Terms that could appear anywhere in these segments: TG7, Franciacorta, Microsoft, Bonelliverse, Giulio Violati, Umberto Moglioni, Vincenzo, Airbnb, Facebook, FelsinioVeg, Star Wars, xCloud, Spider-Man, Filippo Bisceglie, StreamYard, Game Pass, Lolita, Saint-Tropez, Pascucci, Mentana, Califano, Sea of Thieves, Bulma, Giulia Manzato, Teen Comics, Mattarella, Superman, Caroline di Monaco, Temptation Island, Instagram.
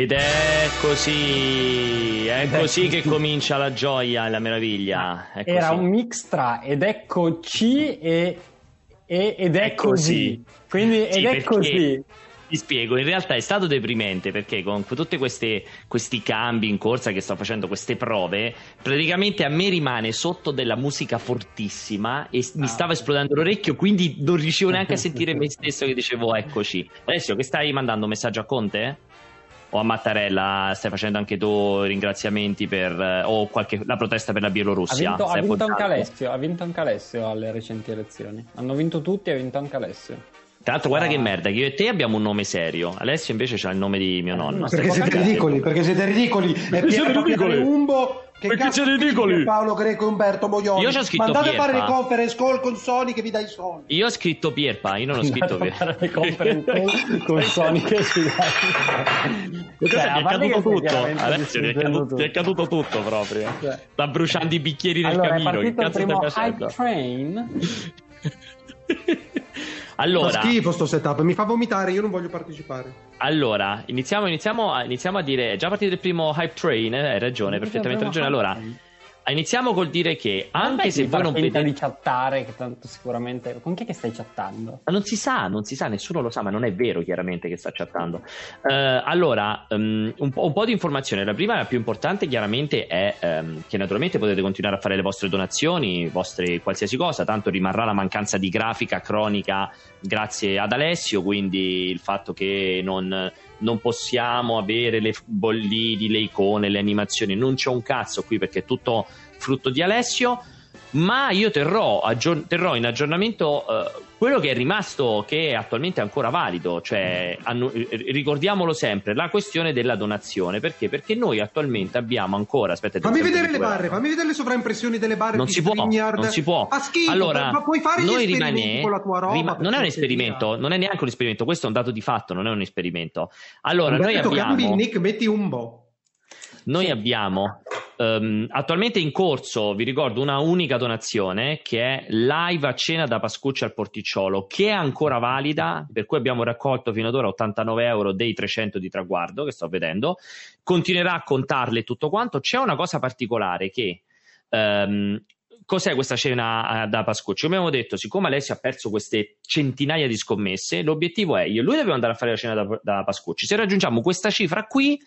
Ed è così che comincia la gioia e la meraviglia. È Era così. Un mix tra ed eccoci ed è così. Quindi ed sì, è così. Ti spiego, in realtà è stato deprimente perché con tutti questi cambi in corsa che sto facendo, queste prove, praticamente a me rimane sotto della musica fortissima e mi stava esplodendo l'orecchio, quindi non riuscivo neanche a sentire me stesso che dicevo eccoci. Alessio, che stai mandando un messaggio a Conte? O a Mattarella? Stai facendo anche tu ringraziamenti per la protesta per la Bielorussia? Ha vinto anche Alessio alle recenti elezioni. Hanno vinto tutti e ha vinto anche Alessio. Tra l'altro guarda che merda, che io e te abbiamo un nome serio, Alessio invece c'ha il nome di mio nonno. Perché siete ridicoli, perché siete ridicoli. Umbo, che perché siete ridicoli. Paolo Greco, Umberto Moglioni. Io c'ho scritto Pierpa. Andate a fare le conference call con Sony che vi dai i soldi. Io ho scritto Pierpa, io non ho scritto Pierpa. Andate a fare le conference call con Sony che si dai. È caduto tutto, Alessio, è caduto tutto proprio. Sta bruciando i bicchieri nel camino. È partito il primo High Train. Allora, fa schifo sto setup, mi fa vomitare, io non voglio partecipare. Allora, iniziamo a dire, è già partito il primo hype train, hai ragione, perfettamente ragione. Allora, iniziamo col dire che anche se voi non vedete di chattare, che tanto sicuramente con chi è che stai chattando? Ma non si sa, nessuno lo sa, ma non è vero chiaramente che sta chattando. Allora, un po' di informazione. La prima e la più importante chiaramente è che naturalmente potete continuare a fare le vostre donazioni, vostre qualsiasi cosa, tanto rimarrà la mancanza di grafica cronica grazie ad Alessio, quindi il fatto che non possiamo avere le bollini, le icone, le animazioni, non c'è un cazzo qui perché è tutto frutto di Alessio, ma io terrò in aggiornamento quello che è rimasto, che è attualmente ancora valido, cioè ricordiamolo sempre, la questione della donazione, perché noi attualmente abbiamo ancora, aspetta, fammi vedere le barre, fammi vedere le sovraimpressioni delle barre, non si può, a schifo, allora, ma puoi fare noi rimane, con la tua roba, non è un esperimento, non è neanche un esperimento, questo è un dato di fatto, non è un esperimento. Allora noi abbiamo il nick, metti un bo'. Noi abbiamo attualmente in corso, vi ricordo, una unica donazione che è live a cena da Pascucci al Porticciolo, che è ancora valida, per cui abbiamo raccolto fino ad ora 89 euro dei 300 di traguardo che sto vedendo, continuerà a contarle tutto quanto. C'è una cosa particolare che cos'è questa cena da Pascucci? Come abbiamo detto, siccome Alessio ha perso queste centinaia di scommesse, l'obiettivo è io e lui dobbiamo andare a fare la cena da Pascucci. Se raggiungiamo questa cifra qui,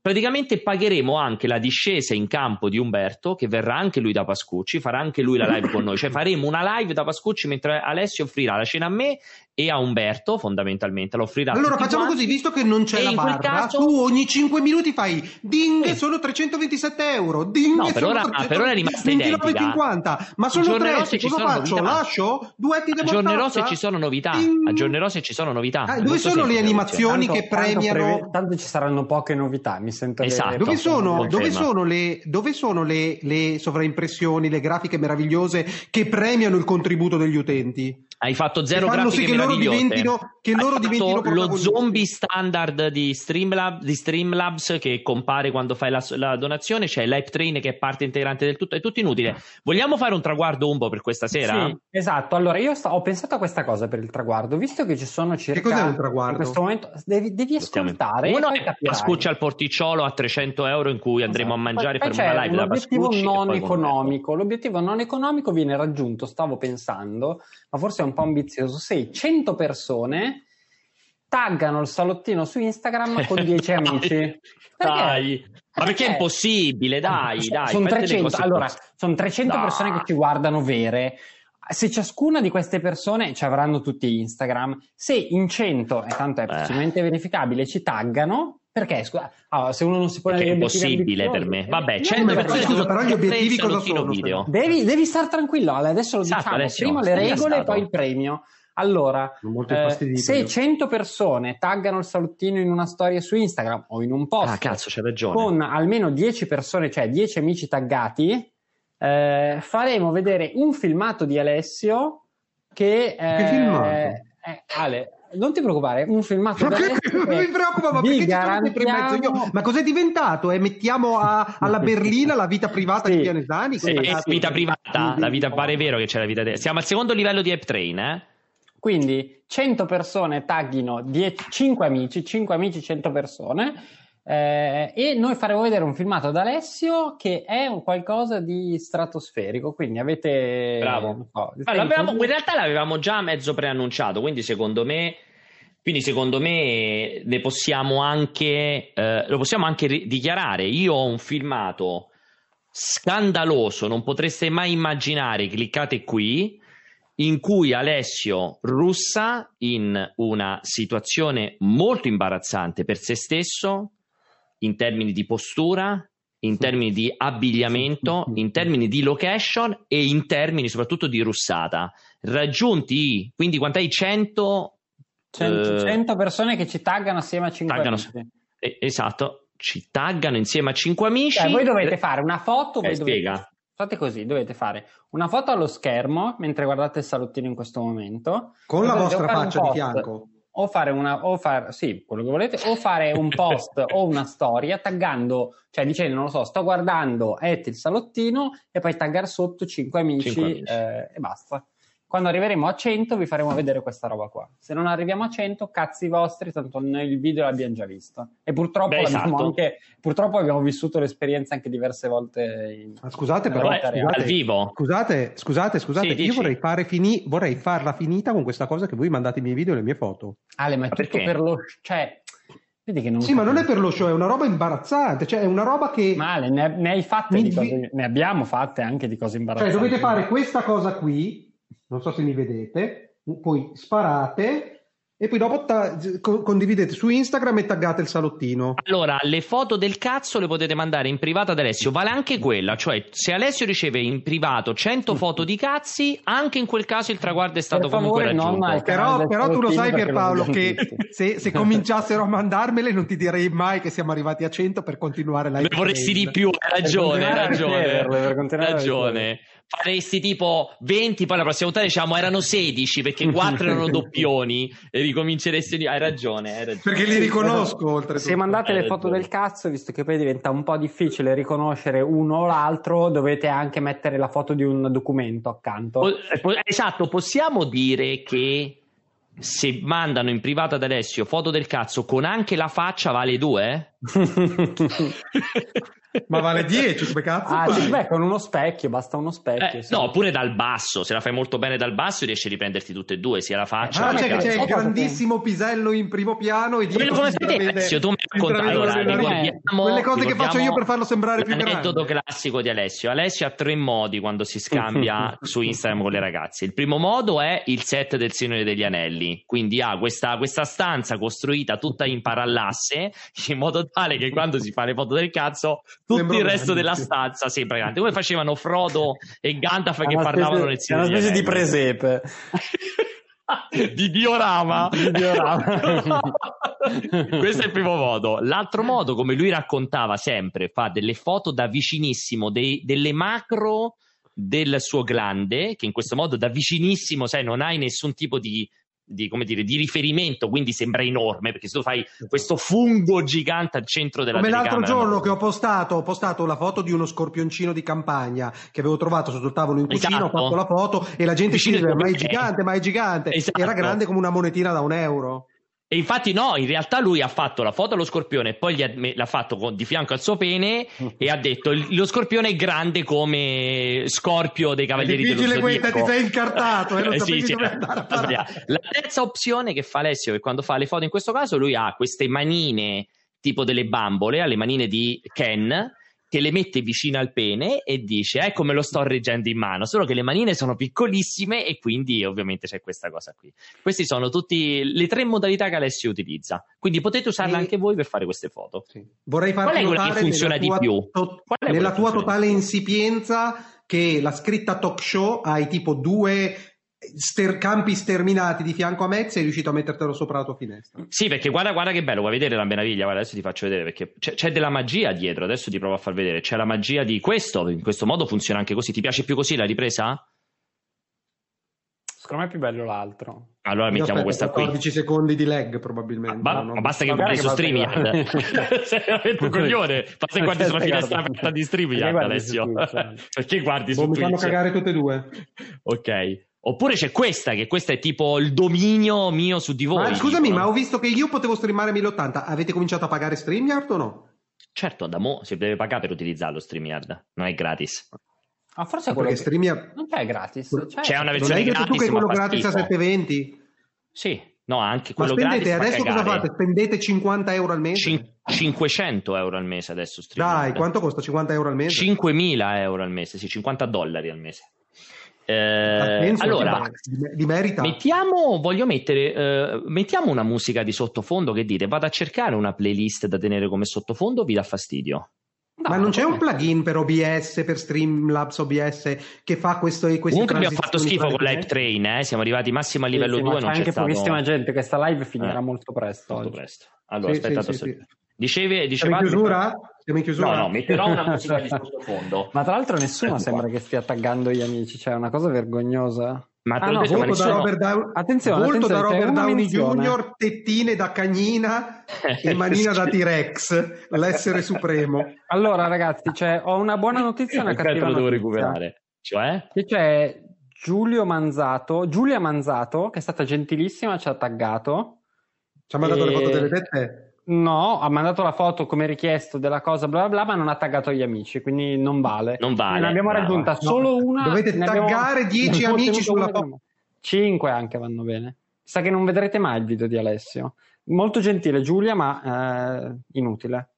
praticamente pagheremo anche la discesa in campo di Umberto, che verrà anche lui da Pascucci, farà anche lui la live con noi, cioè faremo una live da Pascucci mentre Alessio offrirà la cena a me e a Umberto, fondamentalmente lo offrirà. Allora facciamo quanti. Così, visto che non c'è la barra, caso, tu ogni 5 minuti fai ding, sono 327 euro, ding, no, per ora, per ora è rimasta identica, 50, ma sono 3, se cosa faccio? Novità. Lascio? Duetti di aggiornerò se ci sono novità, dove sono le animazioni che premiano? Tanto ci saranno poche novità, mi sento. Esatto, dove sono le sovraimpressioni, le grafiche meravigliose che premiano il contributo degli utenti? Hai fatto zero grafiche meravigliose, che loro diventino lo zombie standard di Streamlabs che compare quando fai la donazione, c'è l'hype train che è parte integrante del tutto, è tutto inutile. Vogliamo fare un traguardo un po' per questa sera? Sì, esatto. Allora io ho pensato a questa cosa per il traguardo, visto che ci sono circa... Che cos'è un traguardo? In questo momento devi ascoltare. Uno è Pascucci al Porticciolo a 300 euro in cui andremo a mangiare per una live da Pascucci. L'obiettivo non economico viene raggiunto, stavo pensando, ma forse è un po' ambizioso, se 100 persone taggano il salottino su Instagram con 10 amici. Perché è impossibile, dai. Sono 300, sono 300 persone che ci guardano vere. Se ciascuna di queste persone ci avranno tutti Instagram, se in 100, e tanto è facilmente verificabile, ci taggano. Perché scusa, se uno non si pone, perché è impossibile per me. Vabbè, 100 persone, scusa, però gli obiettivi cosa sono? Devi star tranquillo, adesso lo diciamo, adesso, prima le regole e poi il premio. Allora, se 100 persone taggano il salottino in una storia su Instagram o in un post, c'è ragione, con almeno 10 persone, cioè 10 amici taggati, faremo vedere un filmato di Alessio che filmato? Ale, non ti preoccupare, un filmato. Ma non mi preoccupa, ma perché ci sono in mezzo? Ma cos'è diventato? Mettiamo alla berlina la vita privata di Pianesani? Sì, vita privata, la vita, pare vero che c'è la vita. Siamo al secondo livello di hype train, Quindi 100 persone tagghino 5 amici, 100 persone, e noi faremo vedere un filmato ad Alessio che è un qualcosa di stratosferico, quindi avete... Bravo. No, in realtà l'avevamo già mezzo preannunciato, quindi secondo me ne possiamo anche, lo possiamo anche dichiarare. Io ho un filmato scandaloso, non potreste mai immaginare, cliccate qui, in cui Alessio russa in una situazione molto imbarazzante per se stesso, in termini di postura, in termini di abbigliamento, in termini di location e in termini soprattutto di russata. Raggiunti, quindi quant'è? 100 persone che ci taggano assieme a 5 amici. Esatto, ci taggano insieme a 5 amici. Voi dovete fare una foto. Fate così, dovete fare una foto allo schermo mentre guardate il salottino in questo momento. Con la vostra faccia di fianco. O fare una, sì, quello che volete, o fare un post o una storia taggando, cioè dicendo, non lo so, sto guardando il salottino, e poi taggar sotto 5 amici, e basta. Quando arriveremo a 100 vi faremo vedere questa roba qua. Se non arriviamo a 100, cazzi vostri, tanto noi il video l'abbiamo già visto. E purtroppo, purtroppo abbiamo vissuto l'esperienza anche diverse volte al vivo. Scusate, sì, io vorrei farla finita con questa cosa che voi mandate i miei video e le mie foto. Ale, ma è tutto per lo... Cioè... Che non sì, ma non è per lo show, è una roba imbarazzante, cioè è una roba che... Male, ne hai fatte di cose... Ne abbiamo fatte anche di cose imbarazzanti. Cioè dovete fare questa cosa qui... Non so se mi vedete, poi sparate e poi dopo condividete su Instagram e taggate il salottino. Allora, le foto del cazzo le potete mandare in privato ad Alessio, vale anche quella, cioè se Alessio riceve in privato 100 foto di cazzi, anche in quel caso il traguardo è stato comunque raggiunto. Però tu lo sai, Pierpaolo, che se cominciassero a mandarmele non ti direi mai che siamo arrivati a 100 per continuare la... Vorresti di più, hai ragione. Faresti tipo 20, poi la prossima volta diciamo erano 16 perché 4 erano doppioni e ricominceresti. Hai ragione. Perché li riconosco oltretutto. Se mandate le foto del cazzo, visto che poi diventa un po' difficile riconoscere uno o l'altro, dovete anche mettere la foto di un documento accanto. Esatto, possiamo dire che se mandano in privato ad Alessio foto del cazzo con anche la faccia vale 2? Ma vale 10, come cazzo? Con uno specchio, basta uno specchio. Sì. No, pure dal basso, se la fai molto bene dal basso riesci a riprenderti tutte e due, sia la faccia. C'è il grandissimo pisello in primo piano e dietro quello come Alessio, tu mi racconti quelle cose che faccio io per farlo sembrare più grande. Metodo classico di Alessio. Alessio ha 3 modi quando si scambia su Instagram con le ragazze. Il primo modo è il set del Signore degli Anelli, quindi ha questa stanza costruita tutta in parallasse in modo tale che quando si fa le foto del cazzo tutto il resto della stanza sembra grande, come facevano Frodo e Gandalf che parlavano nel Signore degli Anelli. Una specie di presepe di diorama. Questo è il primo modo. L'altro modo, come lui raccontava sempre, fa delle foto da vicinissimo, delle macro del suo glande, che in questo modo da vicinissimo, sai, non hai nessun tipo di riferimento, quindi sembra enorme, perché se tu fai questo fungo gigante al centro della telecamera... Come l'altro giorno che ho postato la foto di uno scorpioncino di campagna che avevo trovato sotto il tavolo in cucina, esatto. Ho fatto la foto e la gente ci diceva ma è gigante, esatto. Era grande come una monetina da €1. E infatti no, in realtà lui ha fatto la foto allo scorpione e poi l'ha fatto di fianco al suo pene e ha detto lo scorpione è grande come Scorpio dei Cavalieri dello Zodiaco. Ti sei incartato, non sapevi dove andare a parlare. La terza opzione che fa Alessio, che quando fa le foto in questo caso lui ha queste manine tipo delle bambole, alle manine di Ken, che le mette vicino al pene e dice ecco me lo sto reggendo in mano, solo che le manine sono piccolissime e quindi ovviamente c'è questa cosa qui. Questi sono tutti le 3 modalità che Alessio utilizza, quindi potete usarla anche voi per fare queste foto. Sì. Vorrei farvi notare qual è quella che funziona di più? Nella tua totale insipienza che la scritta talk show hai tipo 2 campi sterminati di fianco a me, sei riuscito a mettertelo sopra la tua finestra. Sì, perché guarda che bello, vuoi vedere la meraviglia? Guarda, adesso ti faccio vedere perché c'è della magia dietro, adesso ti provo a far vedere, c'è la magia di questo, in questo modo funziona anche così. Ti piace più così la ripresa? Secondo me è più bello l'altro. Allora mettiamo questa qui. 14 secondi di lag probabilmente. Ma basta che guardi su StreamYard. Sei veramente un coglione. Basta che guardi sulla finestra aperta di StreamYard, Alessio. Perché guardi su Twitch? Mi fanno cagare tutte e due. Ok. Oppure c'è questa, che questa è tipo il dominio mio su di voi. Ma scusami, dicono. Ma ho visto che io potevo streamare 1080. Avete cominciato a pagare StreamYard o no? Certo, da mo si deve pagare per utilizzarlo StreamYard, non è gratis. Ah, forse è quello che... StreamYard... Non c'è gratis. Cioè... C'è una versione gratis, tu che quello gratis a 720? Sì. No, anche quello gratis. Ma spendete, adesso cosa fate? Spendete 50 euro al mese? 500 euro al mese adesso StreamYard. Dai, quanto costa 50 euro al mese? 5.000 euro al mese, sì, $50 al mese. Allora di merita. Mettiamo una musica di sottofondo, che dite? Vado a cercare una playlist da tenere come sottofondo, vi dà fastidio? No, ma non c'è un plugin per OBS, per Streamlabs OBS, che fa questo e questo? Comunque abbiamo fatto schifo con Live Train, siamo arrivati massimo a livello 2, non c'è anche pochissima gente, che sta live finirà molto presto. Molto presto. Allora, aspettate. Dicevamo in chiusura? No, metterò una musica di sottofondo. Ma tra l'altro nessuno sembra che stia attaccando gli amici, cioè è una cosa vergognosa. Ma te l'ho detto, attenzione, volto da Robert Downey Jr., tettine da cagnina e manina da T-Rex, l'essere supremo. Allora ragazzi, cioè, ho una buona notizia e una cattiva notizia. Lo devo recuperare. Cioè? Che c'è Giulia Manzato, che è stata gentilissima, ci ha taggato. Ci ha mandato le foto delle tette? No, ha mandato la foto come richiesto della cosa, bla bla bla, ma non ha taggato gli amici, quindi non vale. Non vale. Ne abbiamo raggiunta solo una. Dovete taggare 10 amici sulla foto. 5 anche vanno bene. Sa che non vedrete mai il video di Alessio. Molto gentile Giulia, ma inutile.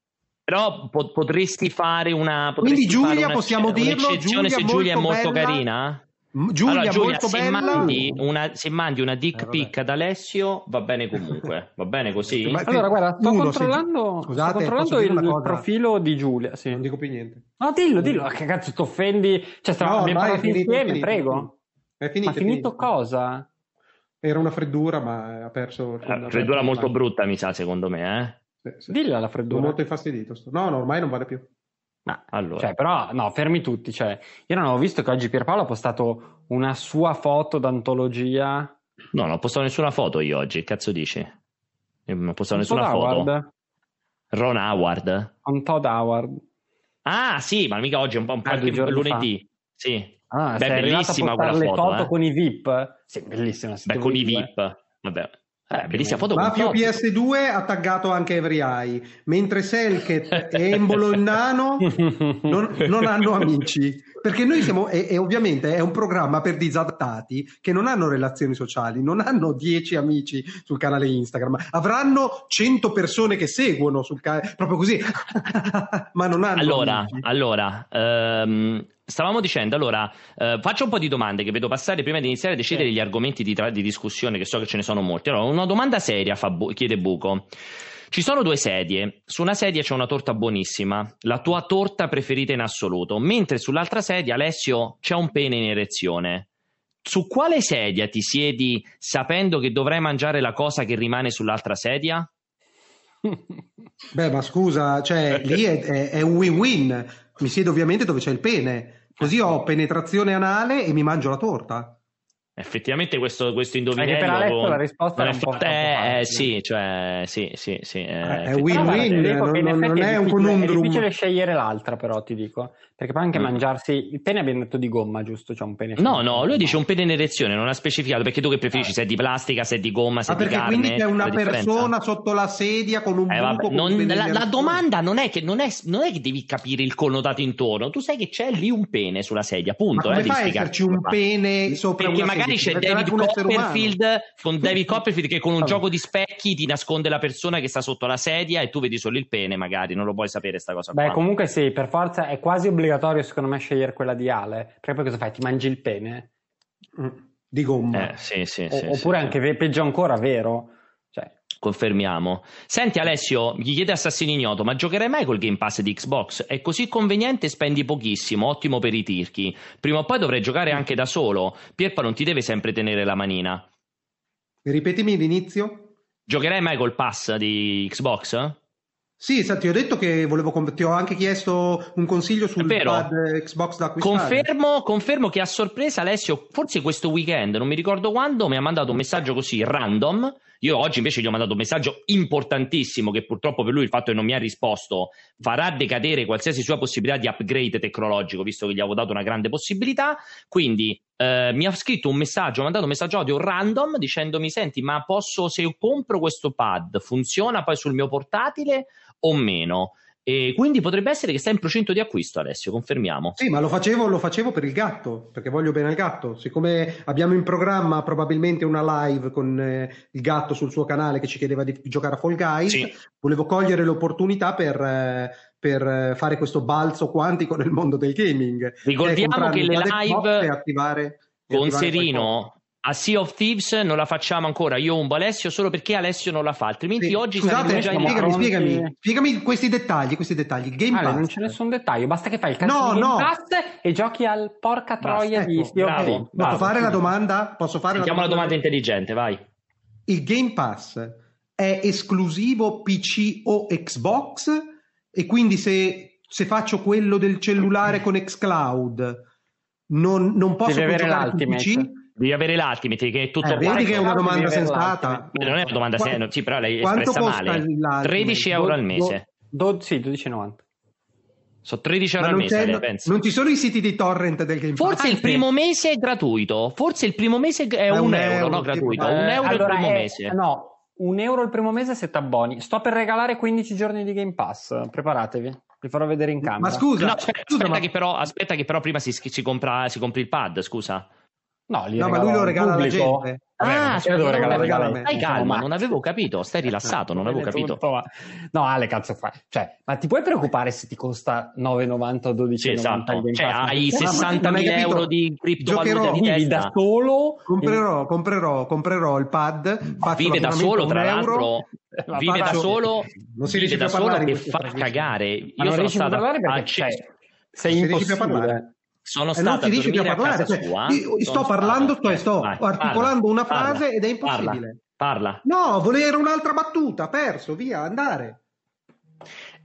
Però potresti fare una... Potresti, quindi Giulia, fare possiamo dirlo, se Giulia è molto bella, carina. Giulia, allora, Giulia, molto bella. Se mandi una dick pic ad Alessio, va bene comunque, va bene così. Allora guarda, sto controllando il profilo di Giulia. Sì. Non dico più niente. No, dillo, che cazzo ti offendi? Cioè, abbiamo parlato insieme, prego. È finito cosa? Era una freddura, ma ha perso. Freddura molto brutta, mi sa, secondo me. Sì. Dilla la freddura. Sono molto infastidito. No, ormai non vale più. Ma allora, cioè, però no, fermi tutti, cioè, io non avevo visto che oggi Pierpaolo ha postato una sua foto d'antologia. No, non ho postato nessuna foto io oggi, cazzo dici? Non ho postato nessuna foto. Ron Howard. Un Todd Howard. Ah sì, ma mica oggi, un po' lunedì fa. Sì. Ah, beh, bellissima quella foto, foto con i VIP. Sì, bellissima. Beh, con i VIP. Vabbè. Bellissima foto. Mafio PS2 ha taggato anche Every Eye, mentre Selket e Embolo Nano non hanno amici, perché noi siamo e ovviamente è un programma per disadattati che non hanno relazioni sociali, non hanno 10 amici sul canale Instagram, avranno 100 persone che seguono sul canale proprio così ma non hanno amici. Stavamo dicendo, allora, faccio un po' di domande che vedo passare prima di iniziare a decidere gli argomenti di discussione, che so che ce ne sono molti. Allora, una domanda seria chiede Buco. Ci sono 2 sedie. Su una sedia c'è una torta buonissima, la tua torta preferita in assoluto, mentre sull'altra sedia, Alessio, c'è un pene in erezione. Su quale sedia ti siedi sapendo che dovrai mangiare la cosa che rimane sull'altra sedia? Beh, ma scusa, cioè, lì è un win-win. Mi siedo ovviamente dove c'è il pene. Così ho penetrazione anale e mi mangio la torta. Effettivamente questo indovinello... Perché per Alessio la risposta era un po' sì. È win-win, non è un conundrum. È difficile scegliere l'altra, però, ti dico. Perché può anche mangiarsi... Il pene abbiamo detto di gomma, giusto? C'è un pene... No, lui dice un pene in erezione, non ha specificato. Perché tu che preferisci? Se è di plastica, se è di gomma, se è di carne... perché quindi c'è una persona sotto la sedia con un buco... La domanda non è che devi capire il connotato intorno. Tu sai che c'è lì un pene sulla sedia, punto. Ma come fa a esserci un pene sopra una sedia? Magari c'è David Copperfield con David Copperfield che con un gioco di specchi ti nasconde la persona che sta sotto la sedia e tu vedi solo il pene, magari non lo puoi sapere sta cosa qua. Beh, comunque sì, per forza è quasi obbligatorio secondo me scegliere quella di Ale, perché poi cosa fai? Ti mangi il pene di gomma, oppure anche peggio ancora, vero? Cioè, confermiamo. Senti Alessio, gli chiede Assassino Ignoto, ma giocherai mai col Game Pass di Xbox? È così conveniente, spendi pochissimo, ottimo per i tirchi. Prima o poi dovrei giocare anche da solo. Pierpa non ti deve sempre tenere la manina. Ripetimi l'inizio. Giocherai mai col pass di Xbox? Sì, ti ho detto che ti ho anche chiesto un consiglio sul pad Xbox da acquistare. Confermo che a sorpresa Alessio, forse questo weekend, non mi ricordo quando, mi ha mandato un messaggio così random. Io oggi invece gli ho mandato un messaggio importantissimo, che purtroppo per lui il fatto che non mi ha risposto farà decadere qualsiasi sua possibilità di upgrade tecnologico, visto che gli avevo dato una grande possibilità. Quindi mi ha scritto un messaggio, ha mandato un messaggio audio random dicendomi: senti, ma posso, se compro questo pad, funziona poi sul mio portatile o meno? E quindi potrebbe essere che sta in procinto di acquisto, Alessio, confermiamo. Sì, ma lo facevo per il gatto, perché voglio bene al gatto. Siccome abbiamo in programma probabilmente una live con il gatto sul suo canale che ci chiedeva di giocare a Fall Guys, sì, volevo cogliere l'opportunità per fare questo balzo quantico nel mondo del gaming. Ricordiamo che le live con Serino a Sea of Thieves non la facciamo ancora, io umbo Alessio solo perché Alessio non la fa, altrimenti sì. Oggi scusate, già spiegami questi dettagli. Game Pass non c'è nessun dettaglio, basta che fai il calcio Game Pass e giochi al porca troia di Sea of Thieves. Posso fare la domanda? Facciamo la domanda intelligente, vai. Il Game Pass è esclusivo PC o Xbox? E quindi se faccio quello del cellulare con xCloud non posso più avere l'Ultimate? Devi avere l'Ultimate, che è tutto vedi che è una domanda sensata. Non è una domanda sensata, sì, però l'hai espressa male. €13 al mese. Sì, €12,90. Sono €13 al mese, penso. Non ci sono i siti di torrent del Game Pass. Forse il primo mese è gratuito. Forse il primo mese è €1, no, gratuito. €1 il primo mese. No. €1 il primo mese se t'abboni. Sto per regalare 15 giorni di Game Pass, preparatevi, vi farò vedere in camera. Ma scusa, no, aspetta, che però prima si compri il pad, scusa. No, ma lui lo regala alla gente. Lo regala. Stai calma, non avevo capito, stai rilassato, non avevo capito. No, Ale, cazzo fai? Cioè, ma ti puoi preoccupare se ti costa 9,90 o 12,90? Sì, esatto, cioè hai €60.000 di criptovaluta di testa. Da solo? Comprerò il pad. Vive da solo, tra l'altro. Vive da solo che fa cagare. Io sono stata a sei impossibile. Sono stata non ti dici più a parlare, sto articolando una frase ed è impossibile. Parla. No, volere un'altra battuta, perso, via, andare.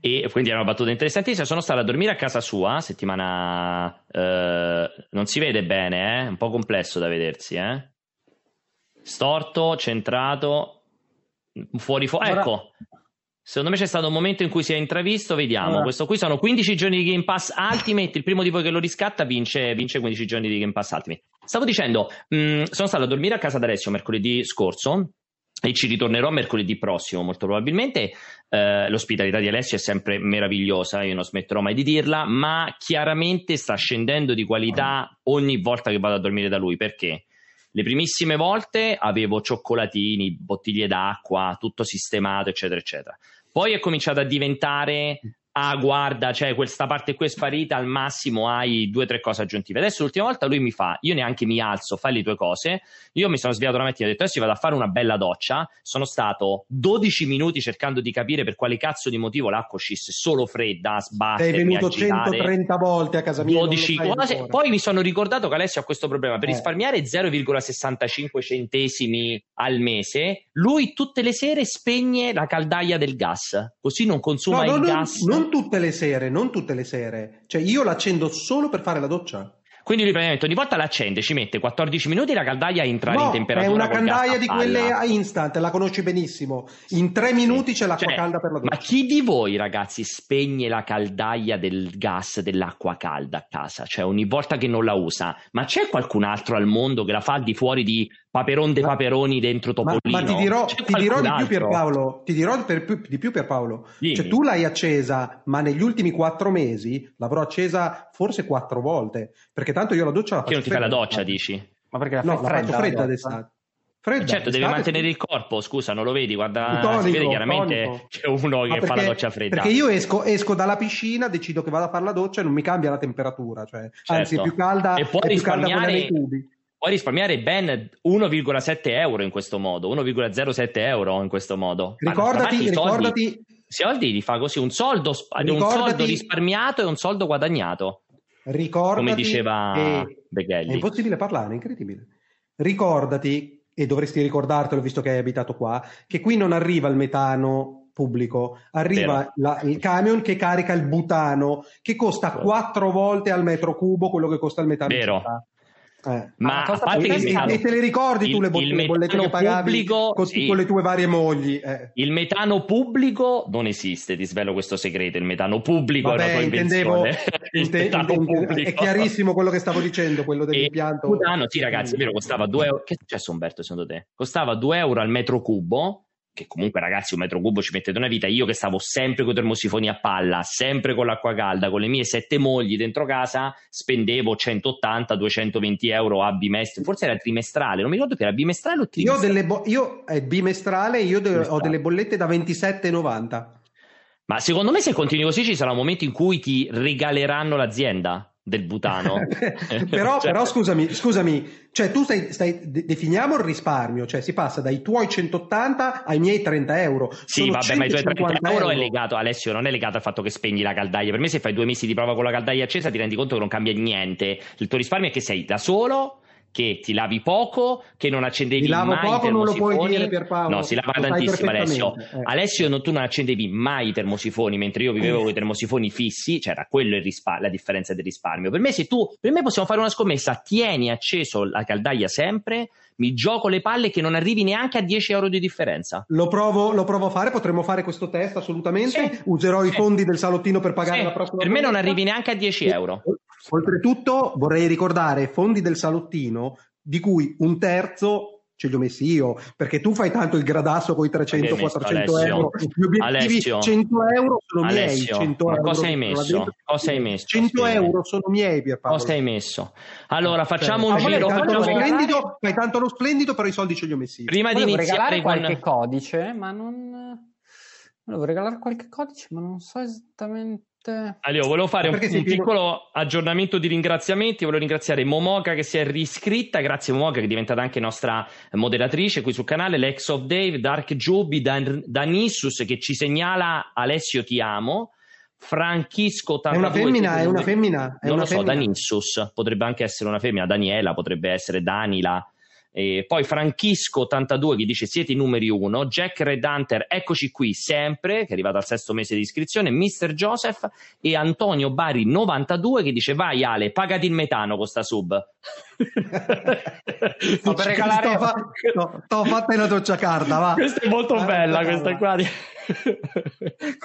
E quindi era una battuta interessantissima. Sono stata a dormire a casa sua settimana, non si vede bene, un po' complesso da vedersi, storto, centrato, fuori. Ecco. Secondo me c'è stato un momento in cui si è intravisto, vediamo. Questo qui sono 15 giorni di Game Pass Ultimate, il primo di voi che lo riscatta vince 15 giorni di Game Pass Ultimate. Stavo dicendo, sono stato a dormire a casa da Alessio mercoledì scorso e ci ritornerò mercoledì prossimo molto probabilmente. L'ospitalità di Alessio è sempre meravigliosa, io non smetterò mai di dirla, ma chiaramente sta scendendo di qualità ogni volta che vado a dormire da lui, perché le primissime volte avevo cioccolatini, bottiglie d'acqua, tutto sistemato, eccetera, eccetera. Poi è cominciato a diventare, guarda, cioè questa parte qui è sparita, al massimo hai 2 o 3 cose aggiuntive. Adesso l'ultima volta lui mi fa, io neanche mi alzo, fai le tue cose. Io mi sono svegliato la mattina e ho detto, adesso vado a fare una bella doccia. Sono stato 12 minuti cercando di capire per quale cazzo di motivo l'acqua uscisse solo fredda, sbattermi, sei venuto agitare. 130 volte a casa mia. 12 cose. Poi mi sono ricordato che Alessio ha questo problema. Per risparmiare 0,65 centesimi al mese, lui tutte le sere spegne la caldaia del gas. Così non consuma gas. Non tutte le sere. Cioè io l'accendo solo per fare la doccia. Quindi lui praticamente ogni volta l'accende, ci mette 14 minuti e la caldaia entra in temperatura. È una caldaia di quelle a instant, la conosci benissimo. In 3 minuti c'è l'acqua calda per la doccia. Ma chi di voi, ragazzi, spegne la caldaia del gas, dell'acqua calda a casa? Cioè ogni volta che non la usa. Ma c'è qualcun altro al mondo che la fa al di fuori di Paperon de Paperoni dentro Topolino? Ma ti dirò di più Pierpaolo. Cioè tu l'hai accesa, ma negli ultimi 4 mesi l'avrò accesa forse 4 volte, perché tanto io la doccia la faccio. Che non ti fai la doccia, dici? Ma perché la faccio fredda d'estate. Certo, devi mantenere il corpo, scusa, non lo vedi, guarda, si vede chiaramente tonico. C'è uno che fa la doccia fredda. Perché io esco dalla piscina, decido che vado a fare la doccia e non mi cambia la temperatura, cioè, certo. Anzi è più calda, e puoi risparmiare nei tubi. Puoi risparmiare ben €1,7 in questo modo, €1,07 in questo modo. Ricordati, soldi li fa così, un soldo risparmiato e un soldo guadagnato. Ricordati, come diceva Beghelli. È impossibile parlare, è incredibile. Ricordati, e dovresti ricordartelo visto che hai abitato qua, che qui non arriva il metano pubblico, arriva il camion che carica il butano, che costa 4 volte al metro cubo quello che costa il metano. Vero. Ma a parte che e te le ricordi tu le bollette che pagavi con le tue varie mogli? Il metano pubblico non esiste, ti svelo questo segreto. Il metano pubblico è una invenzione. È chiarissimo quello che stavo dicendo, quello dell'impianto. Cutano, sì, ragazzi, è vero, costava 2 euro. Che è successo, Umberto? Secondo te costava 2 euro al metro cubo? Che comunque, ragazzi, un metro cubo ci mettete una vita. Io che stavo sempre con i termosifoni a palla, sempre con l'acqua calda, con le mie 7 mogli dentro casa, spendevo 180-220 euro a bimestrale, forse era trimestrale, non mi ricordo più, era bimestrale o trimestrale. Io ho delle bollette da 27,90. Ma secondo me se continui così ci sarà un momento in cui ti regaleranno l'azienda del butano. Però, cioè, però scusami, cioè tu definiamo il risparmio, cioè si passa dai tuoi 180 ai miei 30 euro. Sì, vabbè, ma i tuoi 30 euro è legato, Alessio, non è legato al fatto che spegni la caldaia. Per me se fai 2 mesi di prova con la caldaia accesa ti rendi conto che non cambia niente. Il tuo risparmio è che sei da solo, che ti lavi poco, che non accendevi mai i termosifoni. Non lo puoi dire, Pierpaolo. No, si lava tantissimo, Alessio. Alessio, tu non accendevi mai i termosifoni, mentre io vivevo con i termosifoni fissi, cioè era quello la differenza del risparmio. Per me, per me possiamo fare una scommessa, tieni acceso la caldaia sempre, mi gioco le palle che non arrivi neanche a 10 euro di differenza. Lo provo a fare, potremmo fare questo test assolutamente, sì. Userò i fondi del salottino per pagare la prossima volta. Per me non arrivi neanche a 10 euro. Oltretutto vorrei ricordare fondi del salottino di cui un terzo ce li ho messi io, perché tu fai tanto il gradasso con i 300-400 euro, gli obiettivi 100 euro sono miei. 100 euro, cosa hai messo? 100 euro sono miei, Pierpaolo. Cosa hai messo? Allora facciamo un giro. Fai tanto lo splendido, però i soldi ce li ho messi io. Prima di iniziare qualche codice, ma non volevo regalare qualche codice, ma non so esattamente. Allora, volevo fare un piccolo aggiornamento di ringraziamenti. Volevo ringraziare Momoka che si è riscritta, grazie Momoka, che è diventata anche nostra moderatrice qui sul canale, Lex of Dave, Dark Jubi, Danissus che ci segnala Alessio ti amo, Franchisco è una femmina, non lo so, Danissus potrebbe anche essere una femmina, Daniela potrebbe essere, Danila. E poi Franchisco82 che dice siete i numeri 1, Jack Red Hunter eccoci qui sempre, che è arrivato al 6° mese di iscrizione, Mr. Joseph e Antonio Bari92 che dice vai Ale, pagati il metano con sta sub. Sto per regalare t'ho fatta una doccia carta, va. Questa è molto bella, questa qua di...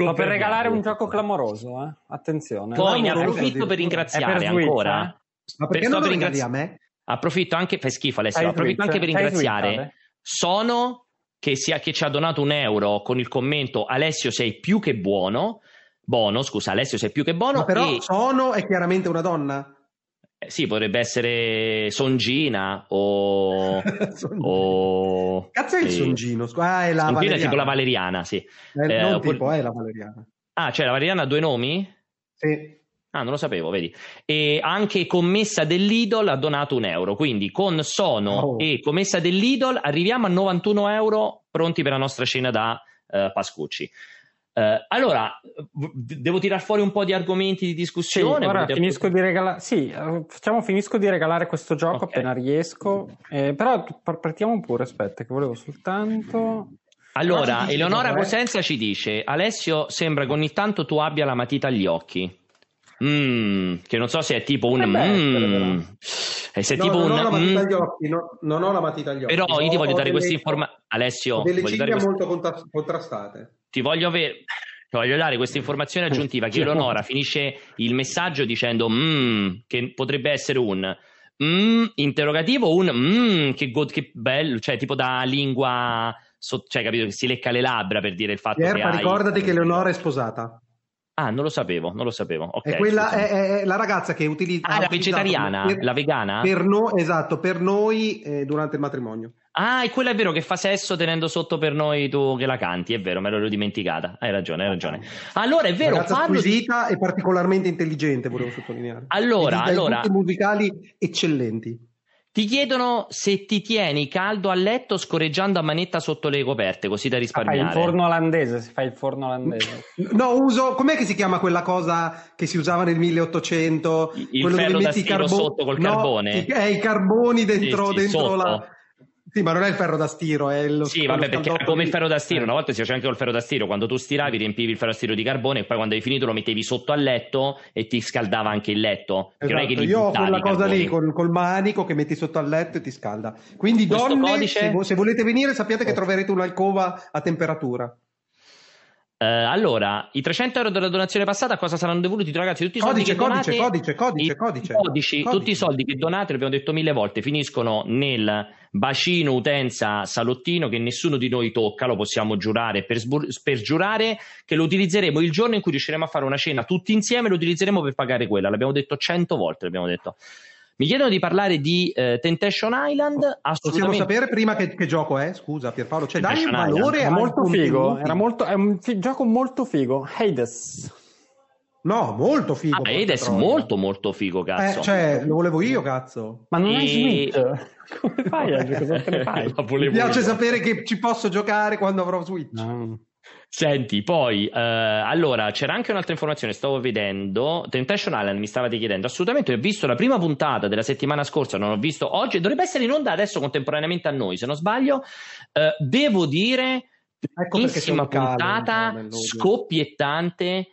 Ma per regalare un gioco clamoroso, eh? Attenzione. Poi ne approfitto per ringraziare ancora. Ma perché non lo ringrazi a me? Approfitto anche, fai schifo Alessio, approfitto anche per ringraziare Sono che ci ha donato €1 con il commento Alessio sei più che buono, Alessio sei più che buono. Ma però Sono è chiaramente una donna? Sì, potrebbe essere Songina o... Cazzo è il Songino? Ah, è la Songina Valeriana. È tipo la Valeriana, sì. È la Valeriana. Ah, cioè la Valeriana ha 2 nomi? Sì. Ah, non lo sapevo, vedi. E anche Commessa dell'Idol ha donato €1, quindi con Sono e Commessa dell'Idol arriviamo a €91 pronti per la nostra cena da Pascucci. Allora, devo tirar fuori un po' di argomenti di discussione. Sì, ora finisco di regalare questo gioco appena riesco. Però partiamo pure, aspetta, che volevo soltanto... Allora, Eleonora Cosenzia ci dice Alessio, sembra che ogni tanto tu abbia la matita agli occhi. Che non so se è tipo un non ho la matita agli occhi, però io ti voglio dare questa informazione, Alessio, delle ciglia molto contrastate, ti voglio dare questa informazione aggiuntiva che Eleonora finisce il messaggio dicendo che potrebbe essere un interrogativo, un che bello, cioè tipo da lingua, cioè capito, che si lecca le labbra per dire il fatto che ricordati che Eleonora è sposata. Ah, non lo sapevo. Okay, è la ragazza che utilizza... Ah, la vegetariana, la vegana? Per noi durante il matrimonio. Ah, e quella è vero che fa sesso tenendo sotto per noi tu che la canti, è vero, me l'ero dimenticata, hai ragione. Allora, è vero, ragazza squisita e particolarmente intelligente, volevo sottolineare. Allora... Dai musicali eccellenti. Ti chiedono se ti tieni caldo a letto scorreggiando a manetta sotto le coperte, così da risparmiare. Si fa il forno olandese. No, uso, com'è che si chiama quella cosa che si usava nel 1800? Il quello ferro da stiro sotto col carbone. I carboni dentro, sì, dentro la... Sì, ma non è il ferro da stiro, è lo... Sì, vabbè, perché come il ferro da stiro, una volta si faceva anche col ferro da stiro, quando tu stiravi riempivi il ferro da stiro di carbone e poi quando hai finito lo mettevi sotto al letto e ti scaldava anche il letto. Esatto. Non è che io ho quella cosa lì col manico che metti sotto al letto e ti scalda. Quindi questo donne, codice... se volete venire sappiate che troverete un'alcova a temperatura. Allora, i 300 euro della donazione passata a cosa saranno dovuti, ragazzi? Tutti i soldi codice, che donate, codice. Tutti i soldi che donate, l'abbiamo detto 1000 volte, finiscono nel bacino utenza salottino che nessuno di noi tocca, lo possiamo giurare, per giurare che lo utilizzeremo il giorno in cui riusciremo a fare una cena tutti insieme, lo utilizzeremo per pagare quella. L'abbiamo detto 100 volte, l'abbiamo detto. Mi chiedono di parlare di Temptation Island. Possiamo sapere prima che gioco è? Scusa Pierpaolo, cioè dai un valore, era molto figo, è un gioco molto figo. Hades. No, molto figo. Hades molto figo, cazzo. Cioè, lo volevo io, cazzo. Ma non hai Switch. Come fai a cosa te ne fai? Mi piace sapere che ci posso giocare quando avrò Switch. No. Senti, poi allora c'era anche un'altra informazione, stavo vedendo Temptation Island, mi stavate chiedendo. Assolutamente, ho visto la prima puntata della settimana scorsa, non ho visto oggi, dovrebbe essere in onda adesso contemporaneamente a noi, se non sbaglio. Devo dire, bellissima puntata, scoppiettante.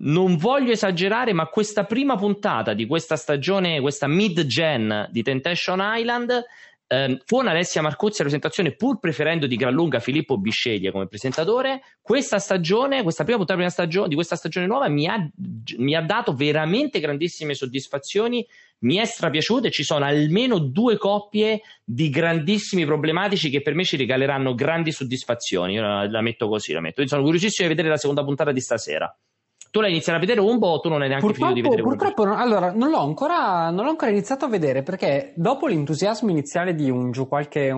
Non voglio esagerare, ma questa prima puntata di questa stagione, questa mid-gen di Temptation Island, con Alessia Marcuzzi alla presentazione, pur preferendo di gran lunga Filippo Bisceglie come presentatore, questa stagione, questa prima puntata di questa stagione nuova mi ha dato veramente grandissime soddisfazioni, mi è strapiaciuta e ci sono almeno due coppie di grandissimi problematici che per me ci regaleranno grandi soddisfazioni. Io la metto così, la metto. Io sono curiosissimo di vedere la seconda puntata di stasera. Tu l'hai iniziato a vedere un po', tu non hai neanche finito di vedere? Purtroppo no, allora non l'ho ancora iniziato a vedere, perché dopo l'entusiasmo iniziale di un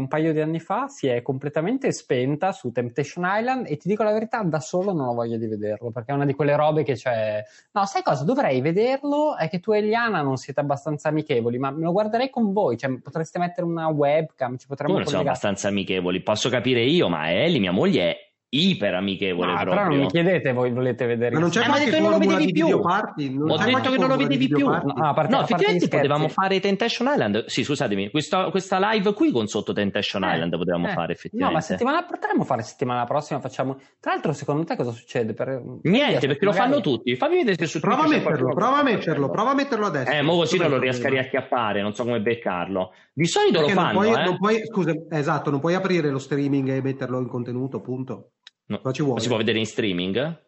paio di anni fa si è completamente spenta su Temptation Island, e ti dico la verità, da solo non ho voglia di vederlo, perché è una di quelle robe che c'è... No, sai cosa? Dovrei vederlo, è che tu e Eliana non siete abbastanza amichevoli, ma me lo guarderei con voi, cioè potreste mettere una webcam, ci potremmo collegare. Non siamo abbastanza amichevoli, posso capire io, ma Ellie, mia moglie, è iper amichevole, proprio. Però non mi chiedete, voi volete vedere, ma non c'è mai detto che non lo vedevi più. Ho detto che non lo vedevi più. No, effettivamente potevamo fare Temptation Island. Sì, scusatemi, questa live qui con sotto Temptation Island potevamo fare effettivamente. No, ma potremmo fare settimana prossima. Facciamo. Tra l'altro, secondo te cosa succede? Niente, perché lo fanno tutti. Fammi vedere se succede. Prova a metterlo adesso. Mo così non lo riesco a riacchiappare, non so come beccarlo. Di solito lo fanno. Scusa, esatto, non puoi aprire lo streaming e metterlo in contenuto, punto. No, ma si può vedere in streaming?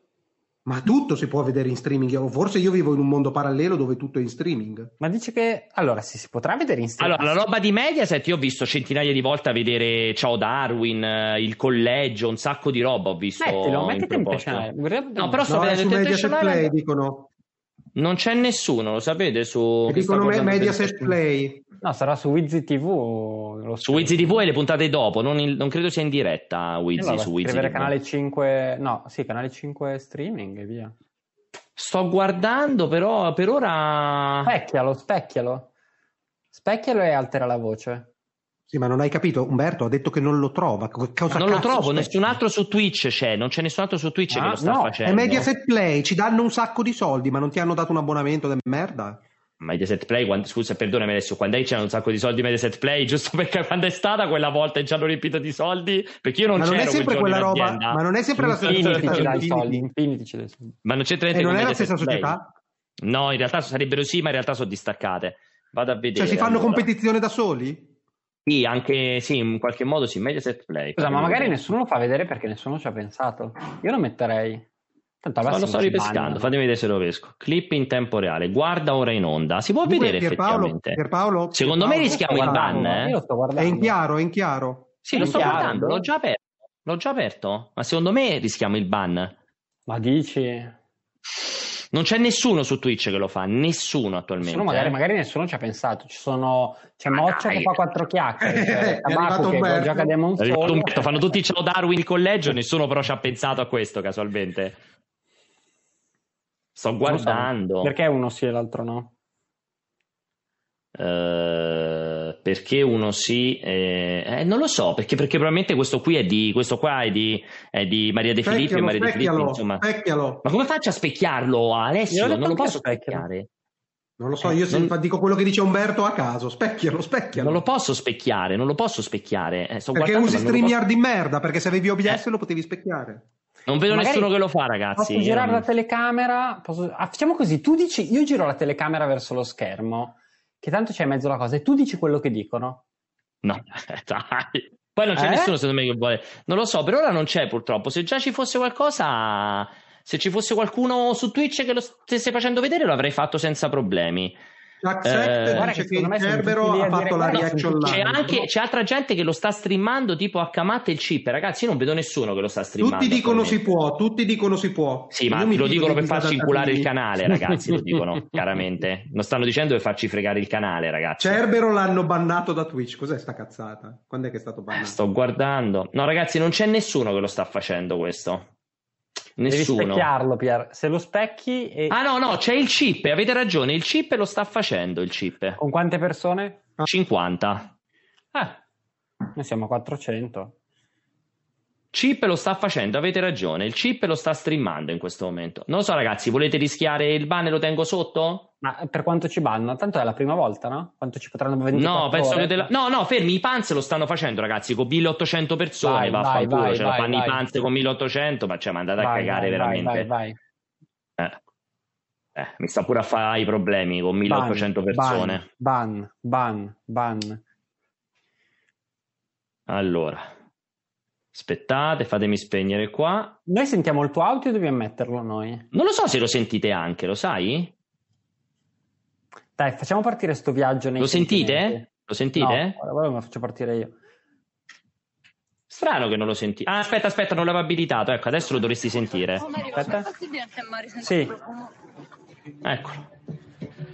Ma tutto si può vedere in streaming, o forse io vivo in un mondo parallelo dove tutto è in streaming. Ma dice che allora si potrà vedere in streaming? Allora, la roba di Mediaset io ho visto centinaia di volte a vedere Ciao Darwin, il collegio, un sacco di roba ho visto. Mettete in Temptation Island. No, però sto vedendo Mediaset Play, dicono. Non c'è nessuno, lo sapete, su... Dicono Mediaset Play. No, sarà su Wizzy TV o... Su Wizzy TV e le puntate dopo, non credo sia in diretta Wizzy, su Wizzy TV. Canale 5... No, sì, canale 5 streaming e via. Sto guardando, però per ora... Specchialo. Specchialo e altera la voce. Sì, ma non hai capito, Umberto ha detto che non lo trova. Non lo trovo, nessun altro su Twitch c'è, non c'è nessun altro su Twitch che lo sta facendo. È Mediaset Play, ci danno un sacco di soldi, ma non ti hanno dato un abbonamento da merda? Mediaset Play, scusa, perdonami adesso, quando hai c'erano un sacco di soldi Mediaset Play, giusto perché quando è stata quella volta e ci hanno riempito di soldi, perché io non c'ero quel giorno in azienda. Ma non è sempre la stessa società. Ma non c'entra niente con Mediaset Play. E non è la stessa società? No, in realtà sarebbero sì, ma in realtà sono distaccate. Vado a vedere. Cioè si fanno competizione da soli? Sì, anche sì, in qualche modo sì, Mediaset Play. Scusa, ma magari nessuno lo fa vedere perché nessuno ci ha pensato. Io lo metterei. Tanto lo sto ripescando, fatemi vedere se lo pesco. Clip in tempo reale, guarda ora in onda. Si può vedere effettivamente. Pierpaolo, secondo me rischiamo il ban, Io lo sto guardando. È in chiaro. Sì, lo sto guardando, l'ho già aperto, ma secondo me rischiamo il ban. Ma dici? Non c'è nessuno su Twitch che lo fa, nessuno attualmente. Magari nessuno ci ha pensato. C'è Moccia che fa quattro chiacchiere, c'è Tabaco che gioca Demon Soul. Fanno tutti Ciao Darwin il collegio, nessuno però ci ha pensato a questo casualmente. Sto guardando. Perché uno sì e l'altro no? Perché uno sì, non lo so, perché probabilmente questo qua è di Maria De Filippi, ma come faccio a specchiarlo, Alessio? Non lo posso specchiare. Non lo so, io non... dico quello che dice Umberto a caso, specchialo. Non lo posso specchiare. Sto perché usi StreamYard di merda, perché se avevi OBS lo potevi specchiare. Non vedo magari nessuno che lo fa, ragazzi. Posso girare la telecamera? Facciamo così, tu dici, io giro la telecamera verso lo schermo, che tanto c'è in mezzo la cosa, e tu dici quello che dicono. No, dai. Poi non c'è nessuno, secondo me, che vuole. Non lo so, per ora non c'è purtroppo. Se già ci fosse qualcosa, se ci fosse qualcuno su Twitch che lo stesse facendo vedere, lo avrei fatto senza problemi. C'è altra gente che lo sta streamando, tipo HMAT e il Chip. Ragazzi, io non vedo nessuno che lo sta streamando. Tutti dicono si può. Sì, ma lo dicono per farci inculare il canale, ragazzi. Lo dicono chiaramente. Non stanno dicendo per farci fregare il canale, ragazzi. Cerbero l'hanno bannato da Twitch. Cos'è sta cazzata? Quando è che è stato bannato? Sto guardando. No, ragazzi, non c'è nessuno che lo sta facendo questo. Nessuno. Devi specchiarlo, Pier. Se lo specchi e... Ah no, c'è il Chip, avete ragione, il Chip lo sta facendo, il Chip. Con quante persone? 50. Noi siamo a 400. Chip lo sta facendo, avete ragione, il Chip lo sta streamando in questo momento. Non lo so, ragazzi, volete rischiare il ban e lo tengo sotto? Ma per quanto ci banno? Tanto è la prima volta, no? Quanto ci potranno vendere? No, penso che no, fermi, i Panz lo stanno facendo, ragazzi, con 1800 persone, vaffanculo, ce la fanno i Panz con 1800, ma cioè, ma andate a cagare veramente. Vai. Mi sta pure a fare i problemi con 1800 persone. Ban. Allora, aspettate, fatemi spegnere qua. Noi sentiamo il tuo audio e dobbiamo metterlo noi. Non lo so se lo sentite anche, lo sai? Dai, facciamo partire sto viaggio. Lo sentite? Lo sentite? No, guarda, me lo faccio partire io. Strano che non lo senti. Ah, aspetta, non l'avevo abilitato. Ecco, adesso lo dovresti sentire. Aspetta. Sì. Eccolo.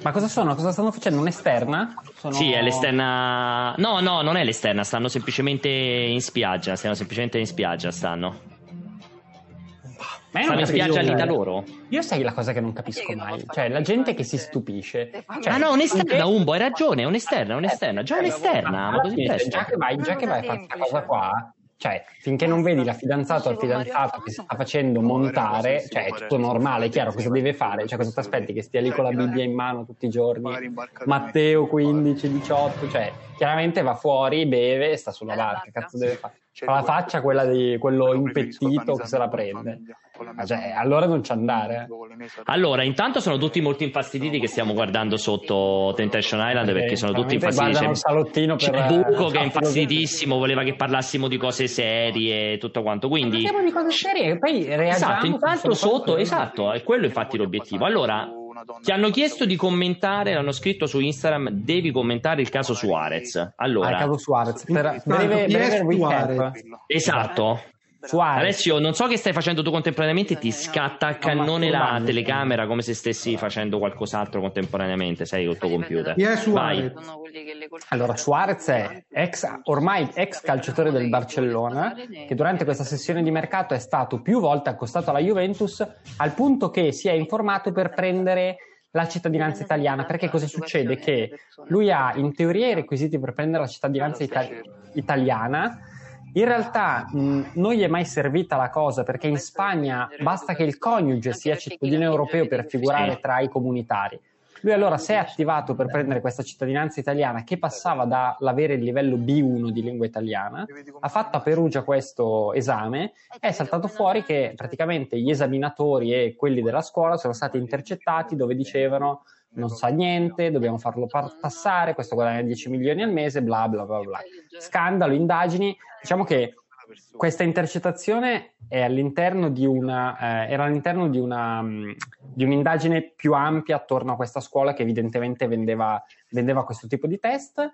Ma cosa sono? Cosa stanno facendo? Un'esterna? Sì, è l'esterna. No, non è l'esterna. Stanno semplicemente in spiaggia. Ma io non spiaggia lì da loro. Io sai la cosa che non capisco mai, cioè la gente che si stupisce. Cioè, un'esterna, Umbo, hai ragione, è un'esterna. Già un'esterna, ma così presto. Già che vai a fare questa cosa qua, cioè finché non vedi la fidanzata o il fidanzato che si sta facendo montare, cioè è tutto normale, è chiaro cosa deve fare, cioè cosa ti aspetti che stia lì con la Bibbia in mano tutti i giorni? Matteo 15, 18, cioè chiaramente va fuori, beve e sta sulla barca, cazzo deve fare? Fa la faccia quella di quello impettito che se la prende. Cioè, allora non c'è andare. Allora, intanto sono tutti molto infastiditi che stiamo guardando sotto Temptation Island, perché sono tutti infastiditi. C'è salottino per Buco che è infastidissimo, voleva che parlassimo di cose serie e tutto quanto. Quindi parliamo di cose serie e poi reagiamo. Esatto, intanto sotto, esatto, è quello infatti l'obiettivo. Allora, ti hanno chiesto di commentare, l'hanno scritto su Instagram, devi commentare il caso Suarez. Allora, il caso Suarez per breve recap. Esatto. Suarez. Alessio, non so che stai facendo tu contemporaneamente, ti scatta a cannone la telecamera come se stessi facendo qualcos'altro contemporaneamente, sei col tuo computer. Chi è Suarez? Allora, Suarez è ormai ex calciatore del Barcellona, che durante questa sessione di mercato è stato più volte accostato alla Juventus, al punto che si è informato per prendere la cittadinanza italiana, perché cosa succede? Che lui ha in teoria i requisiti per prendere la cittadinanza italiana. In realtà non gli è mai servita la cosa, perché in Spagna basta che il coniuge sia cittadino europeo per figurare tra i comunitari. Lui allora si è attivato per prendere questa cittadinanza italiana, che passava dall'avere il livello B1 di lingua italiana, ha fatto a Perugia questo esame, è saltato fuori che praticamente gli esaminatori e quelli della scuola sono stati intercettati dove dicevano non sa niente, dobbiamo farlo passare, questo guadagna 10 milioni al mese, bla bla bla bla. Scandalo, indagini, diciamo che questa intercettazione è all'interno di un'indagine più ampia attorno a questa scuola che evidentemente vendeva questo tipo di test.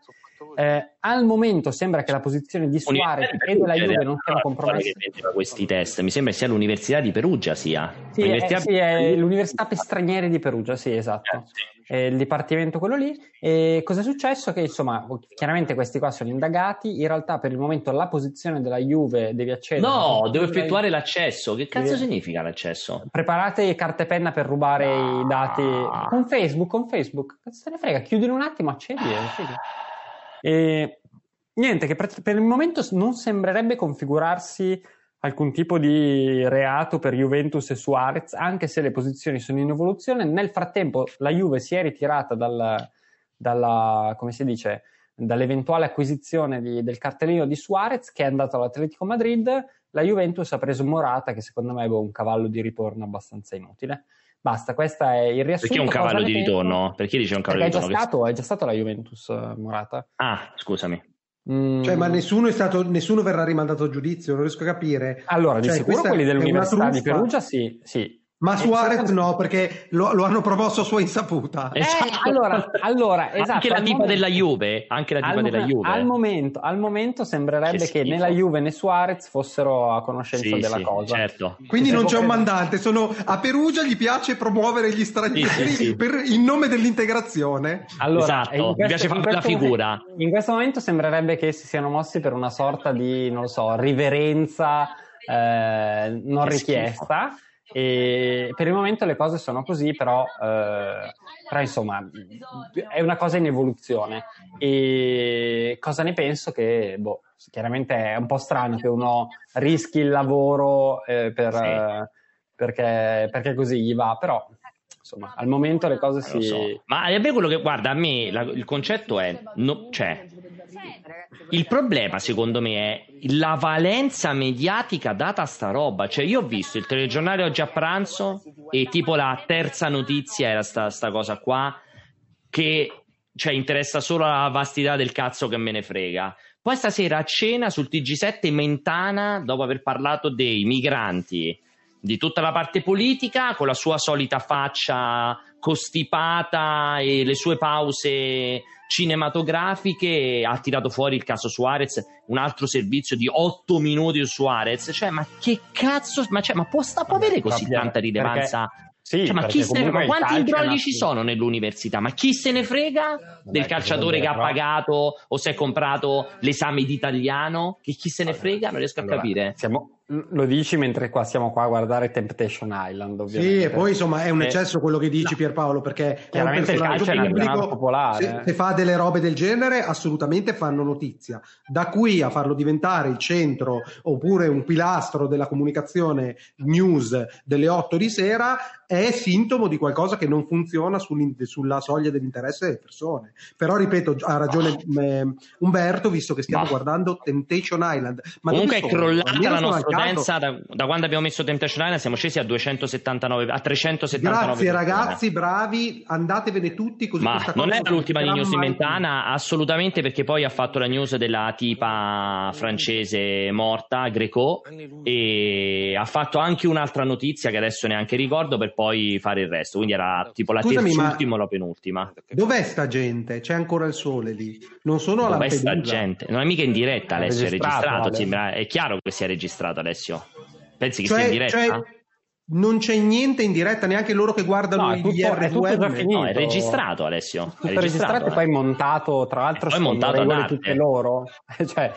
Al momento sembra che la posizione di Suarez e della Juve non siano compromesse. Questi test mi sembra sia l'Università di Perugia, è l'Università per stranieri di Perugia, sì, esatto. Il dipartimento quello lì. E cosa è successo? Che insomma, chiaramente questi qua sono indagati. In realtà, per il momento, la posizione della Juve devi accedere. No, devo effettuare l'accesso. Che cazzo significa l'accesso? Preparate carta e penna per rubare i dati con Facebook. Cazzo te ne frega? Chiudilo un attimo, accedi. E niente, che per il momento non sembrerebbe configurarsi alcun tipo di reato per Juventus e Suarez, anche se le posizioni sono in evoluzione. Nel frattempo la Juve si è ritirata dalla come si dice, dall'eventuale acquisizione del cartellino di Suarez, che è andato all'Atletico Madrid. La Juventus ha preso Morata, che secondo me è un cavallo di ritorno abbastanza inutile. Basta, questo è il riassunto. Perché è un cavallo di ritorno? Perché dice un cavallo di ritorno? È già stato la Juventus, Morata. Ah, scusami. Cioè, ma nessuno verrà rimandato a giudizio, non riesco a capire. Allora, di sicuro quelli dell'Università di Perugia sì. Ma Suarez no, perché lo hanno promosso a sua insaputa. Esatto. Allora esatto, anche la tipa della Juve, al momento sembrerebbe che né la Juve né Suarez fossero a conoscenza della cosa. Certo. Quindi non c'è un mandante, sono a Perugia, gli piace promuovere gli stranieri in nome dell'integrazione. Allora, esatto, mi piace fare quella figura. In questo momento sembrerebbe che si siano mossi per una sorta di, non lo so, riverenza non richiesta. E per il momento le cose sono così, però insomma è una cosa in evoluzione. E cosa ne penso? Che chiaramente è un po' strano che uno rischi il lavoro perché così gli va, però insomma al momento le cose si... So. Ma è quello che, guarda, a me il concetto è il problema secondo me è la valenza mediatica data a sta roba. Cioè, io ho visto il telegiornale oggi a pranzo e tipo la terza notizia era sta cosa qua, che cioè interessa solo la vastità del cazzo che me ne frega. Poi stasera a cena sul TG7 Mentana, dopo aver parlato dei migranti, di tutta la parte politica, con la sua solita faccia costipata e le sue pause cinematografiche, ha tirato fuori il caso Suarez, un altro servizio di 8 minuti su Suarez. Cioè, ma che cazzo, ma può avere così tanta rilevanza? Sì, cioè, ma quanti imbrogli ci sono nell'università? Ma chi se ne frega del calciatore che ha pagato o si è comprato l'esame di italiano? Che chi se ne frega? Non riesco a capire. Lo dici mentre siamo qua a guardare Temptation Island, ovviamente. Sì, e poi insomma è un eccesso quello che dici, Pierpaolo, perché chiaramente è un personaggio pubblico, popolare. Se fa delle robe del genere assolutamente fanno notizia. Da qui a farlo diventare il centro oppure un pilastro della comunicazione news delle 8 di sera è sintomo di qualcosa che non funziona sulla soglia dell'interesse delle persone. Però ripeto, ha ragione Umberto, visto che stiamo guardando Temptation Island. Ma comunque è crollata la nostra utenza da quando abbiamo messo Temptation Island, siamo scesi a 279, a 379. Grazie ragazzi, bravi, andatevene tutti così. Ma non è l'ultima di news in Mentana, assolutamente, perché poi ha fatto la news della tipa francese morta, Greco, e ha fatto anche un'altra notizia che adesso neanche ricordo, per poi fare il resto. Quindi era tipo la terz'ultima o la penultima. Dov'è sta gente? C'è ancora il sole lì? Non sono alla Lampedusa. Dov'è sta gente? Non è mica in diretta, Alessio, è registrato. È chiaro che sia registrato, Alessio. Pensi che sia in diretta? Non c'è niente in diretta, neanche loro che guardano gli RWM. No, è registrato, Alessio. È registrato e poi montato, tra l'altro, poi montato da tutte loro. Cioè,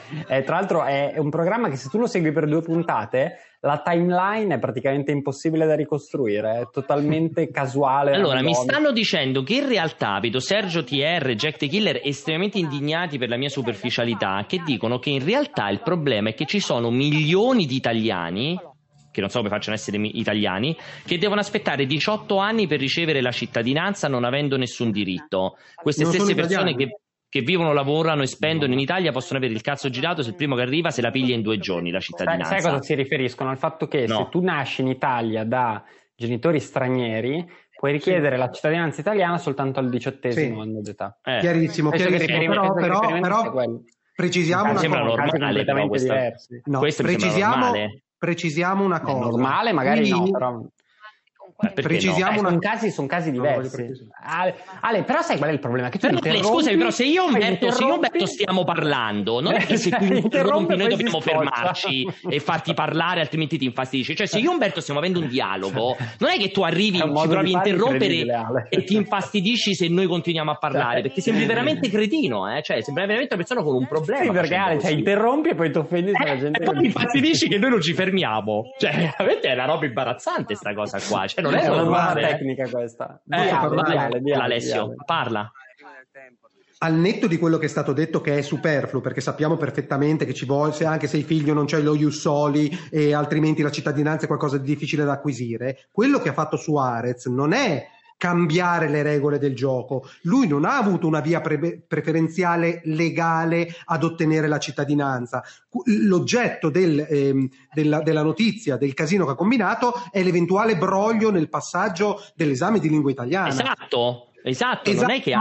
tra l'altro è un programma che se tu lo segui per 2 puntate la timeline è praticamente impossibile da ricostruire, è totalmente casuale. Allora, mi stanno dicendo che in realtà vedo Sergio TR, Jack the Killer estremamente indignati per la mia superficialità, che dicono che in realtà il problema è che ci sono milioni di italiani che non so come facciano essere italiani, che devono aspettare 18 anni per ricevere la cittadinanza non avendo nessun diritto. Queste non stesse persone che vivono, lavorano e spendono in Italia possono avere il cazzo girato se il primo che arriva se la piglia in 2 giorni la cittadinanza. Sai cosa si riferiscono? Al fatto che se tu nasci in Italia da genitori stranieri puoi richiedere la cittadinanza italiana soltanto al 18° anno d'età. Chiarissimo. Però precisiamo una cosa completamente diversa. Precisiamo una cosa. È normale, magari. Quindi, no, però. Precisiamo una... sono casi diversi. Ale, però sai qual è il problema? Che tu scusami, però se io e Umberto stiamo parlando, non è che se tu interrompi noi dobbiamo fermarci e farti parlare, altrimenti ti infastidisci. Cioè, se io e Umberto stiamo avendo un dialogo, non è che tu arrivi, ci provi a interrompere e ti infastidisci se noi continuiamo a parlare, perché sembri veramente cretino, cioè sembri veramente una persona con un problema. Sì, perché Ale, interrompi e poi ti offendi la gente. E poi ti infastidisci che noi non ci fermiamo. Cioè, veramente è una roba imbarazzante sta cosa qua. Cioè, non è una tecnica questa. Alessio, parla. al netto di quello che è stato detto, che è superfluo, perché sappiamo perfettamente che ci vuole, se anche sei figlio non c'hai lo ius soli e altrimenti la cittadinanza è qualcosa di difficile da acquisire, quello che ha fatto Suarez non è cambiare le regole del gioco. Lui non ha avuto una via preferenziale legale ad ottenere la cittadinanza. L'oggetto della notizia, del casino che ha combinato, è l'eventuale broglio nel passaggio dell'esame di lingua italiana. Esatto, non è che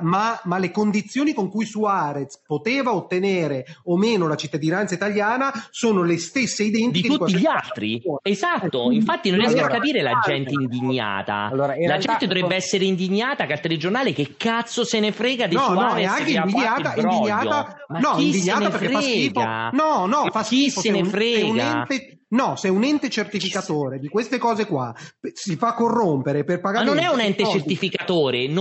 ma le condizioni con cui Suarez poteva ottenere o meno la cittadinanza italiana sono le stesse identiche di tutti gli altri. Esatto, infatti non riesco a capire la gente indignata. Gente dovrebbe essere indignata che al telegiornale che cazzo se ne frega di Suarez. No, è anche indignata perché fa schifo. Fa schifo. Chi se ne frega? No, se un ente certificatore di queste cose qua si fa corrompere per pagare... Ma non è un ente certificatore, l'università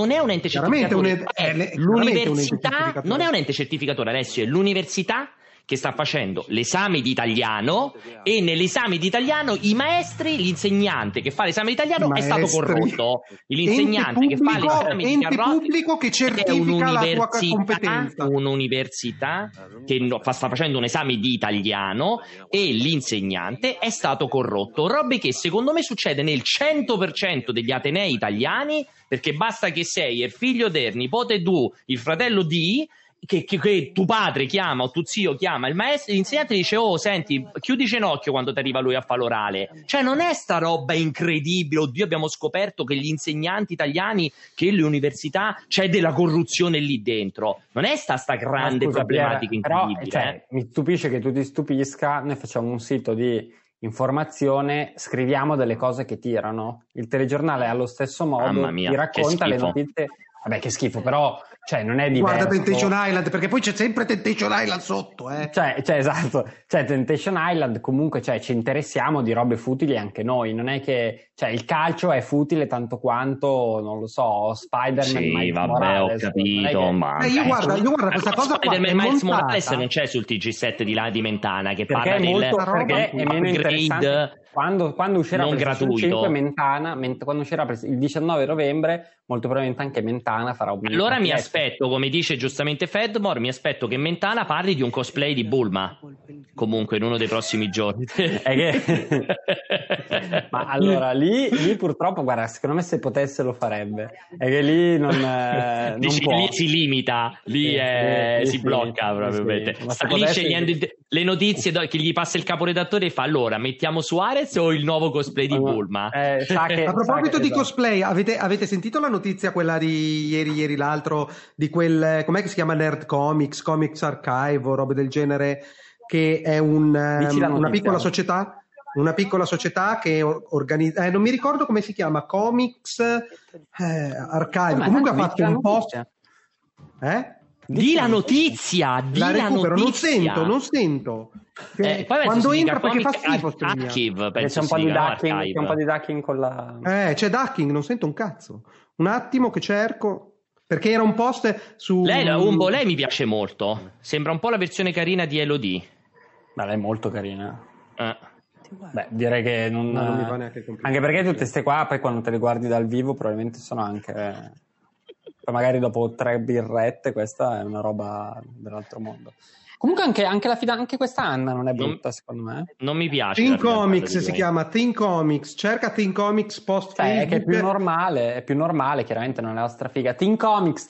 non è un ente certificatore, Alessio, è l'università che sta facendo l'esame di italiano e nell'esame di italiano i maestri, l'insegnante che fa l'esame di italiano è stato corrotto, l'insegnante che fa l'esame di italiano pubblico che certifica la tua competenza, un'università che sta facendo un esame di italiano e l'insegnante è stato corrotto, robe che secondo me succede nel 100% degli atenei italiani, perché basta che sei il figlio del nipote tu, il fratello di... Che tuo padre chiama o tuo zio chiama il maestro, l'insegnante dice: oh, senti, chiudi cenocchio quando ti arriva lui a fare l'orale. Cioè, non è sta roba incredibile. Oddio, abbiamo scoperto che gli insegnanti italiani, che le università c'è della corruzione lì dentro. Non è sta grande problematica incredibile. Però, mi stupisce che tu ti stupisca. Noi facciamo un sito di informazione, scriviamo delle cose che tirano. Il telegiornale, allo stesso modo, ti racconta le notizie. Vabbè, che schifo, però cioè, non è diverso. Guarda Temptation Island, perché poi c'è sempre Temptation Island sotto, eh. Cioè esatto, cioè Temptation Island comunque, cioè, ci interessiamo di robe futili anche noi, non è che cioè il calcio è futile tanto quanto, non lo so, Spider-Man, sì, Miles Morales. Ho capito, che... ma io guarda questa cosa Spider-Man qua, Miles Morales non c'è sul TG7 di là di Mentana, che perché parla perché è meno interessante. Quando uscirà PlayStation 5 quando uscirà il 19 novembre, molto probabilmente anche Mentana farà un... Allora mi aspetto, come dice giustamente Fedmore, mi aspetto che Mentana parli di un cosplay di Bulma, comunque in uno dei prossimi giorni. Ma allora lì purtroppo, guarda, secondo me se potesse lo farebbe, è che lì non dici, può. Lì si limita, lì si blocca proprio. Sta lì scegliendo le notizie che gli passa il caporedattore e fa: allora mettiamo Suarez o il nuovo cosplay di Bulma. A proposito di cosplay, avete sentito la notizia, quella di ieri l'altro, di quel, com'è che si chiama, Nerd Comics, Comics Archive o robe del genere, che è una piccola società che organizza, non mi ricordo come si chiama, Comics Archive. Comunque ha fatto un post. Di la notizia, non sento. Quando entra, perché fa schifo Archive, c'è un po' di ducking, con la... c'è ducking, non sento un cazzo. Un attimo che cerco, perché era un post su... Lei mi piace molto, sembra un po' la versione carina di Elodie. Ma lei è molto carina. Beh, direi che non mi fa neanche complimenti. Anche perché tutte ste qua, poi quando te le guardi dal vivo probabilmente sono anche... magari dopo 3 birrette, questa è una roba dell'altro mondo. Comunque anche questa Anna non è brutta, secondo me. Non mi piace. Teen Comics si chiama, Teen Comics, cerca Teen Comics post Facebook. Che è più normale, chiaramente non è la strafiga. Teen Comics,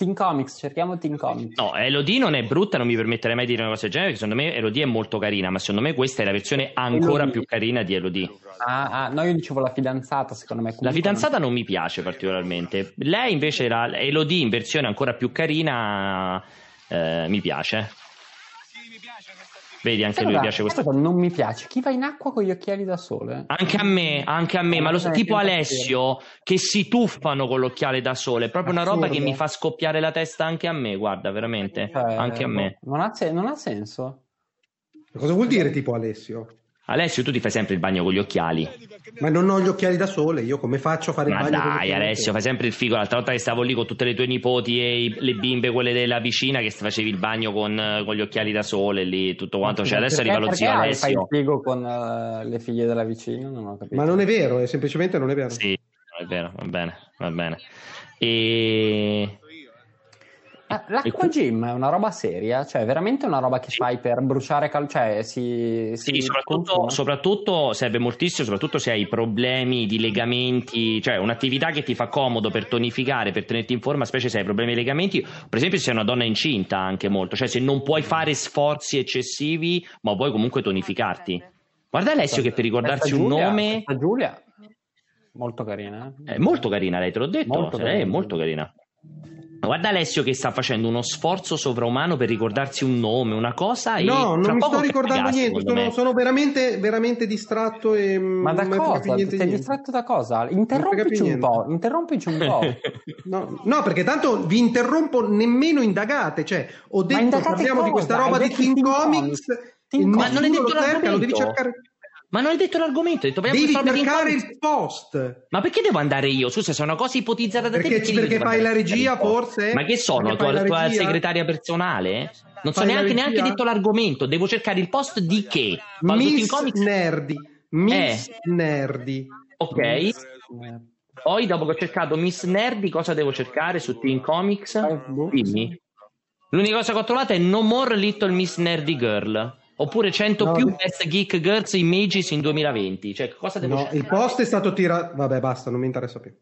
cerchiamo Teen Comics. No, Elodie non è brutta, non mi permetterei mai di dire una cosa del genere, perché secondo me Elodie è molto carina, ma secondo me questa è la versione ancora più carina di Elodie. No, io dicevo la fidanzata, secondo me. La fidanzata non mi piace particolarmente. Lei invece era Elodie in versione ancora più carina, mi piace. Vedi, anche a lui piace questa cosa. Non mi piace chi va in acqua con gli occhiali da sole. Anche a me, ma lo so, tipo Alessio che si tuffano con l'occhiale da sole, è proprio una roba che mi fa scoppiare la testa anche a me, guarda, veramente, anche a me. Non ha senso. Cosa vuol dire tipo Alessio? Alessio, tu ti fai sempre il bagno con gli occhiali. Ma non ho gli occhiali da sole, io come faccio a fare il bagno? Ma dai, Alessio, fai sempre il figo. L'altra volta che stavo lì con tutte le tue nipoti e le bimbe, quelle della vicina, che facevi il bagno con gli occhiali da sole lì, tutto quanto. Cioè, adesso arriva lo zio Alessio. Ma fai il figo con le figlie della vicina? Non ho capito. Ma non è vero, semplicemente non è vero. Sì, non è vero, va bene. E... L'acqua gym è una roba seria, cioè veramente una roba che fai per bruciare cioè sì, soprattutto serve moltissimo, soprattutto se hai problemi di legamenti, cioè un'attività che ti fa comodo per tonificare, per tenerti in forma, specie se hai problemi di legamenti, per esempio se sei una donna incinta anche molto, cioè se non puoi fare sforzi eccessivi, ma puoi comunque tonificarti. Guarda Alessio che per ricordarsi Giulia, un nome... Giulia, molto carina. È molto carina lei, te l'ho detto, molto lei è molto carina. Guarda Alessio che sta facendo uno sforzo sovraumano per ricordarsi un nome, una cosa. No, e non mi sto ricordando niente, sono veramente, veramente distratto. E ma da cosa? Sei distratto da cosa? Interrompici un po'. No, perché tanto vi interrompo, nemmeno indagate. Cioè, ho detto parliamo di questa roba di Teen Comics. Ma non è detto l'argomento. Lo devi cercare. Ma non hai detto l'argomento, hai detto devi cercare il post. Ma perché devo andare io? Scusa, se è una cosa ipotizzata da te. Perché fai la regia forse? Ma che sono? Tua segretaria personale? Non so neanche detto l'argomento. Devo cercare il post di che? Miss Nerdy. Ok. Poi dopo che ho cercato Miss Nerdy, cosa devo cercare su Teen Comics? Dimmi. L'unica cosa che ho trovato è No More Little Miss Nerdy Girl. Oppure 100 più Best Geek Girls Images in 2020. Cioè, cosa devo cercare? Il post è stato tirato. Vabbè, basta, non mi interessa più.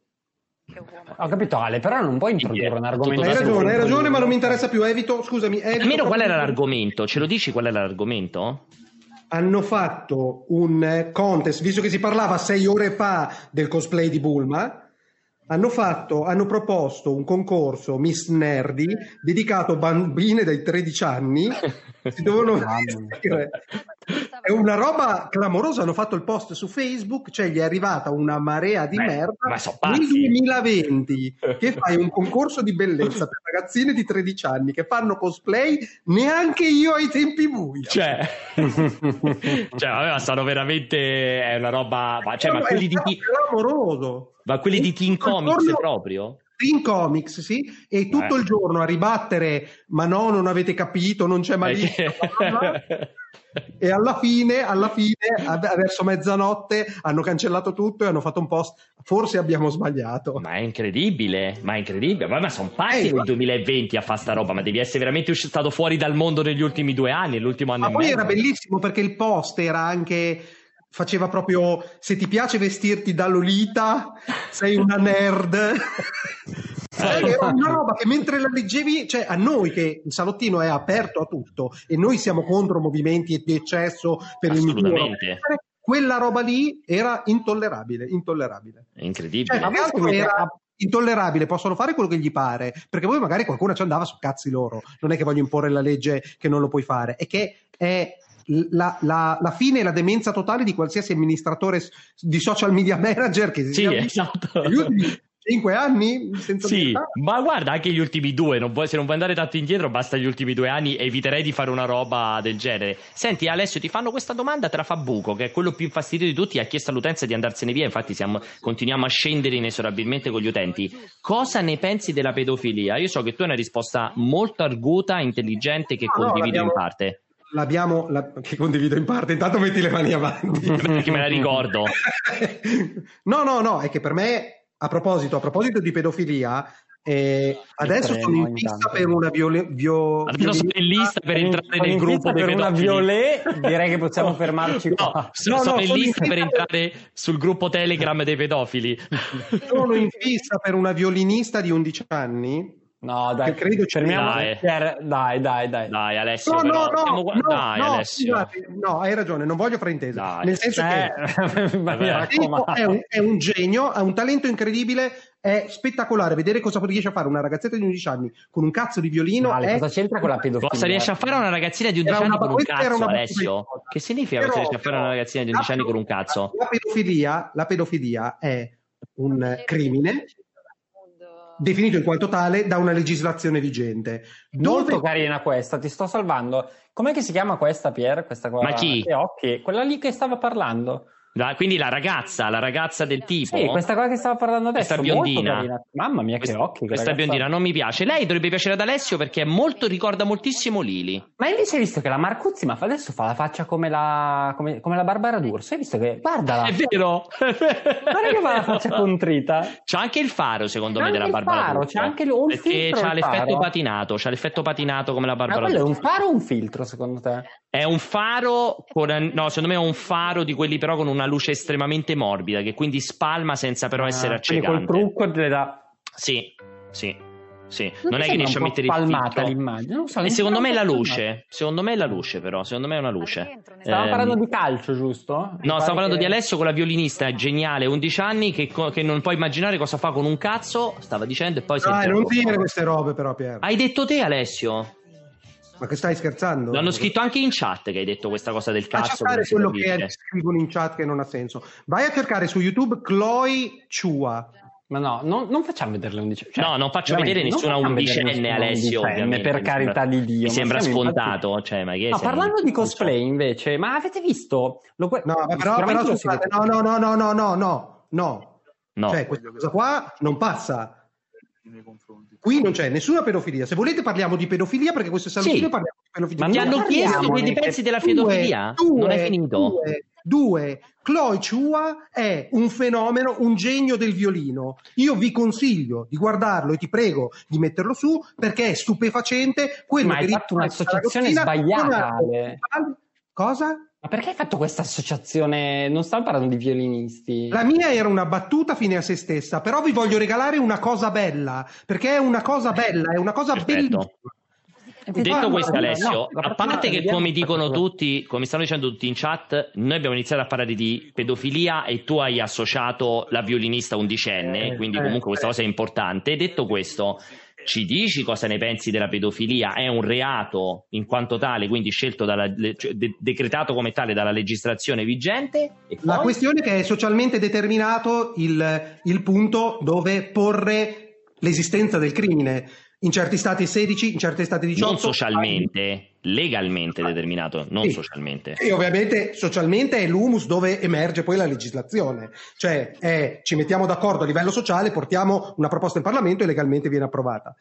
Ho capito, Ale, però non puoi introdurre un argomento. Hai ragione, ma non mi interessa più. Scusami. Almeno qual era l'argomento? Ce lo dici qual era l'argomento? Hanno fatto un contest, visto che si parlava 6 ore fa del cosplay di Bulma. Hanno proposto un concorso Miss Nerdy dedicato a bambine dai 13 anni. Si devono vestire. È una roba clamorosa. Hanno fatto il post su Facebook, cioè gli è arrivata una marea di merda. Ma so pazzi. Nel 2020 che fai un concorso di bellezza per ragazzine di 13 anni che fanno cosplay, neanche io ai tempi bui. Cioè vabbè, sono veramente è una roba. Cioè, ma quelli di clamoroso. Ma quelli di Teen Comics proprio? Teen Comics, sì, e tutto il giorno a ribattere, ma no, non avete capito, non c'è malizia. E alla fine, verso mezzanotte, hanno cancellato tutto e hanno fatto un post. Forse abbiamo sbagliato. Ma è incredibile. Ma sono pazzi nel 2020 a fare sta roba, ma devi essere veramente stato fuori dal mondo negli ultimi 2 anni, l'ultimo anno. Ma poi era bellissimo perché il post era anche... Faceva proprio, se ti piace vestirti da Lolita, sei una nerd. Era una roba che mentre la leggevi, cioè a noi che il salottino è aperto a tutto e noi siamo contro movimenti di eccesso per il mio, quella roba lì era intollerabile. È incredibile. Cioè, era intollerabile, possono fare quello che gli pare, perché poi magari qualcuno ci andava su cazzi loro. Non è che voglio imporre la legge che non lo puoi fare, è che è... La fine e la demenza totale di qualsiasi amministratore di social media manager che si è esatto. Negli ultimi 5 anni senza ma guarda anche gli ultimi 2 se non vuoi andare tanto indietro basta gli ultimi 2 anni, eviterei di fare una roba del genere. Senti Alessio, ti fanno questa domanda, te la fa Buco, che è quello più infastidito di tutti, ha chiesto all'utenza di andarsene via, infatti continuiamo a scendere inesorabilmente con gli utenti. Cosa ne pensi della pedofilia? Io so che tu hai una risposta molto arguta, intelligente, che condivido in parte. Che condivido in parte, intanto metti le mani avanti. Perché me la ricordo. No, è che per me, a proposito di pedofilia, adesso sono in pista per una violenza. Adesso sono in lista per entrare nel gruppo dei pedofili. Direi che possiamo fermarci qua. Sono in lista per entrare sul gruppo Telegram dei pedofili. Sono in pista per una violinista di 11 anni. No, dai, credo dai. Dai, Alessio. Alessio. Scusate, hai ragione, non voglio fraintesi. Nel senso che è un genio, ha un talento incredibile, è spettacolare vedere cosa riesce a fare una ragazzetta di 11 anni con un cazzo di violino. Cosa c'entra con la pedofilia? Cosa riesce a fare una ragazzina di 11 anni con un cazzo, Alessio? Che significa cosa riesce a fare una ragazzina di 11 anni con un cazzo? La pedofilia è un crimine definito in quanto tale da una legislazione vigente. Molto carina questa, ti sto salvando. Com'è che si chiama questa, Pier? Questa qua? Ma chi? Che occhi? Quella lì che stava parlando. Quindi la ragazza del tipo, sì, questa cosa che stavo parlando adesso, questa biondina, mamma mia, questa, che occhi, questa biondina non mi piace. Lei dovrebbe piacere ad Alessio perché è molto, ricorda moltissimo Lili. Ma invece hai visto che la Marcuzzi adesso fa la faccia come la Barbara D'Urso? Hai visto che, guardala, è vero, guarda che fa la faccia contrita. C'ha anche il faro, secondo me, della Barbara D'Urso. C'ha anche il faro, perché c'ha l'effetto patinato, come la Barbara D'Urso. Ma quello è un faro o un filtro, secondo te? È un faro con, no, secondo me è un faro di quelli però con una luce estremamente morbida, che quindi spalma senza però essere accecante. Quindi col trucco della... Sì. Non è che riesce a mettere spalmata l'immagine. Non so, e secondo me è la luce. Secondo me è la luce, però. Secondo me è una luce. Stavo parlando di calcio, giusto? No, stavo parlando di Alessio con la violinista geniale, 11 anni, che non puoi immaginare cosa fa con un cazzo. Stava dicendo e poi... Ah, non dire queste robe, però, Pier. Hai detto te, Alessio? Ma che stai scherzando? L'hanno scritto anche in chat che hai detto questa cosa del cazzo. Vai a cercare quello che scrivono in chat che non ha senso. Vai a cercare su YouTube Chloe Chua. Ma no, non facciamo vedere le undicenne. Cioè, no, non faccio vedere nessuna undicenne, Alessio. Per carità di Dio. Mi sembra scontato. Infatti... Cioè, ma che no, parlando di cosplay invece, ma avete visto? No. Cioè, questa cosa qua non passa. Nei confronti. Qui non c'è nessuna pedofilia. Se volete parliamo di pedofilia, perché questo è salutino, sì. Parliamo di pedofilia. Ma ti hanno chiesto che ti pensi della pedofilia? Non è finito. Chloe Chua è un fenomeno, un genio del violino. Io vi consiglio di guardarlo e ti prego di metterlo su, perché è stupefacente. Quello ma che hai fatto un'associazione sbagliata. Cosa? Ma perché hai fatto questa associazione? Non stiamo parlando di violinisti. La mia era una battuta fine a se stessa, però vi voglio regalare una cosa bella, perché è una cosa bella, è una cosa bellissima. Detto questo, Alessio, a parte che come dicono tutti, come stanno dicendo tutti in chat, noi abbiamo iniziato a parlare di pedofilia e tu hai associato la violinista undicenne, quindi comunque questa cosa è importante. Detto questo, ci dici cosa ne pensi della pedofilia? È un reato in quanto tale, quindi scelto decretato come tale dalla legislazione vigente? E la questione è che è socialmente determinato il punto dove porre l'esistenza del crimine. In certi stati 16, in certi stati 18. Non socialmente, legalmente determinato, non socialmente. E ovviamente socialmente è l'humus dove emerge poi la legislazione. Cioè ci mettiamo d'accordo a livello sociale, portiamo una proposta in Parlamento e legalmente viene approvata.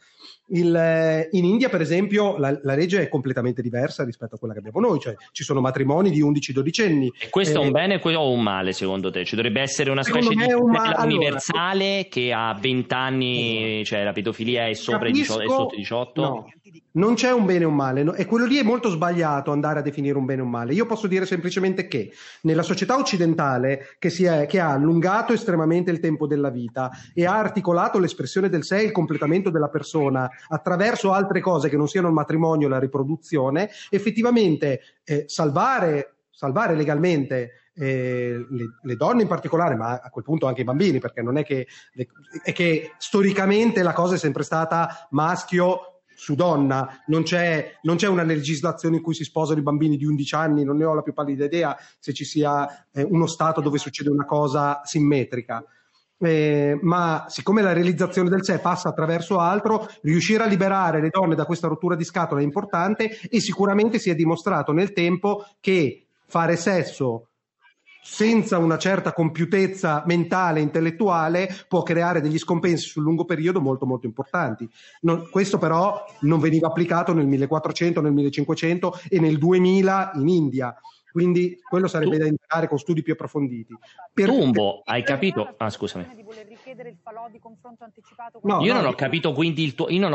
In India, per esempio, la legge è completamente diversa rispetto a quella che abbiamo noi. Cioè ci sono matrimoni di 11-12 anni. E questo è un bene o un male, secondo te? Ci dovrebbe essere una specie di universale che a 20 anni, cioè la pedofilia è sopra i e sotto 18? No, non c'è un bene e un male, no? E quello lì è molto sbagliato andare a definire un bene e un male. Io posso dire semplicemente che nella società occidentale che ha allungato estremamente il tempo della vita e ha articolato l'espressione del sé, il completamento della persona attraverso altre cose che non siano il matrimonio e la riproduzione, effettivamente salvare legalmente le donne in particolare, ma a quel punto anche i bambini, perché non è che storicamente la cosa è sempre stata maschio su donna, non c'è una legislazione in cui si sposano i bambini di 11 anni, non ne ho la più pallida idea se ci sia uno stato dove succede una cosa simmetrica. Ma siccome la realizzazione del sé passa attraverso altro, riuscire a liberare le donne da questa rottura di scatola è importante, e sicuramente si è dimostrato nel tempo che fare sesso senza una certa compiutezza mentale e intellettuale può creare degli scompensi sul lungo periodo molto molto importanti. Questo però non veniva applicato nel 1400, nel 1500 e nel 2000 in India, quindi quello sarebbe da imparare con studi più approfonditi. Hai capito? Ah, scusami. Io non ho capito, quindi non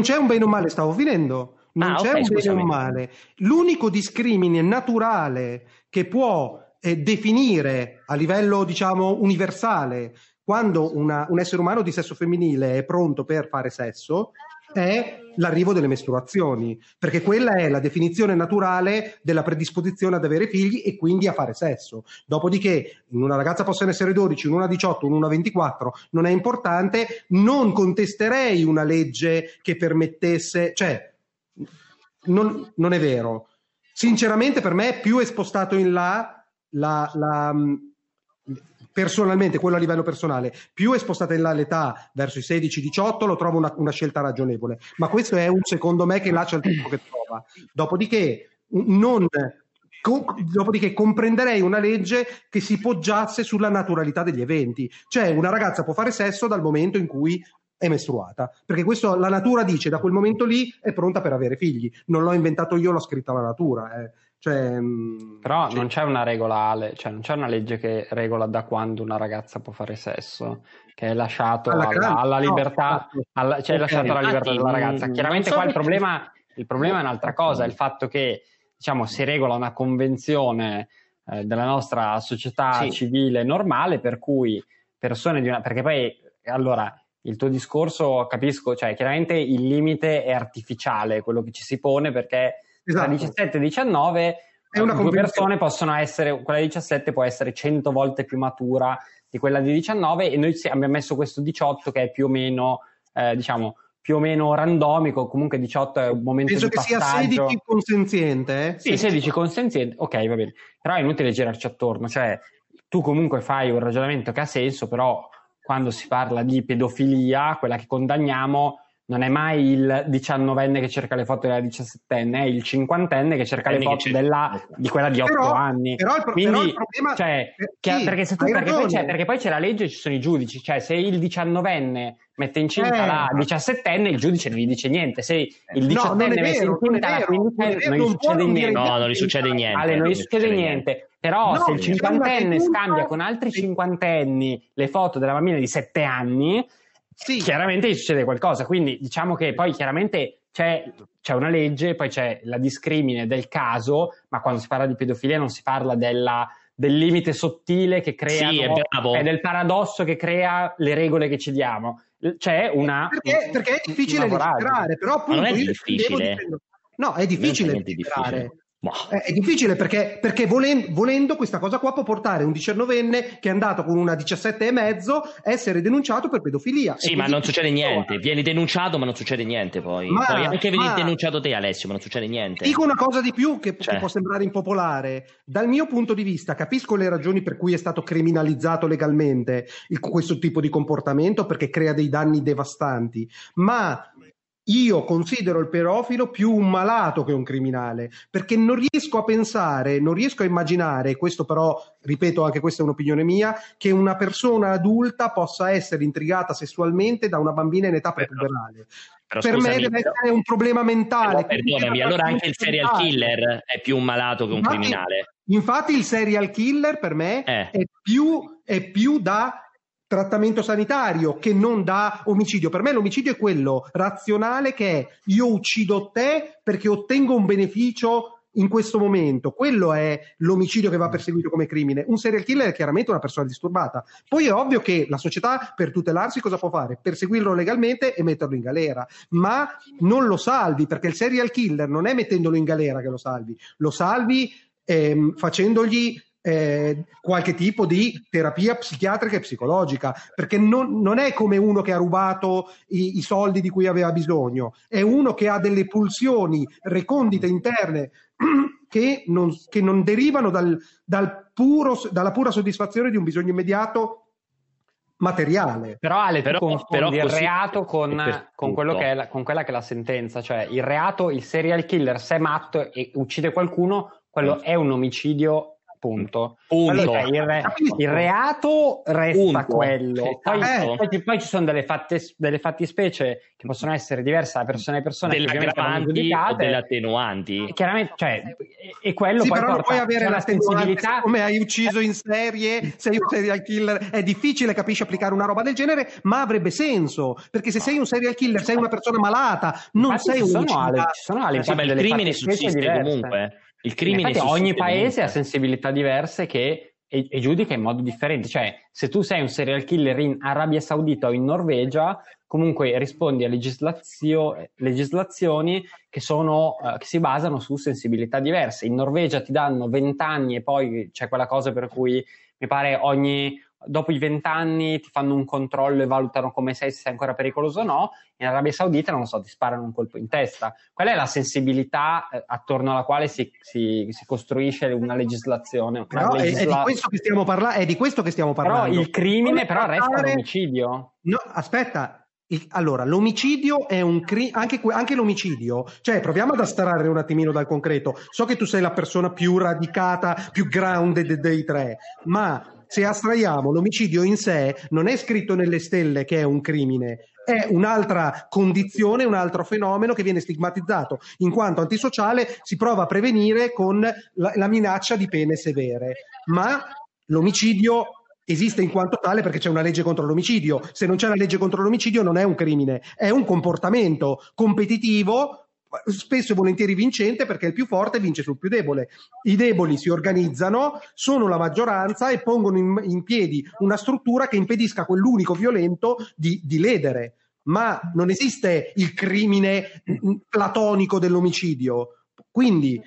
c'è un bene o male, stavo finendo. Non c'è un bene o un male. L'unico discrimine naturale che può definire a livello, diciamo, universale quando un essere umano di sesso femminile è pronto per fare sesso è l'arrivo delle mestruazioni, perché quella è la definizione naturale della predisposizione ad avere figli e quindi a fare sesso. Dopodiché in una ragazza possono essere 12, in una 18, in una 24, non è importante. Non contesterei una legge che permettesse, cioè non è vero, sinceramente per me più è spostato in là personalmente, quello a livello personale, più è spostata in là l'età verso i 16-18 lo trovo una scelta ragionevole, ma questo è un secondo me che lascia il tempo che trova. Dopodiché non dopodiché comprenderei una legge che si poggiasse sulla naturalità degli eventi, cioè una ragazza può fare sesso dal momento in cui è mestruata, perché questo la natura dice da quel momento lì è pronta per avere figli, non l'ho inventato io, l'ho scritta la natura, eh. Cioè, però non c'è una regola, cioè non c'è una legge che regola da quando una ragazza può fare sesso, che è lasciato alla libertà, cioè è lasciato alla libertà della ragazza. Chiaramente qua il problema è un'altra cosa, è il fatto che, diciamo, si regola una convenzione della nostra società civile normale, per cui persone di una, perché poi allora il tuo discorso capisco, cioè chiaramente il limite è artificiale, quello che ci si pone, perché tra 17 e 19 due persone possono essere, quella di 17 può essere 100 volte più matura di quella di 19, e noi abbiamo messo questo 18 che è più o meno diciamo più o meno randomico, comunque 18 è un momento di passaggio. Penso che sia 16 consenziente, eh? Sì, 16 consenziente, ok, va bene, però è inutile girarci attorno, cioè tu comunque fai un ragionamento che ha senso, però quando si parla di pedofilia, quella che condanniamo non è mai il 19enne che cerca le foto della 17enne, è il 50enne che cerca le foto di quella di 8 anni. Quindi, il problema, cioè, perché poi c'è la legge e ci sono i giudici, cioè se il 19enne mette incinta la 17enne, il giudice non gli dice niente, se il 17enne mette incinta la 15enne non gli succede niente. Ale, non gli succede niente. Però se il 50enne scambia con altri 50enni le foto della bambina di 7 anni, sì, chiaramente gli succede qualcosa. Quindi diciamo che poi chiaramente c'è una legge, poi c'è la discrimine del caso, ma quando si parla di pedofilia non si parla del limite sottile che crea, del paradosso che crea le regole che ci diamo. C'è una perché è difficile legiferare, però appunto non è difficile. No, è difficile legiferare. È difficile perché volendo questa cosa qua può portare un 19enne che è andato con una 17,5 a essere denunciato per pedofilia. Sì, ma non succede niente. Vieni denunciato, ma non succede niente poi. Poi anche vieni denunciato te, Alessio, ma non succede niente. Dico una cosa di più che può sembrare impopolare. Dal mio punto di vista capisco le ragioni per cui è stato criminalizzato legalmente questo tipo di comportamento, perché crea dei danni devastanti, ma io considero il pedofilo più un malato che un criminale, perché non riesco a pensare, non riesco a immaginare, questo però, ripeto, anche questa è un'opinione mia, che una persona adulta possa essere intrigata sessualmente da una bambina in età prepuberale. Per me deve essere un problema mentale. Perdonami, allora anche il serial killer è più un malato che un criminale. Infatti il serial killer per me è più da trattamento sanitario che non da omicidio. Per me l'omicidio è quello razionale, che è io uccido te perché ottengo un beneficio in questo momento, quello è l'omicidio che va perseguito come crimine. Un serial killer è chiaramente una persona disturbata. Poi è ovvio che la società per tutelarsi cosa può fare? Perseguirlo legalmente e metterlo in galera, ma non lo salvi, perché il serial killer non è mettendolo in galera che lo salvi facendogli qualche tipo di terapia psichiatrica e psicologica, perché non è come uno che ha rubato i soldi di cui aveva bisogno, è uno che ha delle pulsioni recondite interne che non derivano dalla pura soddisfazione di un bisogno immediato materiale. Però Ale, confondi il reato con quella che è la sentenza, cioè il reato, il serial killer se è matto e uccide qualcuno, quello è un omicidio. Punto. Allora, il reato resta quello. Poi ci sono delle fattispecie che possono essere diverse da persona a persona, delle aggravanti o delle attenuanti. Chiaramente, cioè, e quello poi porta, non puoi avere la sensibilità. Come hai ucciso in serie, sei un serial killer, è difficile, capisci, applicare una roba del genere, ma avrebbe senso, perché se sei un serial killer sei una persona malata, non sei un omicidio. Ci sono delle crimini sussiste comunque. Il crimine, infatti, ogni paese ha sensibilità diverse e giudica in modo differente. Cioè, se tu sei un serial killer in Arabia Saudita o in Norvegia, comunque rispondi a legislazioni che si basano su sensibilità diverse. In Norvegia ti danno 20 anni e poi c'è quella cosa per cui mi pare dopo i 20 anni ti fanno un controllo e valutano come sei, se sei ancora pericoloso o no. In Arabia Saudita, non lo so, ti sparano un colpo in testa. Qual è la sensibilità attorno alla quale si costruisce una legislazione? È di questo che stiamo parlando. Però il crimine resta un omicidio. No, aspetta. Allora, l'omicidio è un crimine, anche l'omicidio, cioè proviamo ad astrarre un attimino dal concreto. So che tu sei la persona più radicata, più grounded dei tre, ma se astraiamo l'omicidio in sé, non è scritto nelle stelle che è un crimine, è un'altra condizione, un altro fenomeno che viene stigmatizzato in quanto antisociale, si prova a prevenire con la minaccia di pene severe, ma l'omicidio esiste in quanto tale perché c'è una legge contro l'omicidio. Se non c'è la legge contro l'omicidio non è un crimine, è un comportamento competitivo, spesso e volentieri vincente, perché il più forte vince sul più debole. I deboli si organizzano, sono la maggioranza e pongono in piedi una struttura che impedisca a quell'unico violento di ledere. Ma non esiste il crimine platonico dell'omicidio. Quindi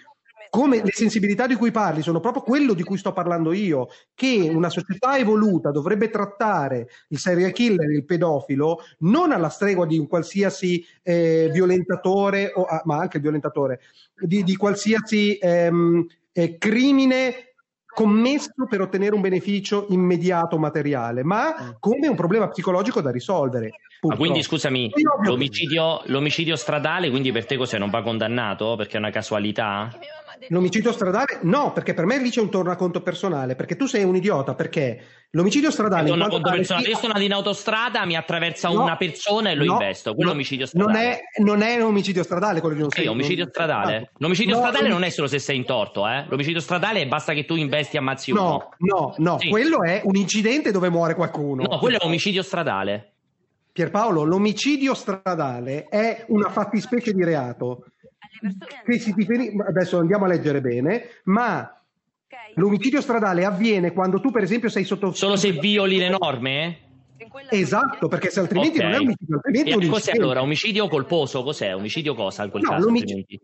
come le sensibilità di cui parli sono proprio quello di cui sto parlando io, che una società evoluta dovrebbe trattare il serial killer, il pedofilo, non alla stregua di un qualsiasi violentatore, ma anche il violentatore, di qualsiasi crimine commesso per ottenere un beneficio immediato materiale, ma come un problema psicologico da risolvere. Ah, quindi scusami, l'omicidio stradale, quindi per te cos'è? Non va condannato perché è una casualità? L'omicidio stradale? No, perché per me lì c'è un tornaconto personale, perché tu sei un idiota, perché l'omicidio stradale... Io sono in autostrada, mi attraversa una persona e lo investo, quello è omicidio stradale. Non è un omicidio stradale quello che non sei. Omicidio stradale. L'omicidio stradale non è solo se sei in torto, eh? L'omicidio stradale è basta che tu investi e ammazzi uno. No, sì. Quello è un incidente dove muore qualcuno. No, quello è omicidio stradale. Pierpaolo, l'omicidio stradale è una fattispecie di reato. Che si differi... Adesso andiamo a leggere bene, ma l'omicidio stradale avviene quando tu per esempio sei sotto... Solo se violi le norme? Esatto, perché se altrimenti non è omicidio. Altrimenti è un cos'è allora? Omicidio colposo? Cos'è? Omicidio cosa in quel caso? L'omicidio...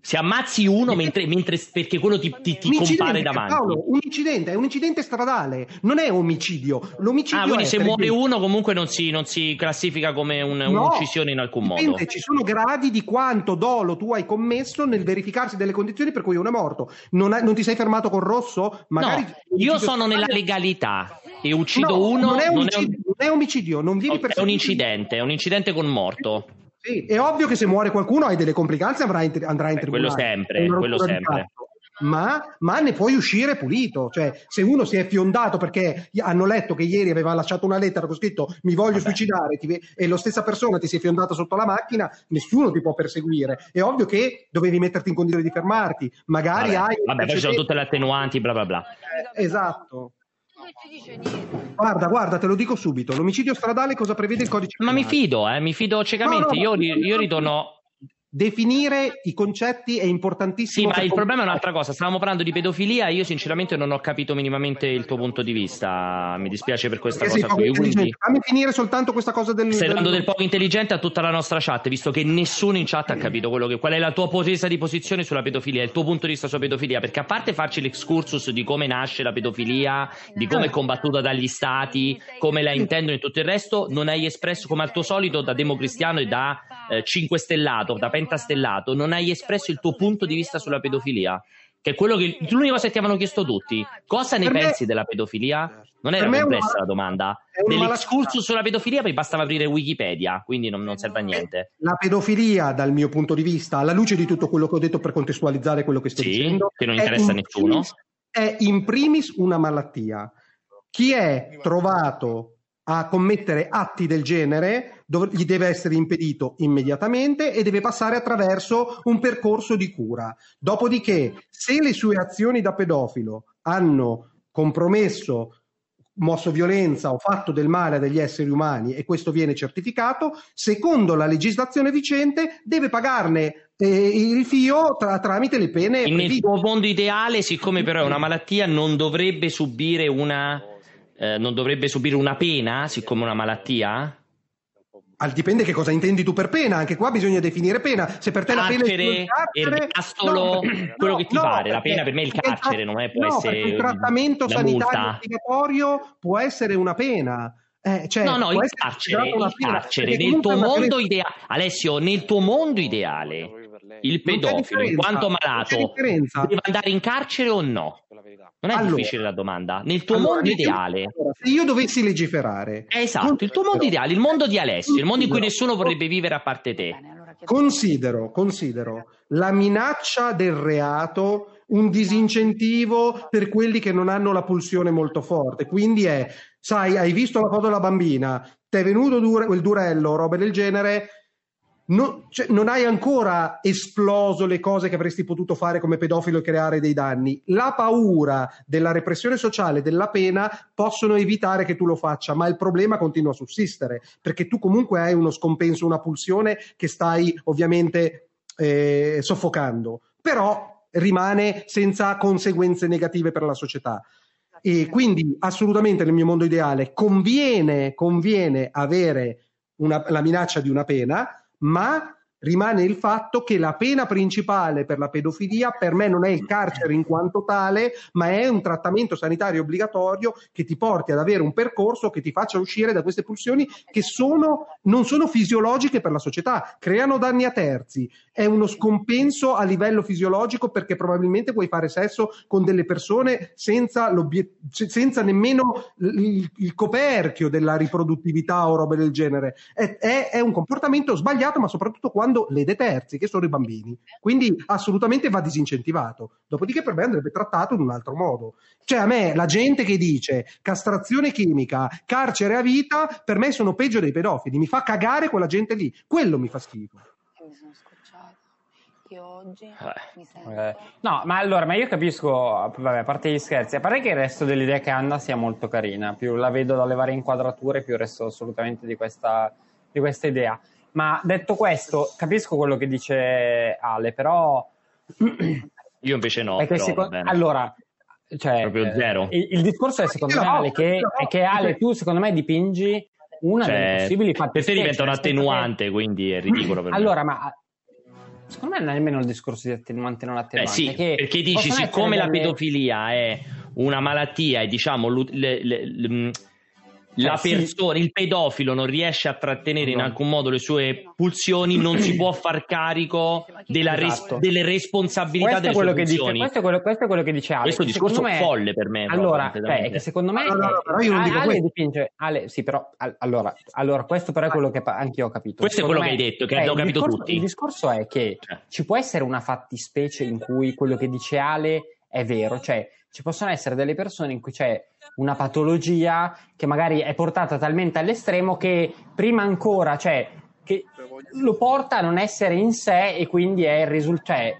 Se ammazzi uno mentre perché quello ti compare davanti. Paolo, è un incidente stradale, non è omicidio. L'omicidio quindi se muore uno comunque non si classifica come un'uccisione in alcun modo. Ci sono gradi di quanto dolo tu hai commesso nel verificarsi delle condizioni per cui uno è morto. Non ti sei fermato col rosso? Magari no, io sono nella legalità e uccido uno. Non è omicidio, non vieni per... È un incidente con morto. Sì, è ovvio che se muore qualcuno hai delle complicanze, andrà in tribunale. Quello sempre. Ma ne puoi uscire pulito. Cioè, se uno si è fiondato perché hanno letto che ieri aveva lasciato una lettera con scritto mi voglio suicidare e la stessa persona ti si è fiondata sotto la macchina, nessuno ti può perseguire. È ovvio che dovevi metterti in condizione di fermarti. Magari poi ci sono tutte le attenuanti, bla bla bla. Esatto. Guarda, te lo dico subito. L'omicidio stradale cosa prevede il codice penale? Ma mi fido ciecamente. Io ritorno. Definire i concetti è importantissimo. Sì, ma il problema è un'altra cosa. Stavamo parlando di pedofilia. Io sinceramente non ho capito minimamente il tuo punto di vista. Mi dispiace per questa cosa qui. Quindi... Fammi finire soltanto questa cosa del... Stai dando del poco intelligente a tutta la nostra chat, visto che nessuno in chat ha capito qual è la tua presa di posizione sulla pedofilia, il tuo punto di vista sulla pedofilia, perché a parte farci l'excursus di come nasce la pedofilia, di come è combattuta dagli stati, come la intendono e tutto il resto, non hai espresso, come al tuo solito, da democristiano e da 5 stellato, da pentastellato, non hai espresso il tuo punto di vista sulla pedofilia, che è quello che l'unica cosa che ti avevano chiesto tutti. Cosa ne pensi della pedofilia? Non era complessa la domanda. Dell'excursus sulla pedofilia poi bastava aprire Wikipedia, quindi non serve a niente. La pedofilia, dal mio punto di vista, alla luce di tutto quello che ho detto per contestualizzare quello che sto dicendo, che non interessa a nessuno, è in primis una malattia. Chi è trovato a commettere atti del genere gli deve essere impedito immediatamente e deve passare attraverso un percorso di cura. Dopodiché, se le sue azioni da pedofilo hanno compromesso, mosso violenza o fatto del male a degli esseri umani e questo viene certificato, secondo la legislazione vigente deve pagarne il fio tramite le pene. Nel tuo mondo ideale, siccome però è una malattia, non dovrebbe subire una pena, siccome una malattia? Dipende che cosa intendi tu per pena, anche qua bisogna definire pena. Se per te la pena è il carcere, pare, la pena per me è il carcere, non è può essere il trattamento sanitario obbligatorio, può essere una pena. Il carcere nel tuo mondo ideale, Alessio, nel tuo mondo ideale, il pedofilo in quanto malato deve andare in carcere o no? Non è difficile la domanda. Nel tuo mondo ideale, se io dovessi legiferare, esatto, il tuo mondo ideale, il mondo di Alessio, il mondo in cui nessuno vorrebbe vivere a parte te. Considero la minaccia del reato un disincentivo per quelli che non hanno la pulsione molto forte, quindi è, sai, hai visto la foto della bambina, ti è venuto quel durello, robe del genere, non hai ancora esploso le cose che avresti potuto fare come pedofilo e creare dei danni. La paura della repressione sociale, della pena, possono evitare che tu lo faccia, ma il problema continua a sussistere, perché tu comunque hai uno scompenso, una pulsione che stai ovviamente soffocando, però rimane senza conseguenze negative per la società. E quindi assolutamente nel mio mondo ideale conviene avere la minaccia di una pena, ma rimane il fatto che la pena principale per la pedofilia per me non è il carcere in quanto tale, ma è un trattamento sanitario obbligatorio che ti porti ad avere un percorso che ti faccia uscire da queste pulsioni che non sono fisiologiche per la società, creano danni a terzi, è uno scompenso a livello fisiologico, perché probabilmente puoi fare sesso con delle persone senza nemmeno il coperchio della riproduttività o robe del genere, è un comportamento sbagliato, ma soprattutto quando lede terzi, che sono i bambini, quindi assolutamente va disincentivato. Dopodiché per me andrebbe trattato in un altro modo, cioè a me la gente che dice castrazione chimica, carcere a vita, per me sono peggio dei pedofili, mi fa cagare quella gente lì, quello mi fa schifo. Mi sono scocciata io oggi, mi sento... No, ma allora, ma io capisco, vabbè, a parte gli scherzi, a parte che il resto dell'idea che Anna sia molto carina, più la vedo dalle varie inquadrature più resto assolutamente di questa idea. Ma detto questo, capisco quello che dice Ale, però... Io invece no. Però, allora, cioè, proprio zero. Il discorso è, secondo me, Ale, che Ale, tu secondo me dipingi una delle possibili fattispecie. Per te diventa un attenuante, quindi è ridicolo per me. Allora, ma secondo me non è nemmeno il discorso di attenuante non attenuante. Sì, perché dici, siccome la pedofilia è una malattia e diciamo... la persona, il pedofilo non riesce a trattenere in alcun modo le sue pulsioni, non si può far carico delle responsabilità delle sue pulsioni. Questo è quello che dice Ale. Questo è un discorso folle per me. Allora, che secondo me Ale dipinge. Ale, sì, però allora questo però è quello che anche io ho capito. Questo è quello che hai detto, che abbiamo capito tutti. Il discorso è che ci può essere una fattispecie in cui quello che dice Ale è vero, cioè ci possono essere delle persone in cui c'è una patologia che magari è portata talmente all'estremo che prima ancora, cioè, che lo porta a non essere in sé, e quindi è il risultato, cioè,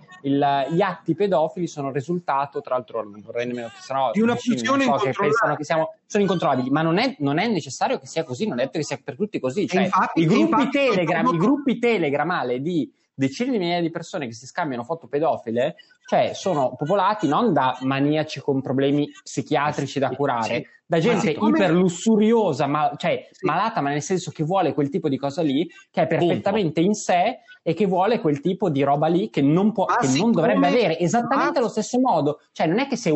gli atti pedofili sono il risultato, tra l'altro non vorrei nemmeno che sennò di una pulsione incontrollabile, che sono incontrollabili, ma non è necessario che sia così, non è detto che sia per tutti così, cioè, infatti, i gruppi Telegram, Ale, di decine di migliaia di persone che si scambiano foto pedofile, cioè sono popolati non da maniaci con problemi psichiatrici da curare, da gente iperlussuriosa, malata, ma nel senso che vuole quel tipo di cosa lì, che è perfettamente in sé e che vuole quel tipo di roba lì che non può, che non dovrebbe avere, esattamente allo stesso modo. Cioè non è che se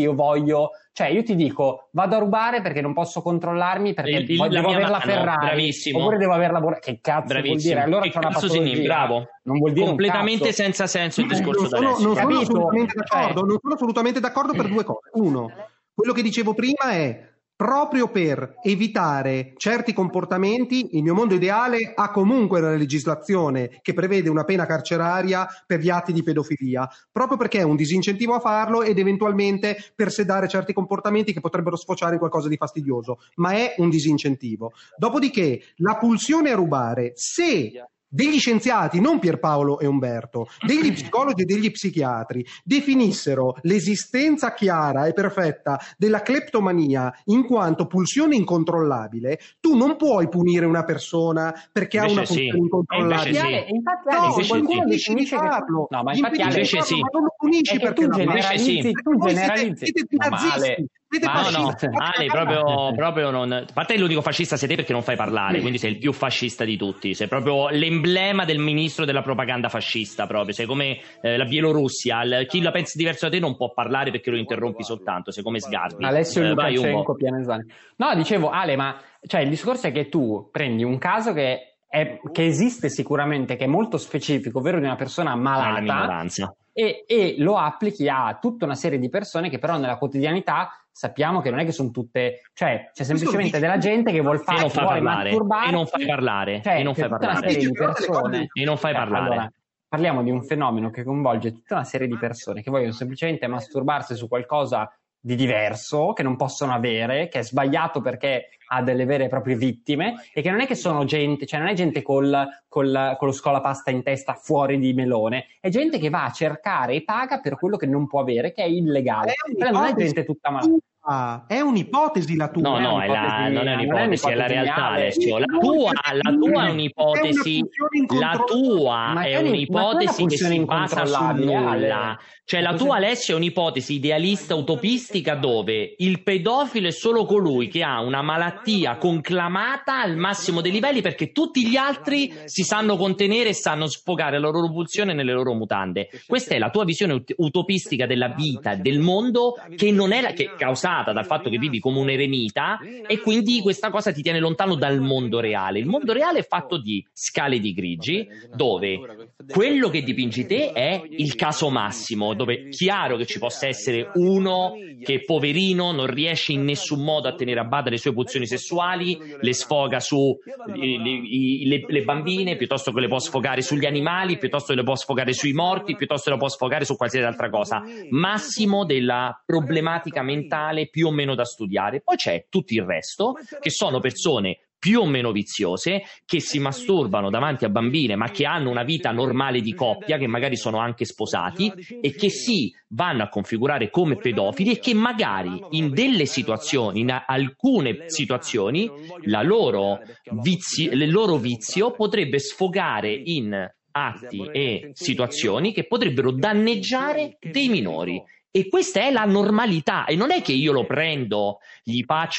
io voglio, cioè io ti dico vado a rubare perché non posso controllarmi, perché devo avere la Ferrari, bravissimo, oppure devo avere la borraccia, che cazzo bravissimo vuol dire? Allora c'è una patologia, bravo, non vuol dire completamente senza senso il discorso da Alessio. Non sono assolutamente d'accordo per due cose. Uno, quello che dicevo prima è, proprio per evitare certi comportamenti, il mio mondo ideale ha comunque una legislazione che prevede una pena carceraria per gli atti di pedofilia, proprio perché è un disincentivo a farlo ed eventualmente per sedare certi comportamenti che potrebbero sfociare in qualcosa di fastidioso, ma è un disincentivo. Dopodiché, la pulsione a rubare, se degli scienziati, non Pierpaolo e Umberto, degli psicologi e degli psichiatri definissero l'esistenza chiara e perfetta della cleptomania in quanto pulsione incontrollabile, tu non puoi punire una persona perché invece ha una pulsione incontrollabile. Non lo punisci perché tu generalizzi. Ale, proprio non. A parte l'unico fascista sei te, perché non fai parlare, quindi sei il più fascista di tutti, sei proprio l'emblema del ministro della propaganda fascista, proprio sei come la Bielorussia, chi la pensa diverso da te non può parlare perché lo interrompi soltanto, sei come Sgarbi. Alessio Lukashenko Pianesani. No, dicevo Ale, ma cioè il discorso è che tu prendi un caso che che esiste sicuramente, che è molto specifico, ovvero di una persona malata, e lo applichi a tutta una serie di persone che però nella quotidianità sappiamo che non è che sono tutte, cioè c'è semplicemente della gente che vuol fare, che vuole masturbarsi e non fai parlare, cioè, e non fai parlare e non fai parlare. Allora, parliamo di un fenomeno che coinvolge tutta una serie di persone che vogliono semplicemente masturbarsi su qualcosa di diverso, che non possono avere, che è sbagliato perché ha delle vere e proprie vittime, e che non è che sono gente, cioè non è gente con lo scolapasta in testa fuori di melone, è gente che va a cercare e paga per quello che non può avere, che è illegale. Però non è gente tutta malata. Ah, è un'ipotesi la tua? Non è un'ipotesi, è la realtà, Alessio. La tua è un'ipotesi, la tua è un'ipotesi che si basa sul nulla. Cioè la tua, Alessio, è un'ipotesi idealista, utopistica, dove il pedofilo è solo colui che ha una malattia conclamata al massimo dei livelli, perché tutti gli altri si sanno contenere e sanno sfogare la loro pulsione nelle loro mutande. Questa è la tua visione utopistica della vita, del mondo, che non è la che causa dal fatto che vivi come un eremita, e quindi questa cosa ti tiene lontano dal mondo reale. Il mondo reale è fatto di scale di grigi, dove quello che dipingi te è il caso massimo, dove è chiaro che ci possa essere uno che, poverino, non riesce in nessun modo a tenere a bada le sue pulsioni sessuali, le sfoga su le bambine, piuttosto che le può sfogare sugli animali, piuttosto che le può sfogare sui morti, piuttosto che le può sfogare su qualsiasi altra cosa. Massimo della problematica mentale più o meno da studiare. Poi c'è tutto il resto, che sono persone più o meno viziose, che si masturbano davanti a bambine, ma che hanno una vita normale di coppia, che magari sono anche sposati, e che si vanno a configurare come pedofili, e che magari in delle situazioni, in alcune situazioni, il loro vizio potrebbe sfogare in atti e situazioni che potrebbero danneggiare dei minori. E questa è la normalità, e non è che io lo prendo,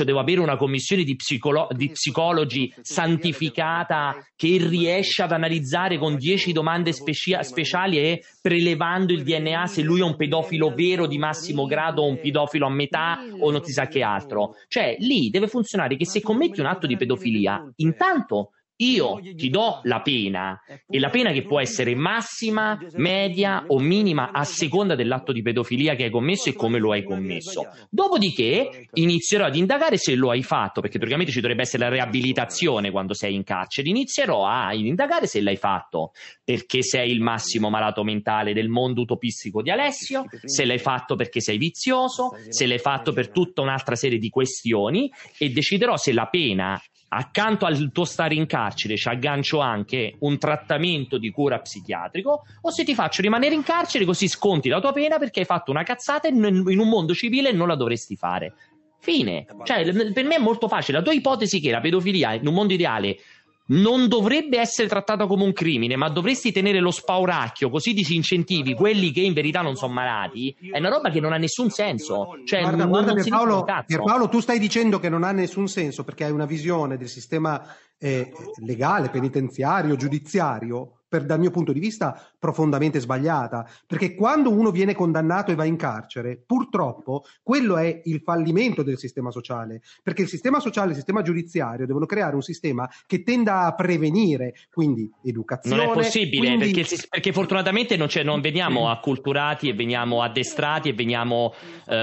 devo avere una commissione di psicologi santificata che riesce ad analizzare con 10 domande speciali e prelevando il DNA se lui è un pedofilo vero di massimo grado o un pedofilo a metà o non si sa che altro. Cioè lì deve funzionare che se commetti un atto di pedofilia, intanto io ti do la pena, e la pena che può essere massima, media o minima a seconda dell'atto di pedofilia che hai commesso e come lo hai commesso. Dopodiché inizierò ad indagare se lo hai fatto, perché praticamente ci dovrebbe essere la riabilitazione quando sei in carcere. Inizierò a indagare se l'hai fatto perché sei il massimo malato mentale del mondo utopistico di Alessio, se l'hai fatto perché sei vizioso, se l'hai fatto per tutta un'altra serie di questioni, e deciderò se la pena, accanto al tuo stare in carcere, ci aggancio anche un trattamento di cura psichiatrico, o se ti faccio rimanere in carcere così sconti la tua pena perché hai fatto una cazzata e in un mondo civile non la dovresti fare. Fine. Cioè, per me è molto facile. La tua ipotesi che la pedofilia in un mondo ideale non dovrebbe essere trattata come un crimine, ma dovresti tenere lo spauracchio così disincentivi quelli che in verità non sono malati, è una roba che non ha nessun senso. Cioè, guarda Pierpaolo, tu stai dicendo che non ha nessun senso perché hai una visione del sistema legale, penitenziario, giudiziario, dal mio punto di vista profondamente sbagliata, perché quando uno viene condannato e va in carcere, purtroppo quello è il fallimento del sistema sociale, perché il sistema sociale e il sistema giudiziario devono creare un sistema che tenda a prevenire, quindi educazione. Non è possibile, quindi... perché fortunatamente non veniamo acculturati e veniamo addestrati e veniamo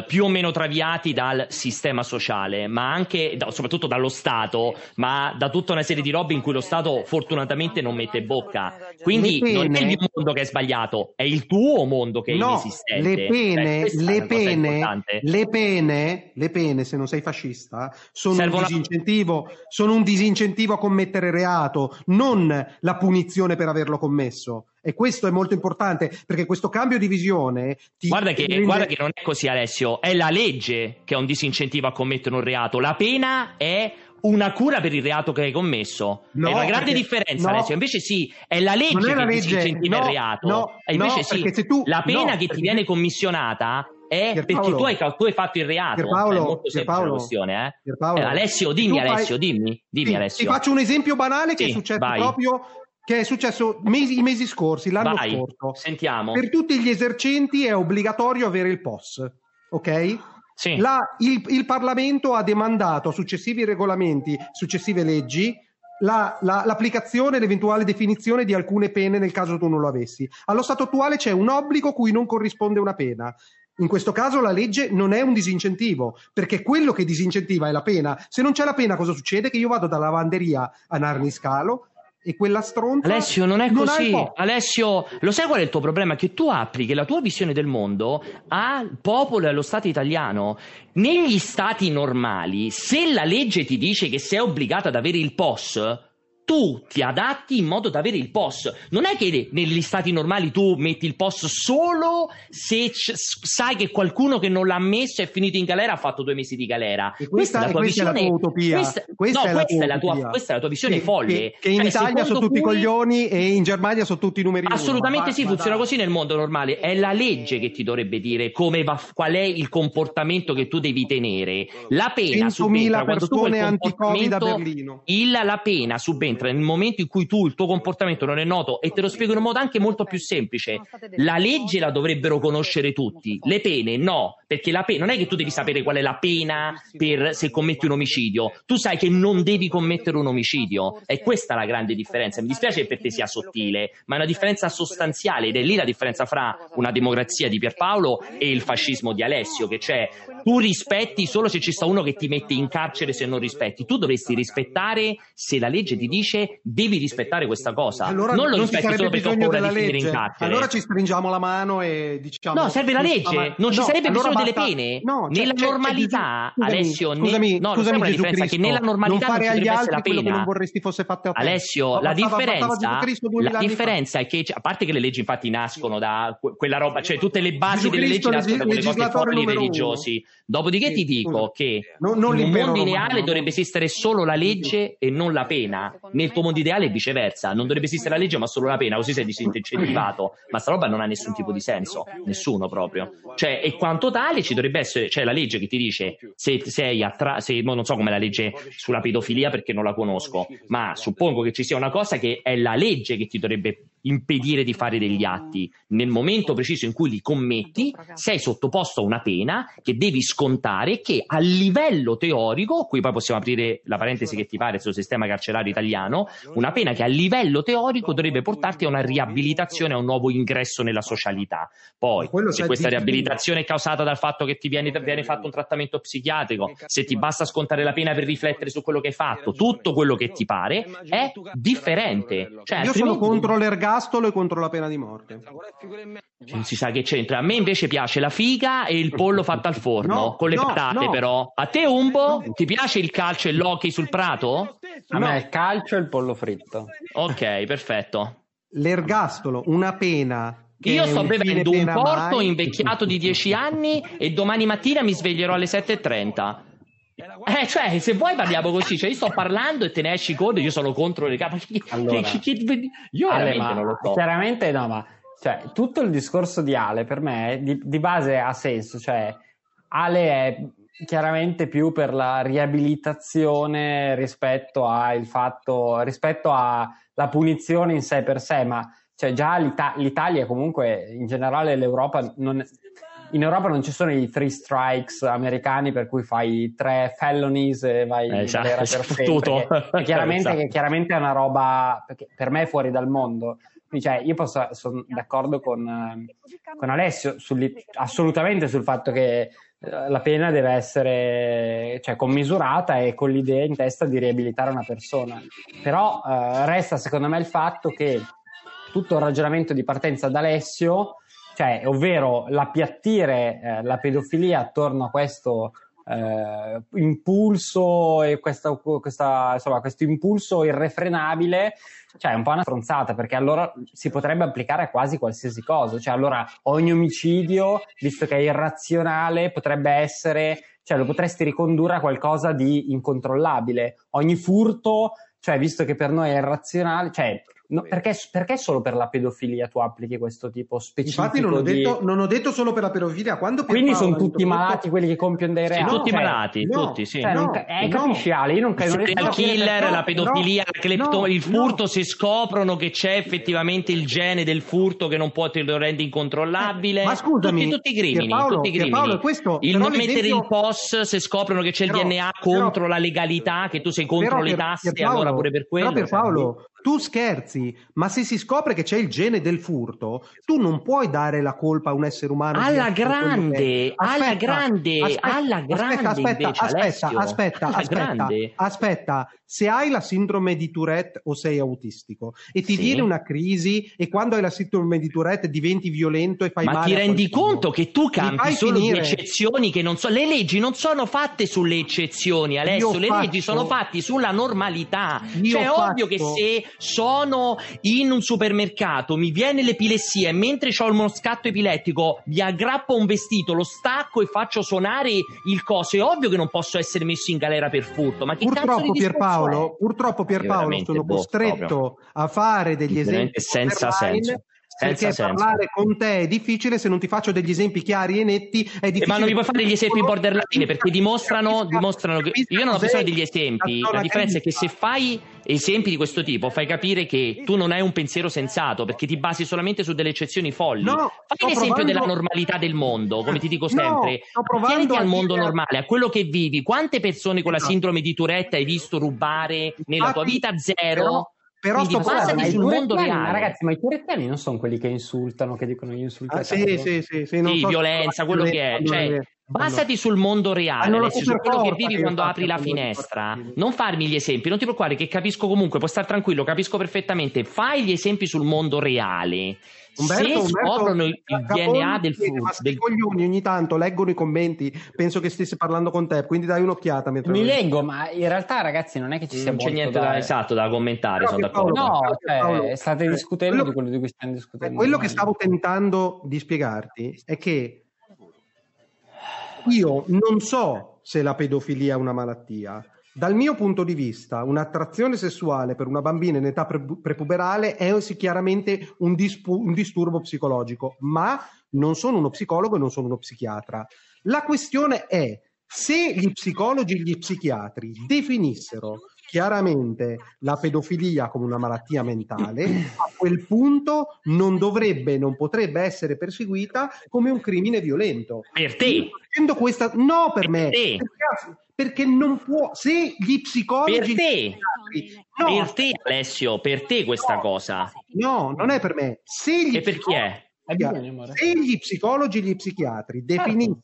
più o meno traviati dal sistema sociale, ma anche soprattutto dallo Stato, ma da tutta una serie di robe in cui lo Stato fortunatamente non mette bocca. Quindi non è il mio mondo che è sbagliato, è il tuo mondo che è inesistente. Le pene, se non sei fascista, sono un disincentivo a commettere reato, non la punizione per averlo commesso. E questo è molto importante, perché questo cambio di visione... Guarda che non è così, Alessio, è la legge che è un disincentivo a commettere un reato, la pena è... una cura per il reato che hai commesso. No, è una grande differenza, Alessio. Invece sì, è la legge che ti incentiva il reato. La pena che ti viene commissionata è perché tu hai fatto il reato. Pierpaolo, è molto semplice la questione. Alessio, dimmi, Alessio. Ti faccio un esempio banale che è successo proprio... che è successo i mesi scorsi, l'anno scorso. Sentiamo. Per tutti gli esercenti è obbligatorio avere il POS, ok? Sì. Il Parlamento ha demandato a successivi regolamenti, successive leggi, l'applicazione e l'eventuale definizione di alcune pene nel caso tu non lo avessi. Allo stato attuale c'è un obbligo cui non corrisponde una pena. In questo caso la legge non è un disincentivo, perché quello che disincentiva è la pena. Se non c'è la pena, cosa succede? Che io vado dalla lavanderia a Narniscalo e quella stronza... Alessio, non è così. Alessio, lo sai qual è il tuo problema? Che tu applichi la tua visione del mondo al popolo e allo Stato italiano. Negli Stati normali, se la legge ti dice che sei obbligato ad avere il POS, tu ti adatti in modo da avere il POS. Non è che negli Stati normali tu metti il POS solo se sai che qualcuno che non l'ha messo è finito in galera, ha fatto 2 mesi di galera. E questa è la tua visione, questa è la tua visione folle. Che in Italia sono tutti coglioni e in Germania sono tutti numeri. Assolutamente sì, funziona così nel mondo normale. È la legge che ti dovrebbe dire come va, qual è il comportamento che tu devi tenere. La pena subentra quando tu quel anti-Covid a Berlino. La pena subentra nel momento in cui tu il tuo comportamento non è noto, e te lo spiego in un modo anche molto più semplice. La legge la dovrebbero conoscere tutti, le pene no, perché la pena non è che tu devi sapere qual è la pena per se commetti un omicidio, tu sai che non devi commettere un omicidio, e questa è la grande differenza. Mi dispiace che per te sia sottile, ma è una differenza sostanziale, ed è lì la differenza fra una democrazia di Pierpaolo e il fascismo di Alessio, che c'è: tu rispetti solo se ci sta uno che ti mette in carcere se non rispetti. Tu dovresti rispettare se la legge ti dice devi rispettare questa cosa. Allora non lo rispetti solo perché ho paura di finire in carcere. Allora ci stringiamo la mano e diciamo no, serve la legge, non ci sarebbe bisogno delle pene. No, nella normalità, Alessio, scusami, Gesù Cristo, che nella normalità non fare agli altri quello che non vorresti fosse fatto a te. Alessio, la differenza è che, a parte che le leggi infatti nascono da quella roba, cioè tutte le basi delle leggi nascono da quelle cose folli religiosi. Dopodiché ti dico che nel mondo ideale dovrebbe esistere solo la legge e non la pena. Nel tuo mondo ideale viceversa, non dovrebbe esistere la legge ma solo la pena, così sei disincentivato. Ma sta roba non ha nessun tipo di senso, nessuno proprio, cioè, e quanto tale ci dovrebbe essere, cioè, la legge che ti dice se sei se, non so come la legge sulla pedofilia perché non la conosco, ma suppongo che ci sia una cosa che è la legge che ti dovrebbe impedire di fare degli atti. Nel momento preciso in cui li commetti sei sottoposto a una pena che devi scontare, che a livello teorico, qui poi possiamo aprire la parentesi che ti pare sul sistema carcerario italiano, una pena che a livello teorico dovrebbe portarti a una riabilitazione, a un nuovo ingresso nella socialità. Poi se questa riabilitazione è causata dal fatto che ti viene fatto un trattamento psichiatrico, se ti basta scontare la pena per riflettere su quello che hai fatto, tutto quello che ti pare è differente, cioè, io sono contro l'ergastolo e contro la pena di morte. Non si sa che c'entra. A me invece piace la figa e il pollo fatto al forno, no, con le patate. No. Però a te, Umbo, ti piace il calcio e l'hockey sul prato? A me il calcio e il pollo fritto. Ok, perfetto. L'ergastolo, una pena. Io sto bevendo un porto invecchiato di 10 anni e domani mattina mi sveglierò alle 7:30. Cioè, se vuoi parliamo così, cioè io sto parlando e te ne esci con io sono contro le capo. Allora, io veramente non lo so. Chiaramente no, ma cioè, tutto il discorso di Ale per me di base ha senso, cioè Ale è chiaramente più per la riabilitazione rispetto al fatto, rispetto alla punizione in sé per sé, ma cioè già l'Italia comunque in generale l'Europa non... In Europa non ci sono i 3 strikes americani per cui fai 3 felonies e vai in galera per sempre. Chiaramente è una roba perché per me è fuori dal mondo. Quindi, cioè, io sono d'accordo con Alessio assolutamente sul fatto che la pena deve essere, cioè, commisurata e con l'idea in testa di riabilitare una persona. Però resta secondo me il fatto che tutto il ragionamento di partenza da Alessio, cioè, ovvero l'appiattire la pedofilia attorno a questo impulso e questo impulso irrefrenabile, cioè è un po' una stronzata, perché allora si potrebbe applicare a quasi qualsiasi cosa. Cioè, allora ogni omicidio, visto che è irrazionale, potrebbe essere, cioè lo potresti ricondurre a qualcosa di incontrollabile. Ogni furto, cioè, visto che per noi è irrazionale, cioè No, perché solo per la pedofilia tu applichi questo tipo specifico? Infatti non ho detto solo per la pedofilia. Quando quindi sono tutti malati quelli che compiono dei reati? Sì, tutti malati, tutti, sì. Capisci Ale, io non credo. Il killer, la pedofilia, il furto, se scoprono che c'è effettivamente il gene del furto che non può, te lo rende incontrollabile. Ma scusami, tutti i crimini, questo, il non mettere il POS se scoprono che c'è il DNA contro la legalità, che tu sei contro le tasse, allora pure per quello. Però Pierpaolo, tu scherzi, ma se si scopre che c'è il gene del furto, tu non puoi dare la colpa a un essere umano alla grande. Se hai la sindrome di Tourette o sei autistico e ti viene una crisi, e quando hai la sindrome di Tourette diventi violento e fai male, ma ti rendi conto che tu campi solo di eccezioni che non so, le leggi non sono fatte sulle eccezioni, Alessio, leggi sono fatte sulla normalità. Cioè ovvio che se sono in un supermercato, mi viene l'epilessia e mentre ho uno scatto epilettico vi aggrappo un vestito, lo stacco e faccio suonare il coso, è ovvio che non posso essere messo in galera per furto. Ma che cazzo di Pierpaolo, purtroppo Pierpaolo sono costretto a fare degli esempi senza senso. Perché parlare con te è difficile, se non ti faccio degli esempi chiari e netti è difficile. Ma non mi puoi fare degli esempi borderline, perché dimostrano che io non ho bisogno degli esempi. La differenza è che se fai esempi di questo tipo fai capire che tu non hai un pensiero sensato, perché ti basi solamente su delle eccezioni folli. Fai l'esempio della normalità del mondo, come ti dico sempre. Tieniti al mondo normale, a quello che vivi. Quante persone con la sindrome di Tourette hai visto rubare nella tua vita? Zero. Però sto parlando sul mondo reale, ragazzi, ma i tourettiani non sono quelli che insultano, che dicono gli insultati. Violenza, quello che è, cioè basati sul mondo reale, Alessio, su quello che vivi quando apri la finestra. Non farmi gli esempi, non ti preoccupare che capisco comunque, puoi stare tranquillo, capisco perfettamente. Fai gli esempi sul mondo reale. Umberto, se scoprono il DNA del furto, coglioni ogni tanto leggono i commenti, penso che stesse parlando con te, quindi dai un'occhiata. Mi leggo, ma in realtà ragazzi non è che ci sia niente da commentare, sono d'accordo. State discutendo di quello di cui stiamo discutendo. Quello che stavo tentando di spiegarti è che io non so se la pedofilia è una malattia. Dal mio punto di vista, un'attrazione sessuale per una bambina in età prepuberale è chiaramente un disturbo psicologico, ma non sono uno psicologo e non sono uno psichiatra. La questione è, se gli psicologi e gli psichiatri definissero chiaramente la pedofilia come una malattia mentale, a quel punto non potrebbe essere perseguita come un crimine violento. Per te? No, per me. Perché non può, se gli psicologi... Per te, Alessio, per te questa cosa. No, non è per me. E per chi è? Se gli psicologi e gli psichiatri definissero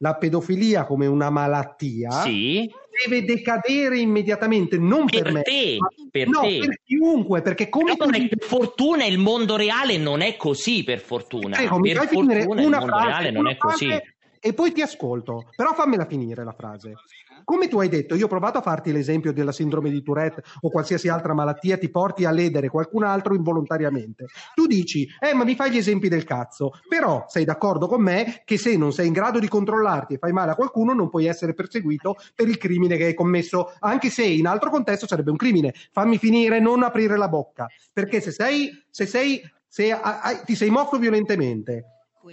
la pedofilia come una malattia, deve decadere immediatamente, non per me. Per chiunque, perché come... Per fortuna il mondo reale non è così, per fortuna. Per fortuna il mondo reale non è così. E poi ti ascolto, però fammela finire la frase. Come tu hai detto, io ho provato a farti l'esempio della sindrome di Tourette o qualsiasi altra malattia, ti porti a ledere qualcun altro involontariamente. Tu dici, ma mi fai gli esempi del cazzo, però sei d'accordo con me che se non sei in grado di controllarti e fai male a qualcuno non puoi essere perseguito per il crimine che hai commesso, anche se in altro contesto sarebbe un crimine. Fammi finire, non aprire la bocca, perché se ti sei mosso violentemente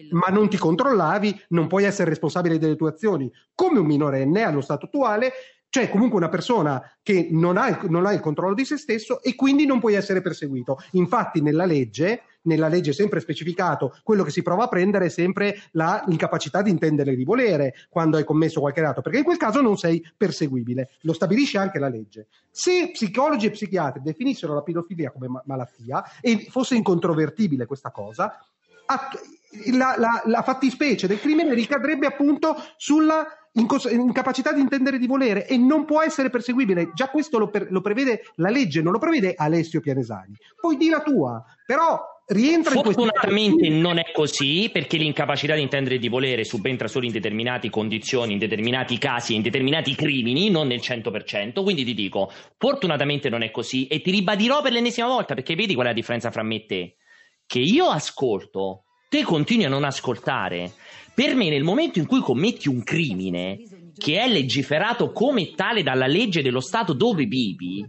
ma non ti controllavi, non puoi essere responsabile delle tue azioni come un minorenne allo stato attuale, cioè comunque una persona che non ha il controllo di se stesso, e quindi non puoi essere perseguito. Infatti nella legge è sempre specificato, quello che si prova a prendere è sempre l'incapacità di intendere e di volere quando hai commesso qualche reato, perché in quel caso non sei perseguibile, lo stabilisce anche la legge. Se psicologi e psichiatri definissero la pedofilia come malattia e fosse incontrovertibile questa cosa, la fattispecie del crimine ricadrebbe appunto sulla incapacità di intendere e di volere, e non può essere perseguibile. Già questo lo prevede la legge, non lo prevede Alessio Pianesani. Poi di la tua, però rientra fortunatamente in non è così, perché l'incapacità di intendere e di volere subentra solo in determinate condizioni, in determinati casi, in determinati crimini, non nel 100%. Quindi ti dico, fortunatamente non è così, e ti ribadirò per l'ennesima volta, perché vedi qual è la differenza fra me e te, che io ascolto, te continui a non ascoltare. Per me, nel momento in cui commetti un crimine che è legiferato come tale dalla legge dello Stato dove vivi,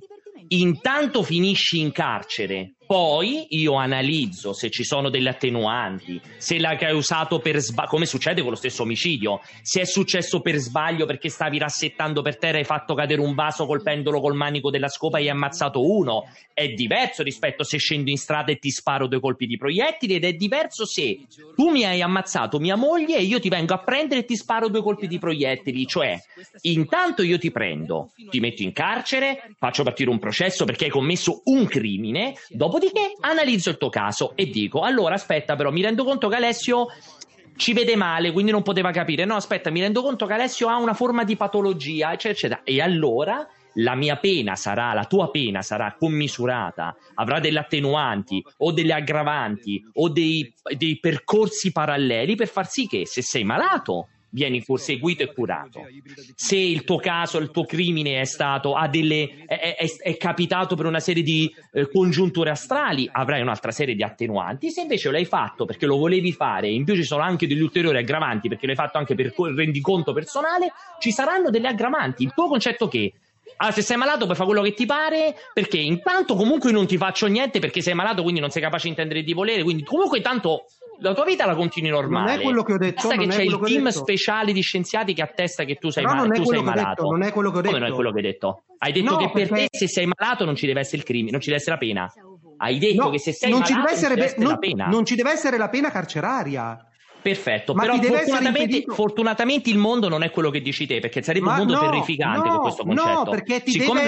intanto finisci in carcere, Poi io analizzo se ci sono delle attenuanti, se l'ha usato per sbaglio, come succede con lo stesso omicidio, se è successo per sbaglio perché stavi rassettando per terra e hai fatto cadere un vaso col pendolo col manico della scopa e hai ammazzato uno. È diverso rispetto se scendo in strada e ti sparo due colpi di proiettili, ed è diverso se tu mi hai ammazzato mia moglie e io ti vengo a prendere e ti sparo due colpi di proiettili. Cioè, intanto io ti prendo, ti metto in carcere, faccio partire un processo perché hai commesso un crimine, dopodiché analizzo il tuo caso e dico: allora aspetta, però mi rendo conto che Alessio ci vede male, quindi non poteva capire. No, aspetta, mi rendo conto che Alessio ha una forma di patologia, eccetera, eccetera. E allora la mia pena sarà, la tua pena sarà commisurata, avrà delle attenuanti o delle aggravanti o dei percorsi paralleli per far sì che, se sei malato, vieni seguito e curato. Se il tuo caso, il tuo crimine è stato è capitato per una serie di congiunture astrali, avrai un'altra serie di attenuanti. Se invece l'hai fatto perché lo volevi fare, in più ci sono anche degli ulteriori aggravanti perché l'hai fatto anche per rendiconto personale, ci saranno delle aggravanti. Il tuo concetto che allora, se sei malato puoi fare quello che ti pare, perché intanto comunque non ti faccio niente perché sei malato, quindi non sei capace di intendere di volere, quindi comunque tanto la tua vita la continui normale. Non è quello che ho detto. Basta che c'è il team speciale di scienziati che attesta che tu sei malato. Non è quello che ho detto. Come non è quello che ho detto? Hai detto no, che per te se sei malato non ci deve essere il crimine, non ci deve essere la pena. Hai detto no, che se sei malato non ci deve essere la pena carceraria. Perfetto, ma però fortunatamente il mondo non è quello che dici te, perché sarebbe un mondo terrificante con questo concetto. No, perché siccome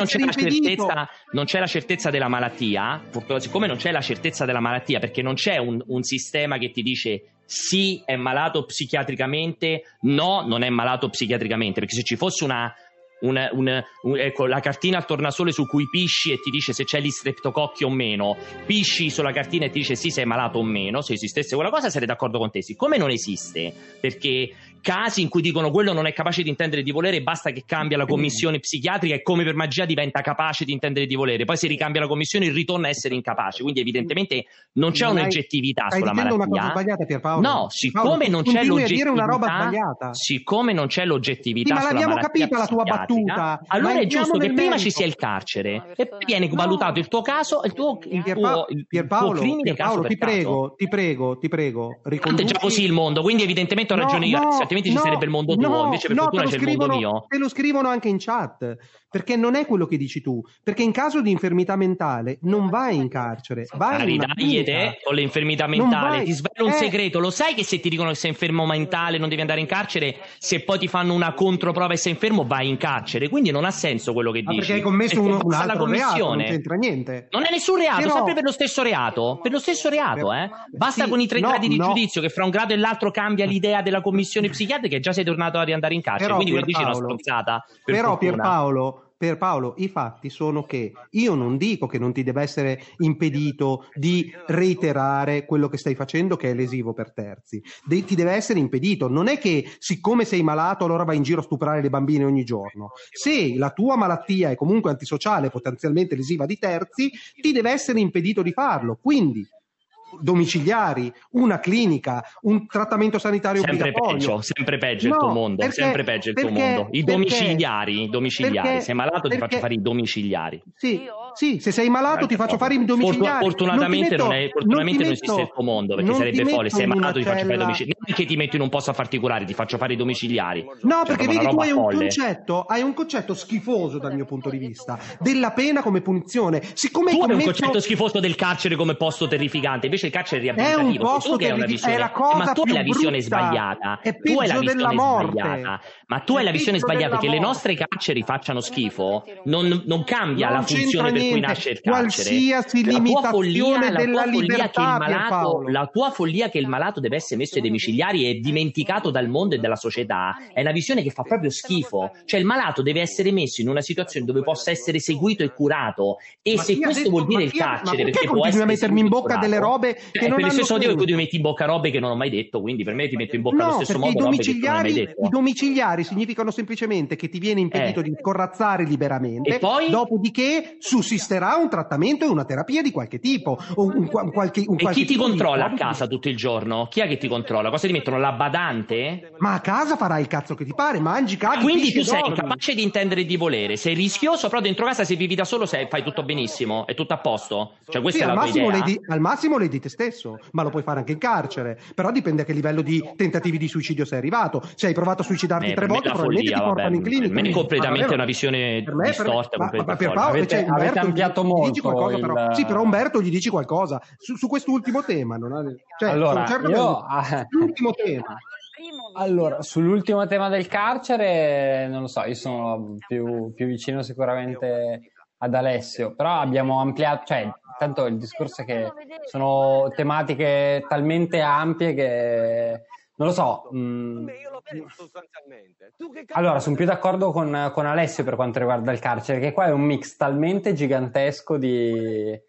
non c'è la certezza della malattia, siccome non c'è la certezza della malattia, perché non c'è un sistema che ti dice sì, è malato psichiatricamente, no, non è malato psichiatricamente, perché se ci fosse la cartina al tornasole su cui pisci e ti dice se c'è gli streptococchi o meno, pisci sulla cartina e ti dice sì, sei malato o meno, se esistesse quella cosa sarei d'accordo con te. Siccome non esiste, perché casi in cui dicono quello non è capace di intendere di volere, basta che cambia la commissione psichiatrica e come per magia diventa capace di intendere di volere, poi se ricambia la commissione ritorna a essere incapace, quindi evidentemente non c'è un'oggettività sulla malattia. Una cosa sbagliata, Pierpaolo. No, siccome non c'è l'oggettività, una roba sbagliata. Siccome non c'è l'oggettività sulla malattia, ma l'abbiamo capita la tua battuta. Allora è giusto che prima ci sia il carcere e poi viene valutato il tuo caso, il tuo crimine. Pierpaolo, ti prego. Riconduci... È già così il mondo, quindi evidentemente ho ragione io, altrimenti ci sarebbe il mondo tuo, invece per fortuna c'è il mondo mio. Te lo scrivono anche in chat, perché non è quello che dici tu, perché in caso di infermità mentale non vai in carcere, vai in una clinica. Con le infermità mentali ti svelo un segreto, lo sai che se ti dicono che sei infermo mentale non devi andare in carcere, se poi ti fanno una controprova e sei infermo vai in carcere, quindi non ha senso quello che dici. Perché hai commesso un altro reato, non c'entra niente. Non è nessun reato, però... sempre per lo stesso reato, Basta con i 3 gradi di giudizio che fra un grado e l'altro cambia l'idea della commissione psichiatrica e già sei tornato ad andare in carcere, però, quindi quello dici è una stronzata. Però Pierpaolo, i fatti sono che io non dico che non ti deve essere impedito di reiterare quello che stai facendo che è lesivo per terzi, ti deve essere impedito, non è che siccome sei malato allora vai in giro a stuprare le bambine ogni giorno. Se la tua malattia è comunque antisociale, potenzialmente lesiva di terzi, ti deve essere impedito di farlo, quindi domiciliari, una clinica, un trattamento sanitario obbligatorio. Sempre peggio il tuo mondo, domiciliari. Se sei malato ti faccio fare i domiciliari. Sì, se sei malato ti faccio fare i domiciliari. Fortunatamente non esiste il tuo mondo, perché sarebbe folle. Se sei malato ti faccio fare i domiciliari. Non è che ti metto in un posto particolare, ti faccio fare i domiciliari. No, perché vedi, tu hai un concetto schifoso dal mio punto di vista della pena come punizione. Siccome tu hai un concetto schifoso del carcere come posto terrificante, invece il carcere è riabilitativo, è la cosa, ma tu hai la visione sbagliata, è peggio della morte. Ma tu hai la visione sbagliata, che le nostre carceri facciano schifo non cambia la funzione per cui nasce il carcere. Qualsiasi limitazione della libertà, la tua follia che il malato deve essere messo ai domiciliari e dimenticato dal mondo e dalla società è una visione che fa proprio schifo. Cioè il malato deve essere messo in una situazione dove possa essere seguito e curato, e se questo vuol dire il carcere, perché può essere mettermi in bocca delle robe che non hanno senso. Per il stesso motivo che tu metti in bocca robe che non ho mai detto, quindi per me ti metto in bocca allo stesso modo robe che non ho mai detto. I domiciliari significano semplicemente che ti viene impedito di scorrazzare liberamente, e poi dopodiché sussisterà un trattamento e una terapia di qualche tipo, e chi ti controlla a casa tutto il giorno? Chi è che ti controlla? Cosa se ti mettono la badante... Ma a casa farai il cazzo che ti pare, mangi, caghi, quindi tu sei incapace di intendere e di volere, sei rischioso, però dentro casa se vivi da solo fai tutto benissimo, è tutto a posto. Cioè questa è la tua idea. Al massimo le di te stesso, ma lo puoi fare anche in carcere, però dipende a che livello di tentativi di suicidio sei arrivato. Se hai provato a suicidarti 3 volte probabilmente ti portano in clinica. È completamente una visione distorta. Ma Pierpaolo avete cambiato molto il... Sì, però Umberto gli dici qualcosa su quest'ultimo tema, non ha... Cioè, allora, l'ultimo tema. Allora, sull'ultimo tema del carcere, non lo so, io sono più vicino sicuramente ad Alessio, però abbiamo ampliato, cioè, tanto il discorso è che sono tematiche talmente ampie che, non lo so. Allora, sono più d'accordo con Alessio per quanto riguarda il carcere, che qua è un mix talmente gigantesco di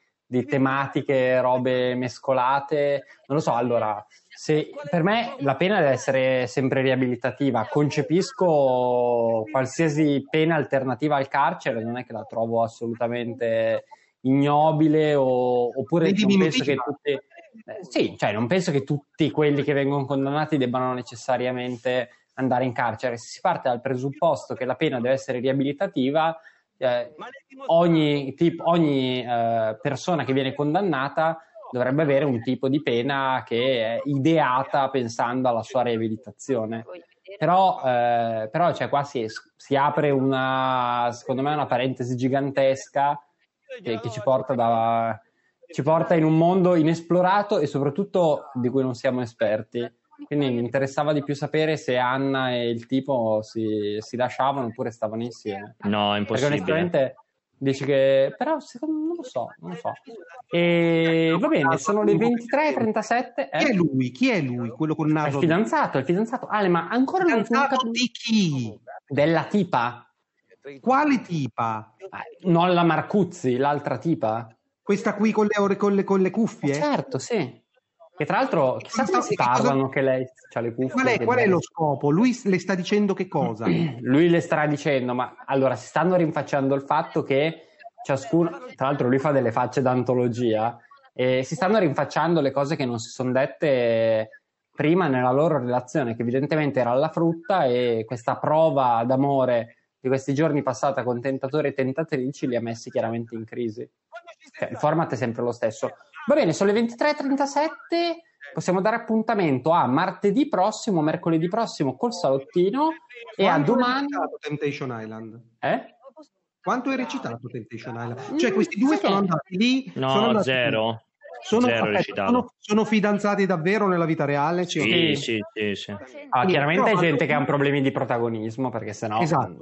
tematiche, robe mescolate, non lo so. Allora, se per me la pena deve essere sempre riabilitativa, concepisco qualsiasi pena alternativa al carcere, non è che la trovo assolutamente ignobile oppure non penso che tutti, cioè non penso che tutti quelli che vengono condannati debbano necessariamente andare in carcere. Se si parte dal presupposto che la pena deve essere riabilitativa, ogni persona che viene condannata dovrebbe avere un tipo di pena che è ideata pensando alla sua riabilitazione, però cioè, qua si apre una, secondo me, una parentesi gigantesca che ci porta in un mondo inesplorato e soprattutto di cui non siamo esperti. Quindi mi interessava di più sapere se Anna e il tipo si lasciavano oppure stavano insieme. No, è impossibile. Perché onestamente dici che... Però secondo me non lo so. E va bene, sono le 23:37. Chi è lui? Quello col naso? È fidanzato, Ale, ma ancora non sono capito... di chi? Della tipa. Quale tipa? Non la Marcuzzi, l'altra tipa. Questa qui con le cuffie? Certo, sì. Che tra l'altro chissà se parlano che lei ha le cuffie. Qual è lo scopo? Lui le sta dicendo che cosa? Lui le starà dicendo, ma allora si stanno rinfacciando il fatto che ciascuno, tra l'altro lui fa delle facce d'antologia, e si stanno rinfacciando le cose che non si sono dette prima nella loro relazione, che evidentemente era alla frutta, e questa prova d'amore di questi giorni passata con tentatori e tentatrici li ha messi chiaramente in crisi. Cioè, il format è sempre lo stesso. Va bene, sono le 23:37, possiamo dare appuntamento a martedì prossimo, mercoledì prossimo col salottino e a domani. Temptation Island. Eh? Quanto è recitato Temptation Island? Cioè questi due sono andati lì? No, zero. Sono fidanzati davvero nella vita reale? Sì. Ah, chiaramente c'è gente che ha problemi di protagonismo, perché sennò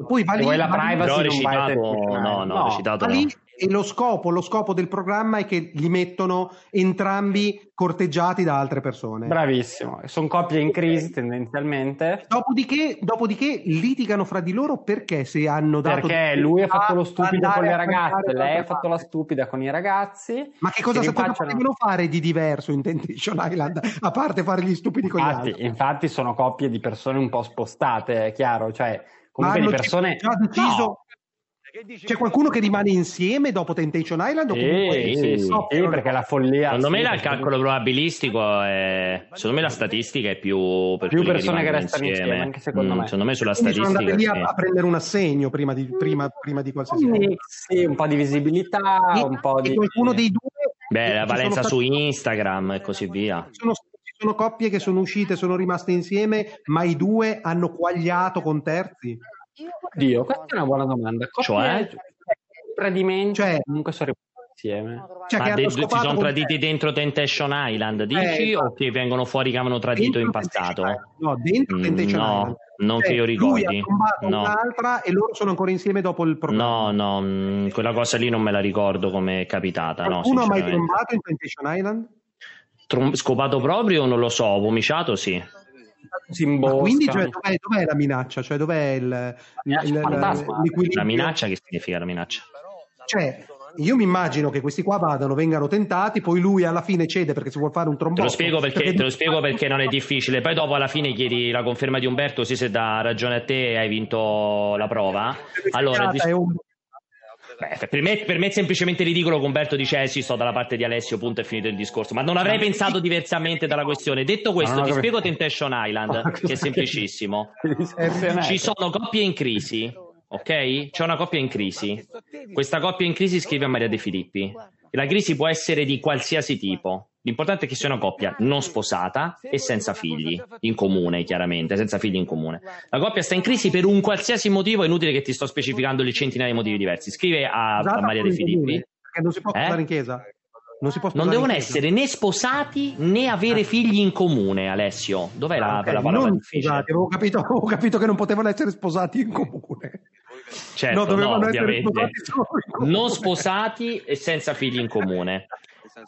poi va lì, la privacy non va. No, recitato no. E lo scopo del programma è che li mettono entrambi corteggiati da altre persone. Bravissimo, sono coppie in crisi tendenzialmente. Dopodiché litigano fra di loro perché lui ha fatto lo stupido con le ragazze, lei ha fatto la stupida con i ragazzi. Ma che cosa potevano fare di diverso in Temptation Island a parte fare gli stupidi con gli altri? Infatti sono coppie di persone un po' spostate, è chiaro, cioè comunque di persone già deciso. No. C'è qualcuno che rimane insieme dopo Temptation Island? Sì, perché la follia... Secondo me il calcolo probabilistico è... Secondo me la statistica è più... Per più persone che restano insieme, anche secondo me. Secondo me sulla statistica... Sono andate lì a prendere un assegno prima di qualsiasi cosa. Sì, un po' di visibilità, un po' di... Qualcuno dei due... Beh, la valenza su Instagram e così via. Sono coppie che sono uscite, sono rimaste insieme, ma i due hanno quagliato con terzi. Dio, questa è una buona domanda. Cioè, tradimento, comunque sono insieme. Cioè, ma si sono traditi dentro Temptation Island, dici? O che vengono fuori che avevano tradito in passato? No, dentro Temptation Island. Non che io ricordi. No. Un'altra e loro sono ancora insieme dopo il programma. No, quella cosa lì non me la ricordo come è capitata. Qualcuno ha mai trombato in Temptation Island? Scopato proprio? Non lo so, vomiciato sì. Quindi cioè, dov'è la minaccia? Cioè dov'è la minaccia? Che significa la minaccia? Cioè io mi immagino che questi qua vengano tentati, poi lui alla fine cede perché si vuol fare un trombone. Te lo spiego perché non è difficile. Poi dopo alla fine chiedi la conferma di Umberto, se dà ragione a te hai vinto la prova. Allora Beh, per me è semplicemente ridicolo che Umberto dice sì, sto dalla parte di Alessio, punto, è finito il discorso, ma non avrei pensato diversamente dalla questione. Detto questo, ti spiego Temptation Island, che è semplicissimo. Ci sono coppie in crisi, ok? C'è una coppia in crisi, questa coppia in crisi scrive a Maria De Filippi, la crisi può essere di qualsiasi tipo, l'importante è che sia una coppia non sposata e senza figli in comune, chiaramente senza figli in comune. La coppia sta in crisi per un qualsiasi motivo, è inutile che ti sto specificando le centinaia di motivi diversi. Scrive a Maria De Filippi, perché non si può sposare in chiesa, non devono essere né sposati né avere figli in comune. Alessio, dov'è la parola difficile? Avevo capito che non potevano essere sposati in comune. Certo, no, ovviamente sposati non sposati e senza figli in comune.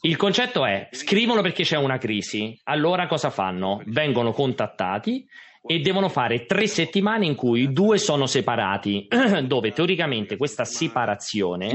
Il concetto è: scrivono perché c'è una crisi, allora cosa fanno? Vengono contattati e devono fare 3 settimane in cui 2 sono separati, dove teoricamente questa separazione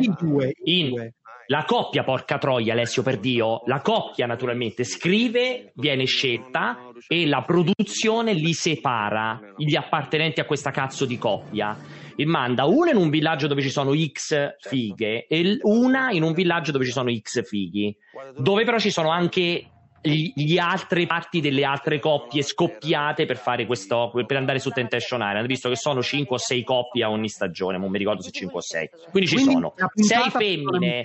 la coppia, porca troia Alessio, per Dio, la coppia naturalmente scrive, viene scelta e la produzione li separa, gli appartenenti a questa cazzo di coppia, e manda una in un villaggio dove ci sono X fighe e una in un villaggio dove ci sono X fighi, dove però ci sono anche gli altre parti delle altre coppie scoppiate per fare questo, per andare su Temptation Island, visto che sono 5 o 6 coppie a ogni stagione, non mi ricordo se 5 o 6. Quindi ci sono 6 femmine,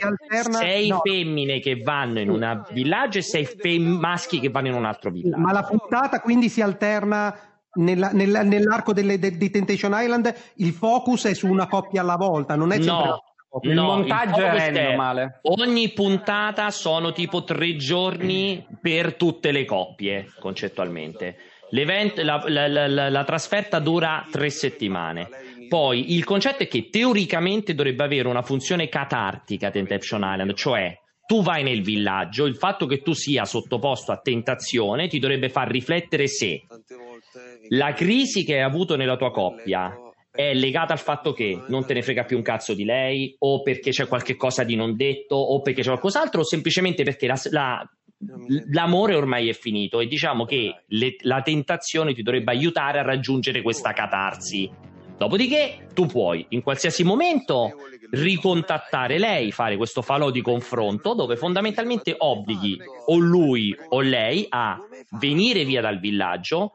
6 femmine che vanno in un villaggio e 6 maschi che vanno in un altro villaggio. Ma la puntata quindi si alterna nell'arco di Temptation Island, il focus è su una coppia alla volta, non è sempre il montaggio è normale. Ogni puntata sono tipo 3 giorni per tutte le coppie, concettualmente. La trasferta dura 3 settimane. Poi il concetto è che teoricamente dovrebbe avere una funzione catartica Temptation Island, cioè tu vai nel villaggio, il fatto che tu sia sottoposto a tentazione ti dovrebbe far riflettere se la crisi che hai avuto nella tua coppia è legata al fatto che non te ne frega più un cazzo di lei, o perché c'è qualche cosa di non detto, o perché c'è qualcos'altro, o semplicemente perché l'amore ormai è finito, e diciamo che la tentazione ti dovrebbe aiutare a raggiungere questa catarsi. Dopodiché tu puoi in qualsiasi momento ricontattare lei, fare questo falò di confronto dove fondamentalmente obblighi o lui o lei a venire via dal villaggio,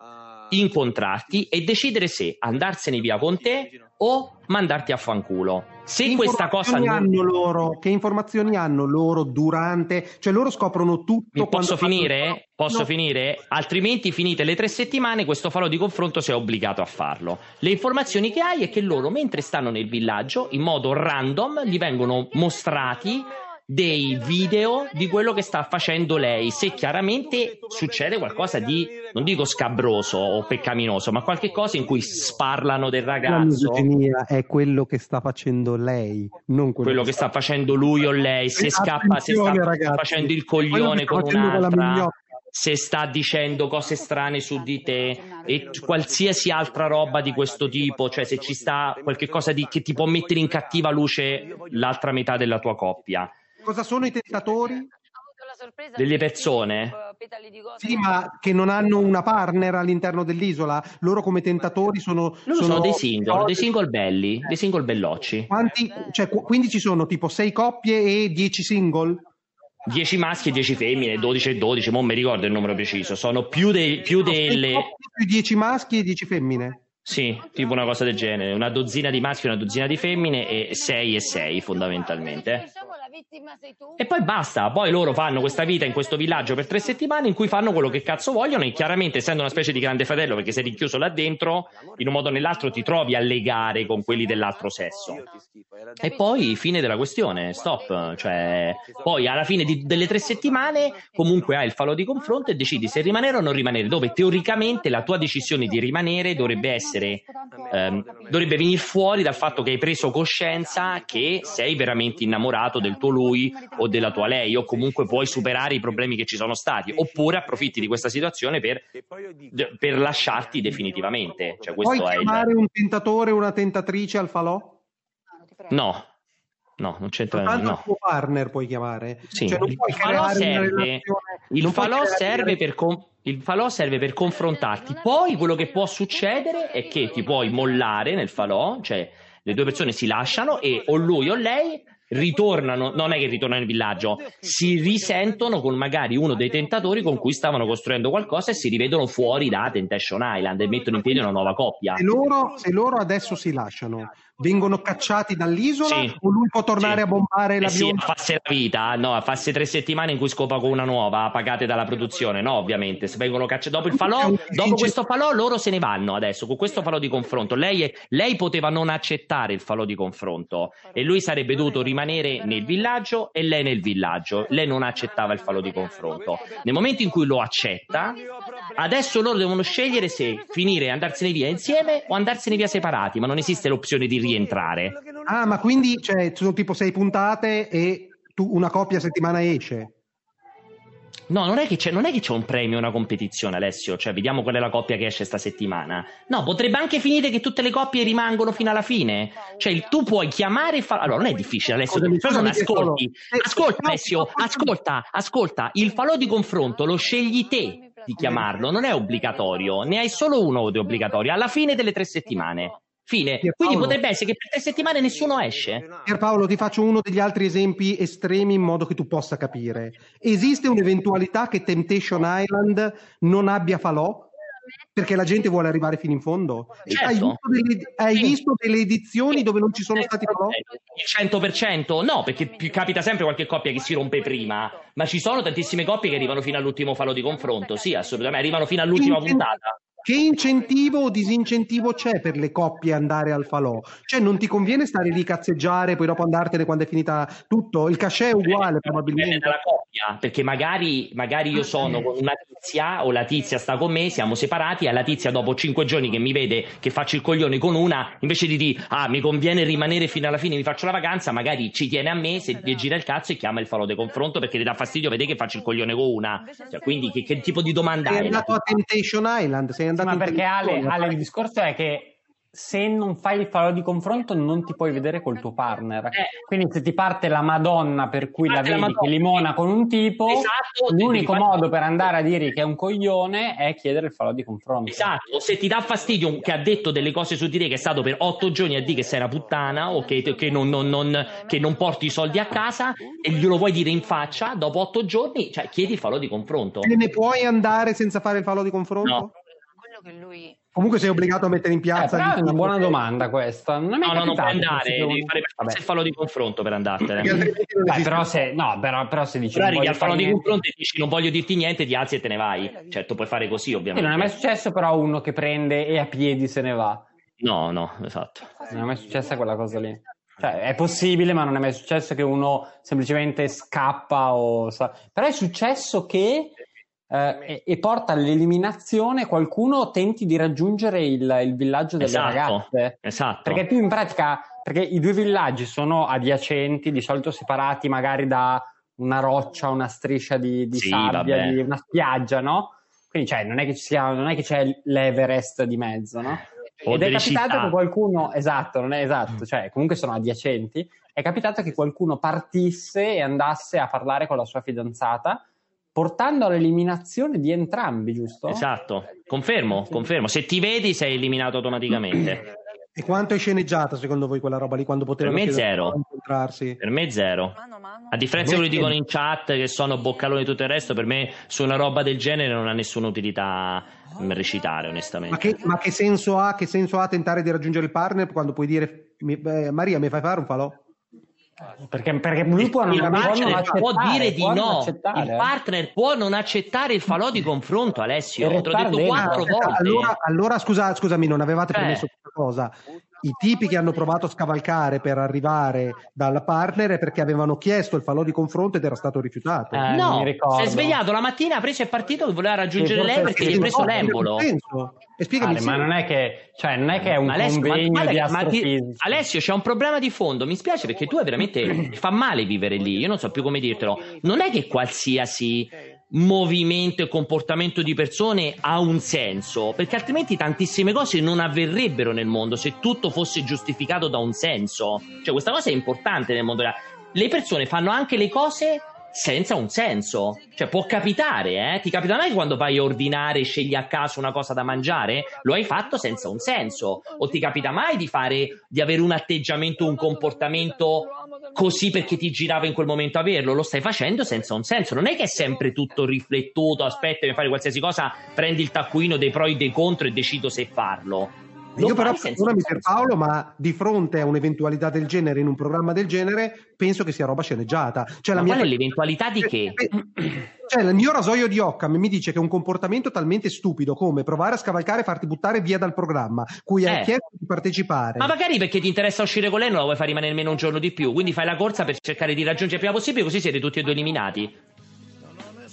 incontrarti e decidere se andarsene via con te o mandarti a fanculo. Se questa cosa che informazioni hanno loro durante, cioè loro scoprono tutto. Posso finire? Altrimenti, finite le 3 settimane, questo falò di confronto sei obbligato a farlo. Le informazioni che hai è che loro, mentre stanno nel villaggio, in modo random gli vengono mostrati dei video di quello che sta facendo lei, se chiaramente succede qualcosa di, non dico scabroso o peccaminoso, ma qualche cosa in cui sparlano del ragazzo. La misoginia è quello che sta facendo lei, non quello che sta facendo lui o lei, se scappa, se sta facendo il coglione con un'altra, se sta dicendo cose strane su di te e qualsiasi altra roba di questo tipo, cioè se ci sta qualche cosa che ti può mettere in cattiva luce l'altra metà della tua coppia. Cosa sono i tentatori? Delle persone? Sì, ma che non hanno una partner all'interno dell'isola. Loro come tentatori sono dei single belli, dei single bellocci. Quindi ci sono tipo 6 coppie e 10 single? 10 maschi e 10 femmine, 12 e 12, non mi ricordo il numero preciso. Sono più delle 10 maschi e 10 femmine. Sì, tipo una cosa del genere, una dozzina di maschi, una dozzina di femmine e 6 e 6 fondamentalmente. E poi basta, poi loro fanno questa vita in questo villaggio per 3 settimane in cui fanno quello che cazzo vogliono, e chiaramente, essendo una specie di Grande Fratello, perché sei rinchiuso là dentro, in un modo o nell'altro ti trovi a legare con quelli dell'altro sesso. E poi fine della questione, stop. Cioè, poi alla fine delle 3 settimane comunque hai il falò di confronto e decidi se rimanere o non rimanere, dove teoricamente la tua decisione di rimanere dovrebbe essere dovrebbe venire fuori dal fatto che hai preso coscienza che sei veramente innamorato del tuo lui o della tua lei, o comunque puoi superare i problemi che ci sono stati, oppure approfitti di questa situazione per lasciarti definitivamente. Cioè, questo puoi chiamare un tentatore o una tentatrice al falò? No, non c'entra. Tanto il tuo partner puoi chiamare. Sì. Cioè, non puoi il falò serve per confrontarti. Poi quello che può succedere è che ti puoi mollare nel falò, cioè le due persone si lasciano e o lui o lei ritornano, non è che ritornano nel villaggio, si risentono con magari uno dei tentatori con cui stavano costruendo qualcosa e si rivedono fuori da Temptation Island e mettono in piedi una nuova coppia. Se loro adesso si lasciano, vengono cacciati dall'isola, sì, o lui può tornare, sì, a bombare la bionda? Sì, a farsi la vita, no, a farsi 3 settimane in cui scopa con una nuova, pagate dalla produzione, no, ovviamente, se vengono cacciati dopo il falò, dopo questo falò loro se ne vanno adesso, con questo falò di confronto, lei poteva non accettare il falò di confronto e lui sarebbe dovuto rimanere nel villaggio e lei nel villaggio, lei non accettava il falò di confronto, nel momento in cui lo accetta, adesso loro devono scegliere se finire e andarsene via insieme o andarsene via separati, ma non esiste l'opzione di rientrare. Ah, ma quindi cioè, sono tipo 6 puntate e tu una coppia a settimana esce? No, non è che c'è un premio, una competizione, Alessio, cioè vediamo qual è la coppia che esce sta settimana. No, potrebbe anche finire che tutte le coppie rimangono fino alla fine, cioè tu puoi chiamare e allora non è difficile, Alessio, non ascolti, ascolta Alessio, ascolta, il falò di confronto lo scegli te di chiamarlo, non è obbligatorio, ne hai solo uno di obbligatorio, alla fine delle 3 settimane. Fine. Quindi potrebbe essere che per 3 settimane nessuno esce. Pierpaolo, ti faccio uno degli altri esempi estremi in modo che tu possa capire. Esiste un'eventualità che Temptation Island non abbia falò? Perché la gente vuole arrivare fino in fondo? Certo. Hai visto delle edizioni dove non ci sono stati falò? Il 100%? No, perché capita sempre qualche coppia che si rompe prima, ma ci sono tantissime coppie che arrivano fino all'ultimo falò di confronto. Sì, assolutamente, arrivano fino all'ultima puntata. Che incentivo o disincentivo c'è per le coppie andare al falò? Cioè non ti conviene stare lì cazzeggiare poi dopo andartene quando è finita tutto? Il cachè è uguale probabilmente. Dalla coppia, perché magari io sono con una tizia o la tizia sta con me, siamo separati e la tizia dopo 5 giorni che mi vede che faccio il coglione con una, invece di dire ah mi conviene rimanere fino alla fine, mi faccio la vacanza, magari ci tiene a me, se gli gira il cazzo e chiama il falò di confronto perché le dà fastidio vedere che faccio il coglione con una. Cioè, quindi che tipo di domanda è? Sei andato a Temptation Island, ma perché Ale, il discorso è che se non fai il falò di confronto non ti puoi vedere col tuo partner, quindi se ti parte la Madonna per cui la vedi che limona con un tipo, esatto, l'unico modo per andare a dire che è un coglione è chiedere il falò di confronto. Esatto, se ti dà fastidio che ha detto delle cose su di te, che è stato per 8 giorni a dire che sei una puttana o che non porti i soldi a casa e glielo vuoi dire in faccia, dopo 8 giorni cioè chiedi il falò di confronto. Te ne puoi andare senza fare il falò di confronto? No. Che lui... Comunque sei obbligato a mettere in piazza. Però è una buona domanda questa. Non puoi andare, devi fare il falò di confronto per andartene. Però se dici arrivi al falò di confronto e dici non voglio dirti niente, ti alzi e te ne vai. Certo, puoi fare così, ovviamente. Non è mai successo però uno che prende e a piedi se ne va. No, esatto. Non è mai successa quella cosa lì. Cioè, è possibile, ma non è mai successo che uno semplicemente scappa Però è successo che e porta all'eliminazione qualcuno tenti di raggiungere il villaggio delle ragazze. Esatto. Perché tu in pratica, perché i due villaggi sono adiacenti, di solito separati magari da una roccia, una striscia di sabbia, di una spiaggia, no? Quindi cioè, non è che c'è l'Everest di mezzo, no? Ed è capitato che qualcuno, esatto, non è esatto, cioè comunque sono adiacenti, è capitato che qualcuno partisse e andasse a parlare con la sua fidanzata portando all'eliminazione di entrambi, giusto? Esatto, confermo. Se ti vedi sei eliminato automaticamente. E quanto è sceneggiata secondo voi quella roba lì quando potevano incontrarsi? Per me zero. A differenza di quello che dicono in chat che sono boccaloni e tutto il resto, per me su una roba del genere non ha nessuna utilità recitare, onestamente. Ma che senso ha tentare di raggiungere il partner quando puoi dire Maria mi fai fare un falò? Perché lui può non accettare. Il partner può non accettare il falò di confronto, Alessio. Te l'ho detto 4 volte. Allora scusami, non avevate permesso questa cosa. I tipi che hanno provato a scavalcare per arrivare dal partner è perché avevano chiesto il falò di confronto ed era stato rifiutato. No, si è svegliato la mattina, ha preso e partito che voleva raggiungere lei perché gli ha preso l'embolo. Spiegami, ma non è che è un convegno di astrofisica. Alessio, c'è un problema di fondo, mi spiace perché tu è veramente fa male vivere lì, io non so più come dirtelo. Non è che qualsiasi movimento e comportamento di persone ha un senso, perché altrimenti tantissime cose non avverrebbero nel mondo se tutto fosse giustificato da un senso. Cioè questa cosa è importante nel mondo. Le persone fanno anche le cose senza un senso. Cioè, può capitare, eh? Ti capita mai quando vai a ordinare e scegli a caso una cosa da mangiare? Lo hai fatto senza un senso. O ti capita mai di fare, di avere un atteggiamento, un comportamento così perché ti girava in quel momento averlo? Lo stai facendo senza un senso. Non è che è sempre tutto riflettuto, aspetta di fare qualsiasi cosa, prendi il taccuino dei pro e dei contro e decido se farlo. Io però, perdonami Pierpaolo, ma di fronte a un'eventualità del genere, in un programma del genere, penso che sia roba sceneggiata. Cioè, ma la qual è l'eventualità di che? Cioè, il mio rasoio di Occam mi dice che un comportamento talmente stupido come provare a scavalcare e farti buttare via dal programma, cui hai chiesto di partecipare. Ma magari perché ti interessa uscire con lei, non la vuoi far rimanere meno un giorno di più, quindi fai la corsa per cercare di raggiungere il prima possibile, così siete tutti e due eliminati.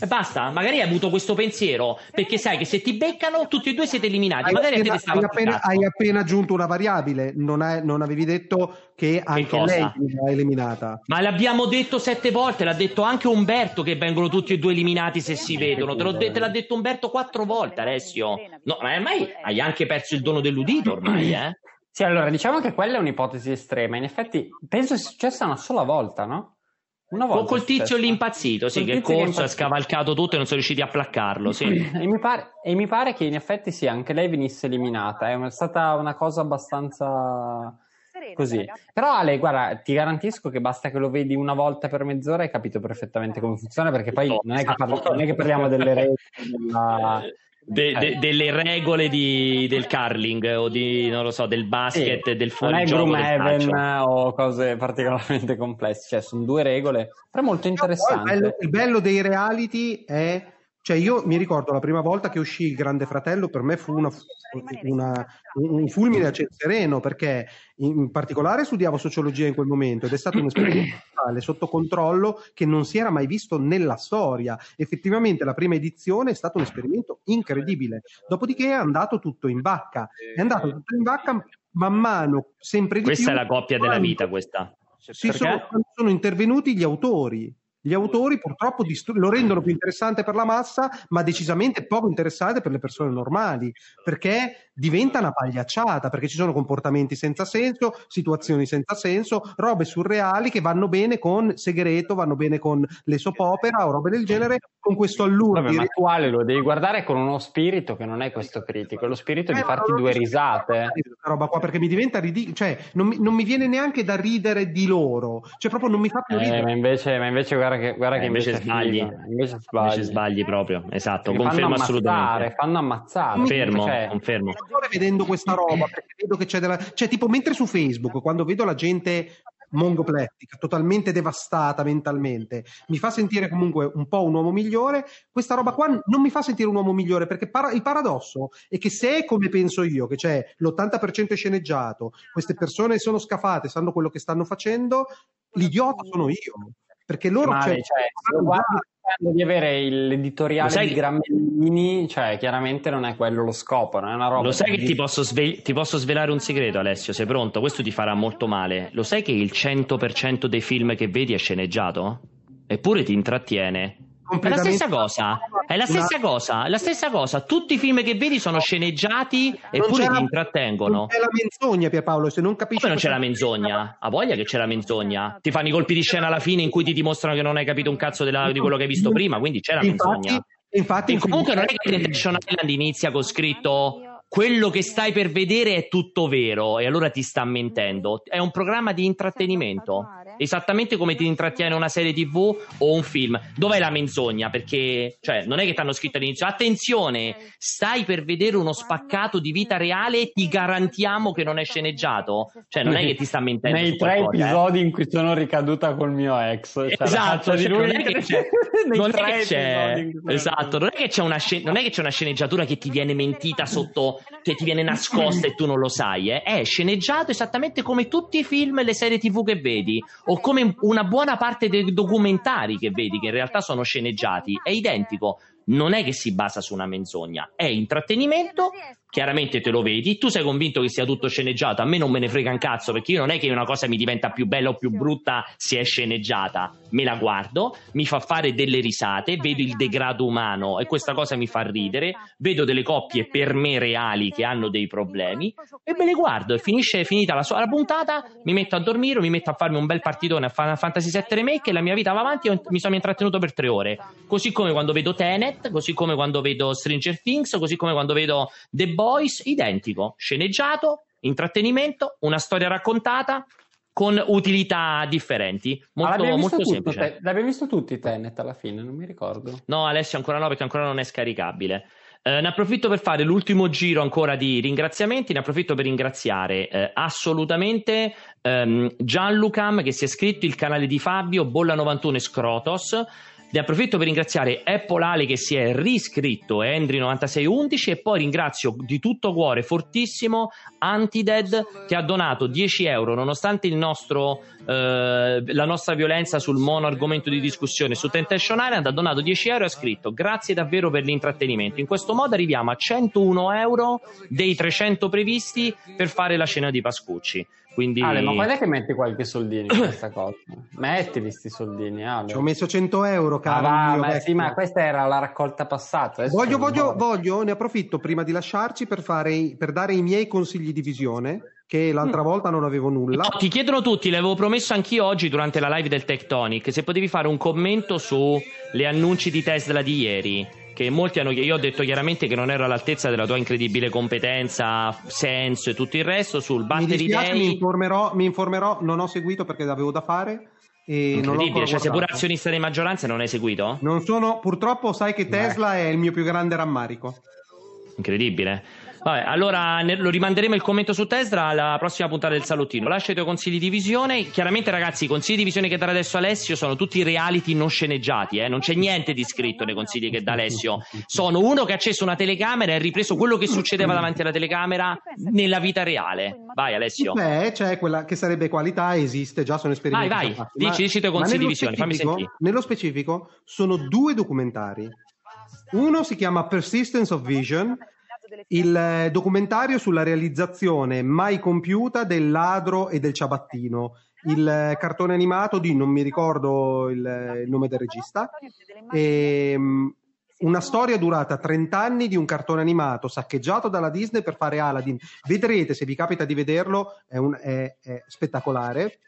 E basta, magari hai avuto questo pensiero perché sai che se ti beccano tutti e due siete eliminati. Hai appena aggiunto una variabile, non avevi detto che anche lei è eliminata. Ma l'abbiamo detto 7 volte, l'ha detto anche Umberto che vengono tutti e due eliminati se si vedono. Te l'ha detto Umberto 4 volte, Alessio. No, ma ormai hai anche perso il dono dell'udito ormai, eh? Sì, allora diciamo che quella è un'ipotesi estrema. In effetti penso sia successa una sola volta, no? Una volta col tizio lì impazzito, sì, che è corso, ha scavalcato tutto e non sono riusciti a placcarlo, sì. E mi pare che in effetti sì, anche lei venisse eliminata, è stata una cosa abbastanza così. Però Ale, guarda, ti garantisco che basta che lo vedi una volta per mezz'ora e hai capito perfettamente come funziona, perché poi non è che parliamo delle regole delle regole del curling o di, non lo so, del basket, del fuorigioco, non è Broomhaven o cose particolarmente complesse, cioè sono due regole, però molto interessante. Il bello dei reality è, cioè, io mi ricordo la prima volta che uscì il Grande Fratello, per me fu un fulmine a ciel sereno, perché in particolare studiavo sociologia in quel momento ed è stata un'esperienza sotto controllo che non si era mai visto nella storia. Effettivamente la prima edizione è stato un esperimento incredibile, dopodiché è andato tutto in vacca, man mano sempre di più. Questa è la coppia della vita, questa. Sono intervenuti gli autori. Gli autori purtroppo lo rendono più interessante per la massa, ma decisamente poco interessante per le persone normali, perché diventa una pagliacciata, perché ci sono comportamenti senza senso, situazioni senza senso, robe surreali che vanno bene con Segreto, vanno bene con le soap opera o robe del genere, con questo allure. Vabbè, ma quale lo devi guardare con uno spirito che non è questo critico, lo spirito di farti due risate. Questa roba qua, perché mi diventa ridicolo, cioè non mi viene neanche da ridere di loro, cioè proprio non mi fa più ridere. Ma invece Guarda che invece sbagli proprio, esatto, confermo assolutamente. Fanno ammazzare. Confermo. Sto vedendo questa roba perché vedo che c'è cioè tipo mentre su Facebook quando vedo la gente mongoplettica, totalmente devastata mentalmente, mi fa sentire comunque un po' un uomo migliore. Questa roba qua non mi fa sentire un uomo migliore, perché il paradosso è che se è come penso io, che c'è l'80% è sceneggiato, queste persone sono scafate, sanno quello che stanno facendo, l'idiota sono io. Perché loro guardano di avere l'editoriale di Gramellini, cioè chiaramente non è quello lo scopo, non è una roba. Lo sai che ti posso svelare un segreto, Alessio, sei pronto? Questo ti farà molto male. Lo sai che il 100% dei film che vedi è sceneggiato? Eppure ti intrattiene. È la stessa cosa. Tutti i film che vedi sono sceneggiati eppure ti intrattengono. Non c'è la menzogna, Pierpaolo, se non capisci. Come non c'è la menzogna? Ha voglia che c'è la menzogna. Ti fanno i colpi di scena alla fine in cui ti dimostrano che non hai capito un cazzo di quello che hai visto prima, quindi c'è la menzogna. Infatti, comunque non è che Temptation Island inizia con scritto quello che stai per vedere è tutto vero, e allora ti sta mentendo. È un programma di intrattenimento, esattamente come ti intrattiene una serie TV o un film. Dov'è la menzogna? Perché cioè non è che ti hanno scritto all'inizio: attenzione, stai per vedere uno spaccato di vita reale e ti garantiamo che non è sceneggiato. Cioè non è che ti sta mentendo. Nei 3 episodi in cui sono ricaduta col mio ex, cioè esatto, di lui non è che c'è una sceneggiatura che ti viene mentita sotto, che ti viene nascosta e tu non lo sai, eh? È sceneggiato esattamente come tutti i film e le serie TV che vedi, o come una buona parte dei documentari che vedi, che in realtà sono sceneggiati. È identico, non è che si basa su una menzogna, è intrattenimento chiaramente te lo vedi, tu sei convinto che sia tutto sceneggiato, a me non me ne frega un cazzo, perché io non è che una cosa mi diventa più bella o più brutta se è sceneggiata, me la guardo, mi fa fare delle risate, vedo il degrado umano e questa cosa mi fa ridere, vedo delle coppie per me reali che hanno dei problemi e me le guardo e finisce, finita la puntata, mi metto a dormire, mi metto a farmi un bel partitone a Final Fantasy VII Remake e la mia vita va avanti e mi sono intrattenuto per 3 ore, così come quando vedo Tenet, così come quando vedo Stranger Things, così come quando vedo The Boys, identico, sceneggiato, intrattenimento, una storia raccontata con utilità differenti, molto, molto semplice. L'abbiamo visto tutti Tenet alla fine, non mi ricordo. No Alessio, ancora no, perché ancora non è scaricabile. Ne approfitto per fare l'ultimo giro ancora di ringraziamenti, ne approfitto per ringraziare assolutamente Gianlucam che si è iscritto, il canale di Fabio, Bolla91 e Scrotos. Ne approfitto per ringraziare Apple Ale che si è riscritto e Andri9611 e poi ringrazio di tutto cuore fortissimo Antidead che ha donato 10 euro nonostante il nostro, la nostra violenza sul mono argomento di discussione su Temptation Island, ha donato 10 euro e ha scritto grazie davvero per l'intrattenimento, in questo modo arriviamo a 101 euro dei 300 previsti per fare la cena di Pascucci. Quindi... Ale, ma quando è che metti qualche soldino in questa cosa? Mettili sti soldini, Ale. Ci ho messo 100 euro, caro. Sì, ma questa era la raccolta passata. Voglio, ne approfitto prima di lasciarci per dare i miei consigli di visione, che l'altra volta non avevo nulla. Ti chiedono tutti, l'avevo promesso anch'io oggi durante la live del Tectonic, se potevi fare un commento su le annunci di Tesla di ieri. Che molti hanno, io ho detto chiaramente che non ero all'altezza della tua incredibile competenza, senso e tutto il resto sul battery day. Mi informerò, non ho seguito perché l'avevo da fare. Incredibile, cioè sei pure azionista di maggioranza e non hai seguito? Non sono, purtroppo sai che Tesla è il mio più grande rammarico. Incredibile. Vabbè, allora lo rimanderemo il commento su Tesla alla prossima puntata del salottino. Lascia i tuoi consigli di visione. Chiaramente ragazzi, i consigli di visione che darà adesso Alessio sono tutti reality non sceneggiati, non c'è niente di scritto nei consigli che dà Alessio, sono uno che ha acceso una telecamera e ha ripreso quello che succedeva davanti alla telecamera nella vita reale. Vai Alessio. Beh, cioè quella che sarebbe qualità esiste già, sono esperimenti. Vai, vai, dici i tuoi consigli di visione, fammi sentire. Nello specifico sono 2 documentari, uno si chiama Persistence of Vision, il documentario sulla realizzazione mai compiuta del ladro e del ciabattino, il cartone animato di non mi ricordo il nome del regista, e una storia durata 30 anni di un cartone animato saccheggiato dalla Disney per fare Aladdin. Vedrete, se vi capita di vederlo, è spettacolare.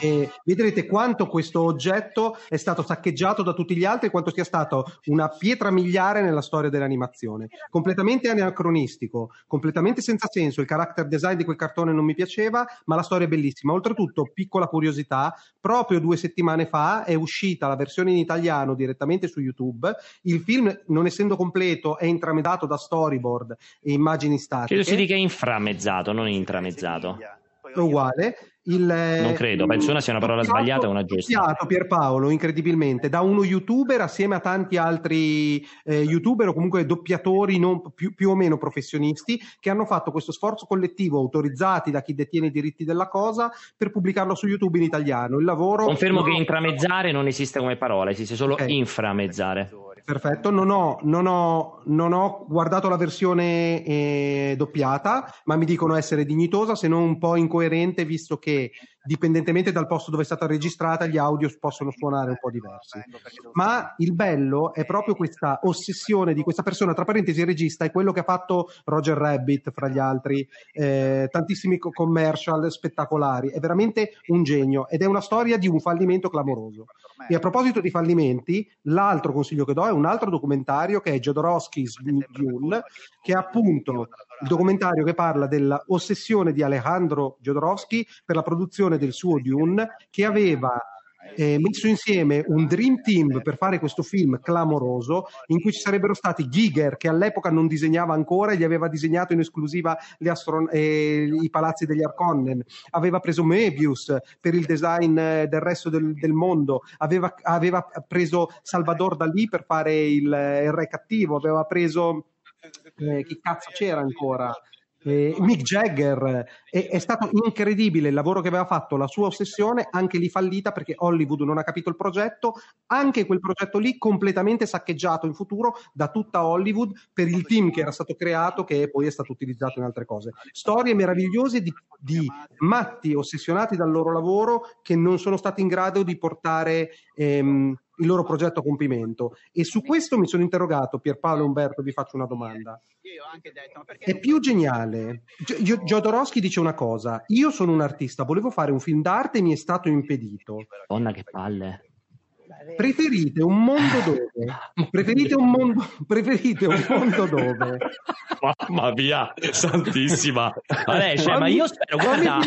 E vedrete quanto questo oggetto è stato saccheggiato da tutti gli altri, quanto sia stato una pietra miliare nella storia dell'animazione, completamente anacronistico, completamente senza senso. Il character design di quel cartone non mi piaceva, ma la storia è bellissima. Oltretutto, piccola curiosità, proprio 2 settimane fa è uscita la versione in italiano direttamente su YouTube. Il film, non essendo completo, è intramezzato da storyboard e immagini statiche. Credo si dica inframezzato, non intramezzato, uguale. Non credo, penso una sia una parola sbagliata e una giusta. Pierpaolo, incredibilmente, da uno youtuber assieme a tanti altri youtuber o comunque doppiatori non più o meno professionisti che hanno fatto questo sforzo collettivo, autorizzati da chi detiene i diritti della cosa, per pubblicarlo su YouTube in italiano. Il lavoro. Confermo che intramezzare non esiste come parola, esiste solo inframezzare. Perfetto, non ho guardato la versione doppiata, ma mi dicono essere dignitosa, se non un po' incoerente, visto che dipendentemente dal posto dove è stata registrata gli audio possono suonare un po' diversi. Ma il bello è proprio questa ossessione di questa persona, tra parentesi il regista è quello che ha fatto Roger Rabbit, fra gli altri, tantissimi commercial spettacolari, è veramente un genio ed è una storia di un fallimento clamoroso. E a proposito di fallimenti, l'altro consiglio che do è un altro documentario che è Jodorowsky's Dune, che è appunto il documentario che parla dell'ossessione di Alejandro Jodorowsky per la produzione del suo Dune, che aveva messo insieme un dream team per fare questo film clamoroso in cui ci sarebbero stati Giger, che all'epoca non disegnava ancora e gli aveva disegnato in esclusiva i palazzi degli Harkonnen, aveva preso Moebius per il design del resto del mondo, aveva preso Salvador Dalì per fare il re cattivo, aveva preso chi cazzo c'era ancora Mick Jagger, è stato incredibile il lavoro che aveva fatto, la sua ossessione, anche lì fallita perché Hollywood non ha capito il progetto, anche quel progetto lì completamente saccheggiato in futuro da tutta Hollywood per il team che era stato creato, che poi è stato utilizzato in altre cose. Storie meravigliose di matti ossessionati dal loro lavoro che non sono stati in grado di portare il loro progetto a compimento. E su questo mi sono interrogato, Pierpaolo e Umberto, vi faccio una domanda. Io ho anche detto, ma perché è più geniale? Jodorowsky dice una cosa: io sono un artista, volevo fare un film d'arte e mi è stato impedito. Madonna, che palle. Preferite un mondo dove? Preferite un mondo dove? Mamma mia, santissima. Vabbè, cioè, ma io spero, guarda,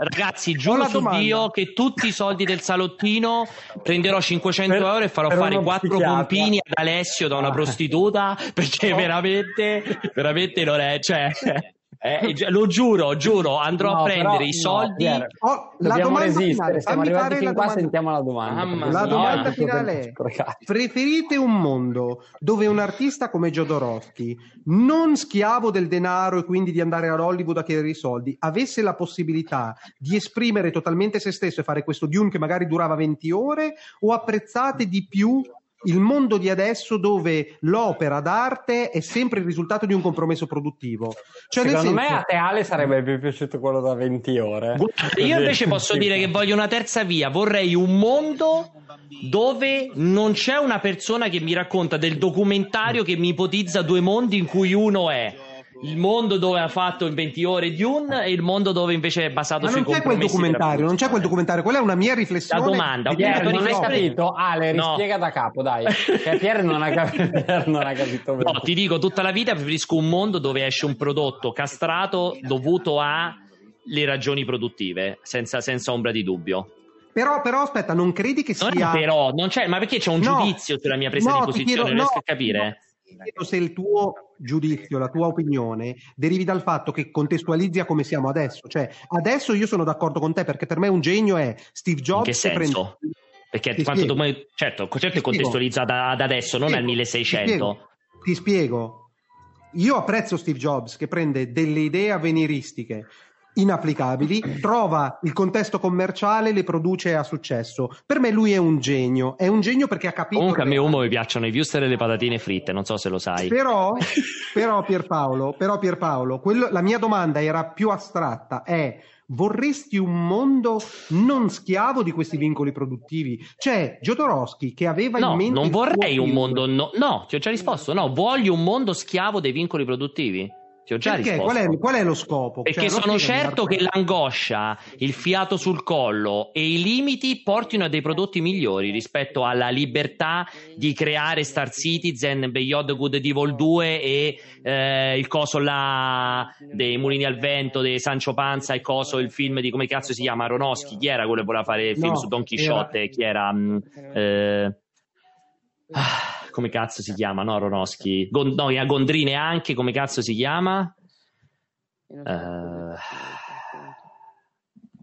ragazzi, giuro su Dio che tutti i soldi del salottino prenderò 500 euro e farò fare 4 pompini ad Alessio da una prostituta, perché veramente non è, cioè... lo giuro, andrò a prendere i soldi. Dobbiamo resistere, siamo arrivati fin qua, sentiamo la domanda. La domanda finale è: preferite un mondo dove un artista come Jodorowsky, non schiavo del denaro e quindi di andare a Hollywood a chiedere i soldi, avesse la possibilità di esprimere totalmente se stesso e fare questo Dune che magari durava 20 ore, o apprezzate di più il mondo di adesso dove l'opera d'arte è sempre il risultato di un compromesso produttevo? Cioè, secondo me a te, Ale, sarebbe più piaciuto quello da 20 ore. Io invece posso dire che voglio una terza via, vorrei un mondo dove non c'è una persona che mi racconta del documentario che mi ipotizza due mondi in cui uno è il mondo dove ha fatto in 20 ore Dune e il mondo dove invece è basato sui compromessi. Ma non c'è quel documentario, quella è una mia riflessione. La domanda, Pier, non hai capito? Ale, rispiega da capo, dai. Pier non ha capito. No, ti dico, tutta la vita preferisco un mondo dove esce un prodotto castrato dovuto a le ragioni produttive, senza ombra di dubbio. Però aspetta, non credi che sia... No, però, non c'è, ma perché c'è un giudizio sulla mia presa di posizione? Non riesco a capire. Se il tuo giudizio, la tua opinione derivi dal fatto che contestualizzi a come siamo adesso, cioè adesso io sono d'accordo con te perché per me un genio è Steve Jobs. In che senso? Perché certo è contestualizzata ad adesso, non al 1600. Ti spiego, io apprezzo Steve Jobs che prende delle idee avveniristiche inapplicabili, trova il contesto commerciale, le produce a successo. Per me lui è un genio perché ha capito. Comunque a me mi piacciono i wurstel e le patatine fritte, non so se lo sai. Però Pierpaolo, la mia domanda era più astratta, è: vorresti un mondo non schiavo di questi vincoli produttivi? Cioè Jodorowsky che aveva in mente... Non vorrei un mondo... No, ti ho già risposto. No, voglio un mondo schiavo dei vincoli produttivi. Perché? Qual è lo scopo? Perché sono certo che l'angoscia, il fiato sul collo e i limiti portino a dei prodotti migliori rispetto alla libertà di creare Star Citizen, Beyond Good and Evil 2 e il coso là dei Mulini al Vento, dei Sancho Panza, il coso, il film di come cazzo si chiama, Aronofsky, chi era quello che voleva fare il film su Don Quixote, chi era... come cazzo si chiama? No, Aronofsky. Gondrine anche, come cazzo si chiama?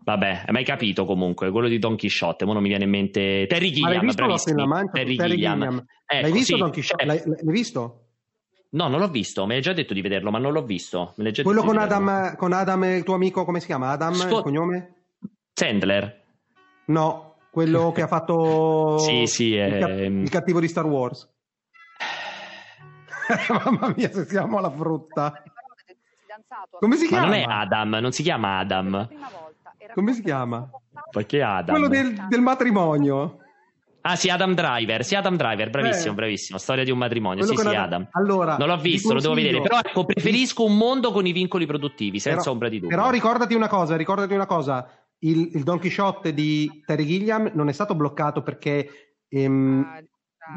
Vabbè, hai mai capito comunque? Quello di Don Quixote, mo non mi viene in mente... Terry Gilliam, bravissimo. Terry Gilliam. L'hai visto Don Quixote? L'hai visto? No, non l'ho visto, me l'hai già detto di vederlo, ma non l'ho visto. Quello con Adam, il tuo amico, come si chiama? Adam, il cognome? Sandler. No. Quello che ha fatto il cattivo di Star Wars. Mamma mia, se siamo alla frutta. Come si chiama? Ma non è Adam, non si chiama Adam. Come si chiama? Perché Adam? Quello del matrimonio. Ah sì, Adam Driver, bravissimo, storia di un matrimonio, Adam. Allora, non l'ho visto, lo devo vedere, però ecco, preferisco un mondo con i vincoli produttivi, senza ombra di dubbio. Però ricordati una cosa, il Don Quixote di Terry Gilliam non è stato bloccato perché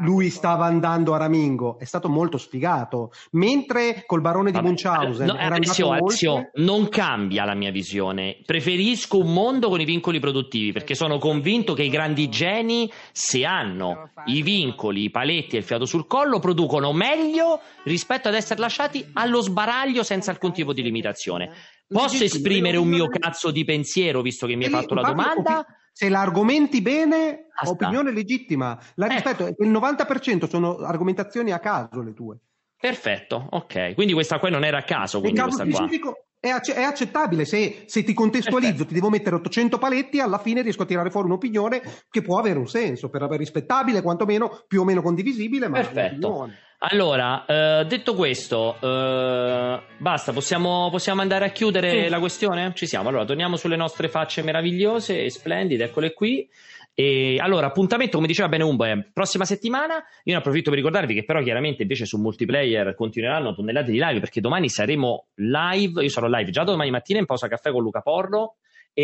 lui stava andando a ramingo, è stato molto sfigato, mentre col barone di Munchausen era Alessio, non cambia la mia visione, preferisco un mondo con i vincoli produttivi perché sono convinto che i grandi geni, se hanno i vincoli, i paletti e il fiato sul collo, producono meglio rispetto ad essere lasciati allo sbaraglio senza alcun tipo di limitazione. Posso esprimere un mio cazzo di pensiero, visto che mi hai fatto la domanda? Se l'argomenti bene, opinione legittima. La rispetto, il 90% sono argomentazioni a caso le tue. Perfetto, ok. Quindi questa qua non era a caso. Quindi questa qua è accettabile. Se ti contestualizzo, perfetto, ti devo mettere 800 paletti, alla fine riesco a tirare fuori un'opinione che può avere un senso, per avere rispettabile, quantomeno più o meno condivisibile, ma perfetto. Allora, detto questo, basta, possiamo andare a chiudere, sì, la questione? Ci siamo. Allora, torniamo sulle nostre facce meravigliose e splendide, eccole qui. E allora, appuntamento, come diceva bene Umbo, è prossima settimana. Io ne approfitto per ricordarvi che però chiaramente invece su Multiplayer continueranno tonnellate di live, perché domani saremo live, io sarò live già domani mattina in pausa caffè con Luca Porro,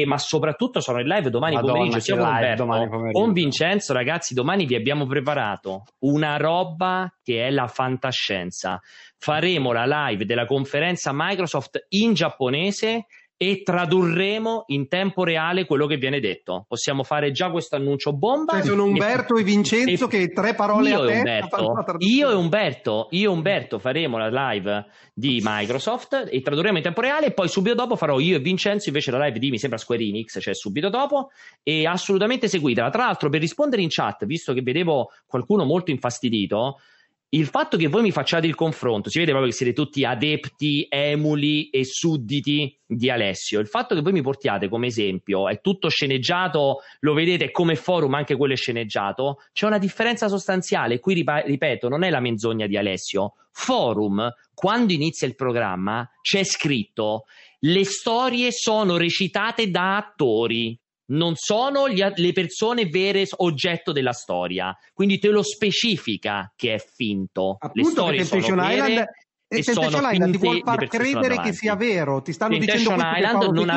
ma soprattutto sono in live domani, Madonna, pomeriggio, siamo live, Umberto, domani pomeriggio con Vincenzo. Ragazzi, domani vi abbiamo preparato una roba che è la fantascienza. Faremo la live della conferenza Microsoft in giapponese e tradurremo in tempo reale quello che viene detto. Possiamo fare già questo annuncio bomba. Cioè, sono Umberto e Vincenzo che tre parole a testa. Io e Umberto faremo la live di Microsoft e tradurremo in tempo reale, e poi subito dopo farò io e Vincenzo invece la live di, mi sembra, Square Enix, cioè subito dopo, e assolutamente seguitela. Tra l'altro, per rispondere in chat, visto che vedevo qualcuno molto infastidito, il fatto che voi mi facciate il confronto, si vede proprio che siete tutti adepti, emuli e sudditi di Alessio. Il fatto che voi mi portiate come esempio, è tutto sceneggiato, lo vedete come forum, anche quello è sceneggiato, c'è una differenza sostanziale. Qui ripeto, non è la menzogna di Alessio. Forum, quando inizia il programma, c'è scritto: le storie sono recitate da attori, non sono le persone vere oggetto della storia, quindi te lo specifica che è finto. Appunto, le storie sono vere e sono finte. Ti vuol far credere che sia vero, ti stanno dicendo questo. Temptation Island non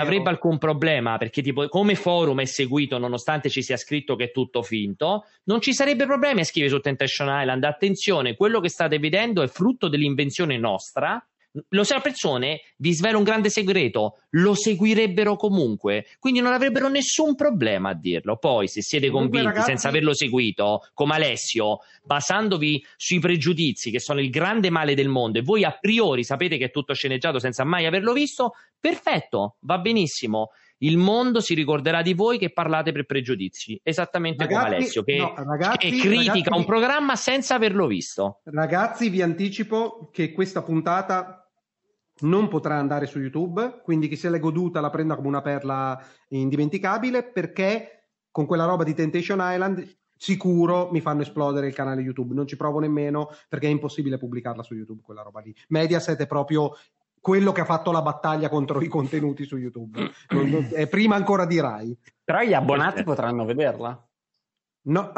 avrebbe alcun problema, perché tipo come forum è seguito, nonostante ci sia scritto che è tutto finto, non ci sarebbe problemi a scrivere su Temptation Island: attenzione, quello che state vedendo è frutto dell'invenzione nostra. Lo sai, le persone, vi svelo un grande segreto, lo seguirebbero comunque, quindi non avrebbero nessun problema a dirlo. Poi, se siete convinti, ragazzi, senza averlo seguito, come Alessio, basandovi sui pregiudizi che sono il grande male del mondo, e voi a priori sapete che è tutto sceneggiato senza mai averlo visto, perfetto, va benissimo. Il mondo si ricorderà di voi che parlate per pregiudizi, esattamente, ragazzi, come Alessio che critica un programma senza averlo visto. Ragazzi, vi anticipo che questa puntata non potrà andare su YouTube, quindi chi se l'è goduta la prenda come una perla indimenticabile, perché con quella roba di Temptation Island sicuro mi fanno esplodere il canale YouTube. Non ci provo nemmeno, perché è impossibile pubblicarla su YouTube quella roba lì. Mediaset è proprio quello che ha fatto la battaglia contro i contenuti su YouTube, è prima ancora di Rai. Però gli abbonati potranno vederla. No,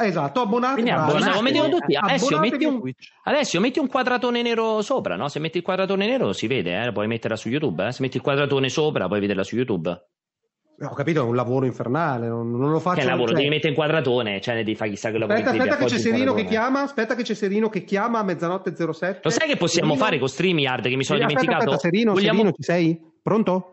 esatto, Alessio, metti un quadratone nero sopra, no? Se metti il quadratone nero si vede, puoi metterla su YouTube, Se metti il quadratone sopra puoi vederla su YouTube. Ho capito, è un lavoro infernale, non lo faccio. Che lavoro? Devi mettere in quadratone, cioè ne devi fare chissà che lavoro. Aspetta che c'è Serino che chiama, a mezzanotte 07. Lo sai che possiamo fare con StreamYard, che mi sono dimenticato? Aspetta, Serino, ci sei? Pronto?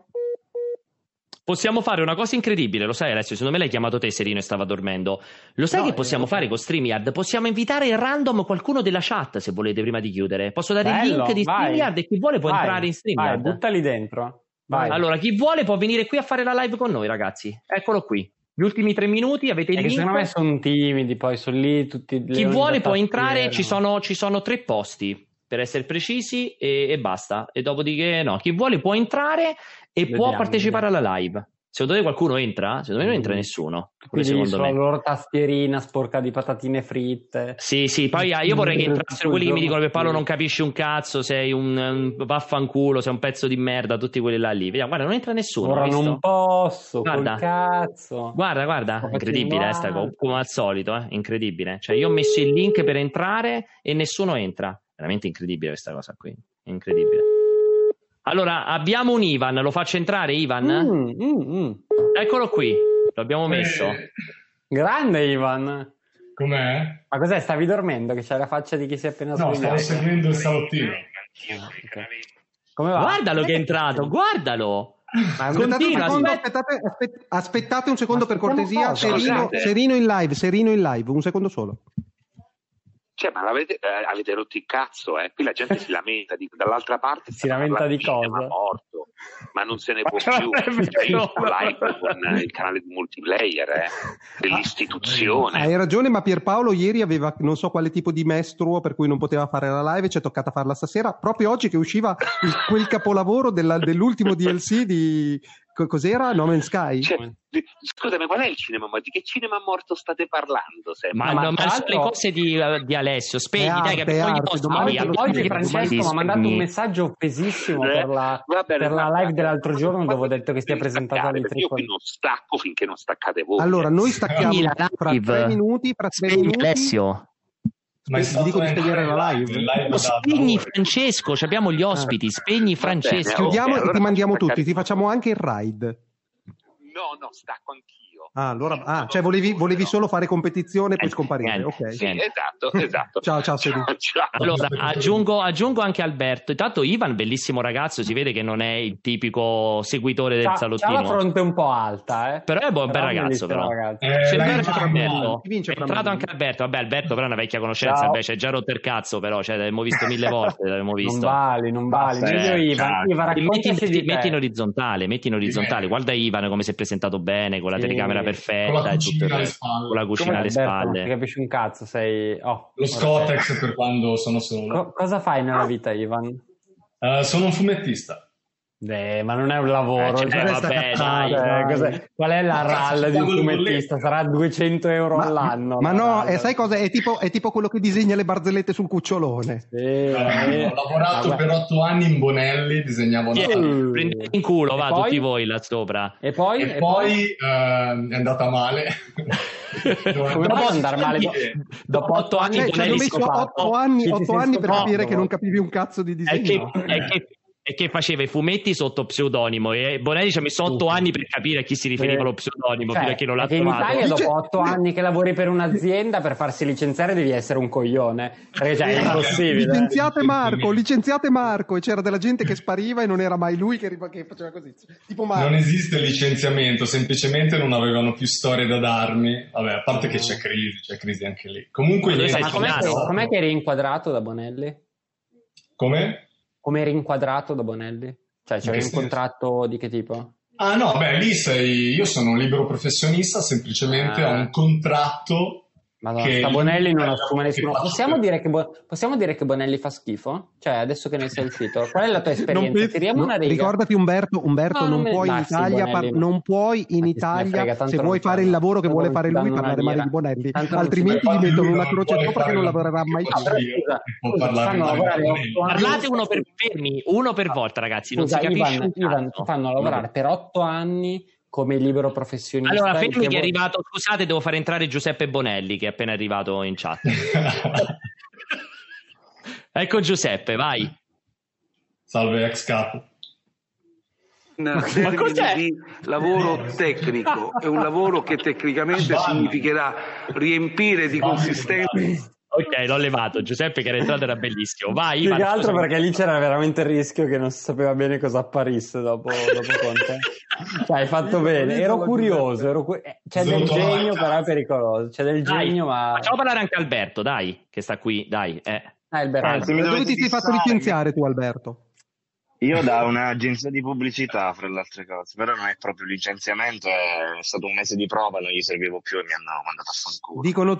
Possiamo fare una cosa incredibile, lo sai Alessio, secondo me l'hai chiamato te Serino e stava dormendo. Lo sai che possiamo fare con StreamYard? Possiamo invitare random qualcuno della chat, se volete, prima di chiudere. Posso dare il link di StreamYard e chi vuole può entrare in StreamYard. Buttali dentro. Vai. Allora, chi vuole può venire qui a fare la live con noi, ragazzi. Eccolo qui. Gli ultimi 3 minuti avete il link. Secondo me sono timidi, poi sono lì tutti. Chi vuole può entrare, ci sono 3 posti, per essere precisi, e basta. E dopodiché no, chi vuole può entrare e può partecipare alla live. Secondo te qualcuno entra? Secondo me non entra nessuno. Quindi sulla loro tastierina sporca di patatine fritte. Sì, sì, poi io vorrei che entrassero quelli che mi dicono: Pierpaolo, non capisci un cazzo, sei un vaffanculo, sei un pezzo di merda, tutti quelli là lì. Vediamo, guarda, non entra nessuno. Ora non posso, guarda, cazzo. Guarda, incredibile, come al solito, incredibile. Cioè io ho messo il link per entrare e nessuno entra. Veramente incredibile questa cosa qui, incredibile. Allora, abbiamo un Ivan, lo faccio entrare Ivan? Eccolo qui, l'abbiamo messo. Grande Ivan! Com'è? Ma cos'è? Stavi dormendo? Che c'è la faccia di chi si è appena svegliato? No, stavo seguendo il salottino. Okay. Come va? Guardalo che è entrato, guardalo! Aspettate un secondo per cortesia, Serino in live, un secondo solo. Cioè, ma avete rotto il cazzo, eh? Qui la gente si lamenta, dall'altra parte si lamenta di cosa? Ma morto, ma non se ne può più. Cioè, io sono live con il canale di Multiplayer, dell'istituzione. Hai ragione, ma Pierpaolo ieri aveva non so quale tipo di mestruo per cui non poteva fare la live, ci è toccata farla stasera, proprio oggi che usciva quel capolavoro dell'ultimo DLC di... Cos'era? No Man's Sky? Cioè, scusami, qual è il cinema? Ma di che cinema morto state parlando? Ma le cose di Alessio, spegni, dai, che oggi Francesco mi ha mandato un messaggio offesissimo per la live dell'altro giorno, dove ho detto che stia presentando alle tre. Io qui non stacco finché non staccate voi. Allora, noi stacchiamo fra tre minuti. Alessio. Ma ti dico di spegnere la live. Spegni Francesco, abbiamo gli ospiti, spegni Francesco. Chiudiamo e ti mandiamo tutti, ti facciamo anche il raid. No, stacco anch'io. Cioè volevi solo fare competizione e poi scomparire. Okay. Sì, esatto. Ciao. Allora, aggiungo anche Alberto. Intanto Ivan, bellissimo ragazzo, si vede che non è il tipico seguitore del salottino. Ha la fronte un po' alta, però è un bel ragazzo, però. È entrato anche Alberto. Vabbè, Alberto però è una vecchia conoscenza, invece è già rotto il cazzo, però, cioè, l'abbiamo visto 1000 volte, l'abbiamo visto. Non vale. Metti in orizzontale, guarda Ivan come si è presentato bene con la telecamera perfetta e tutto il resto, con la cucina alle spalle. Non capisci un cazzo, sei lo Scotex per quando sono solo. Cosa fai nella vita, Ivan? Sono un fumettista. Ma non è un lavoro. Qual è la RAL di un fumettista? Sarà 200 euro all'anno. Ma no, sai cosa? È tipo quello che disegna le barzellette sul cucciolone. Ho lavorato per 8 anni in Bonelli, disegnavo prendete in culo, tutti voi là sopra. E poi è andata male. Come può andare male dopo 8 anni? Ci hanno messo 8 anni per capire che non capivi un cazzo di disegno. E che faceva i fumetti sotto pseudonimo, e Bonelli ci ha messo 8 anni per capire a chi si riferiva lo pseudonimo, fino a che non l'ha trovato. In Italia dopo 8 anni che lavori per un'azienda, per farsi licenziare devi essere un coglione, perché è impossibile. Licenziate Marco, e c'era della gente che spariva e non era mai lui che faceva così, tipo Marco. Non esiste licenziamento, semplicemente non avevano più storie da darmi. Vabbè, a parte che c'è crisi anche lì. Comunque com'è che eri inquadrato da Bonelli? Come eri inquadrato da Bonelli? Cioè, c'avevi un contratto di che tipo? Ah no, beh, lì io sono un libero professionista, semplicemente ho un contratto. Madonna, Bonelli non assume nessuno. Possiamo dire che Bonelli fa schifo? Cioè, adesso che ne sei uscito, qual è la tua esperienza? Ricordati Umberto, non puoi in Italia, se vuoi fare il lavoro che vuole fare lui, parlare male di Bonelli, altrimenti gli mettono una croce sopra che non lavorerà mai più. Parlate uno per fermi, uno per volta, ragazzi, non si capisce. Fanno lavorare per 8 anni come libero professionista. Allora, fermi che è arrivato, scusate, devo far entrare Giuseppe Bonelli che è appena arrivato in chat. Ecco Giuseppe, vai. Salve ex capo. Ma cos'è? Di lavoro tecnico, è un lavoro che tecnicamente significherà riempire di consistenza. Ok, l'ho levato. Giuseppe che era entrato era bellissimo. Vai. Più che altro perché lì c'era veramente il rischio che non si sapeva bene cosa apparisse dopo Conte. Cioè, hai fatto bene. Ero curioso. C'è del genio, però è pericoloso. C'è del genio, ma... Facciamo parlare anche Alberto, dai, che sta qui, dai. Alberto. Dove ti sei fatto licenziare tu, Alberto? Io da un'agenzia di pubblicità, fra le altre cose. Però non è proprio licenziamento, è stato un mese di prova, non gli servivo più e mi hanno mandato a fanculo. Dicono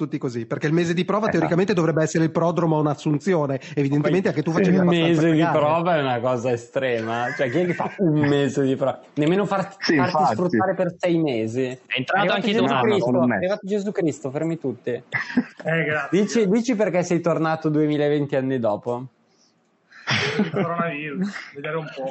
tutti così, perché il mese di prova teoricamente dovrebbe essere il prodromo a un'assunzione. Evidentemente anche tu facevi un mese di prova, è una cosa estrema. Cioè, chi è che fa un mese di prova? Nemmeno farti sfruttare per 6 mesi. È entrato anche Gesù Cristo. È arrivato Gesù Cristo, fermi tutti. Grazie. Dici perché sei tornato 2020 anni dopo? Il coronavirus, vedere un po'.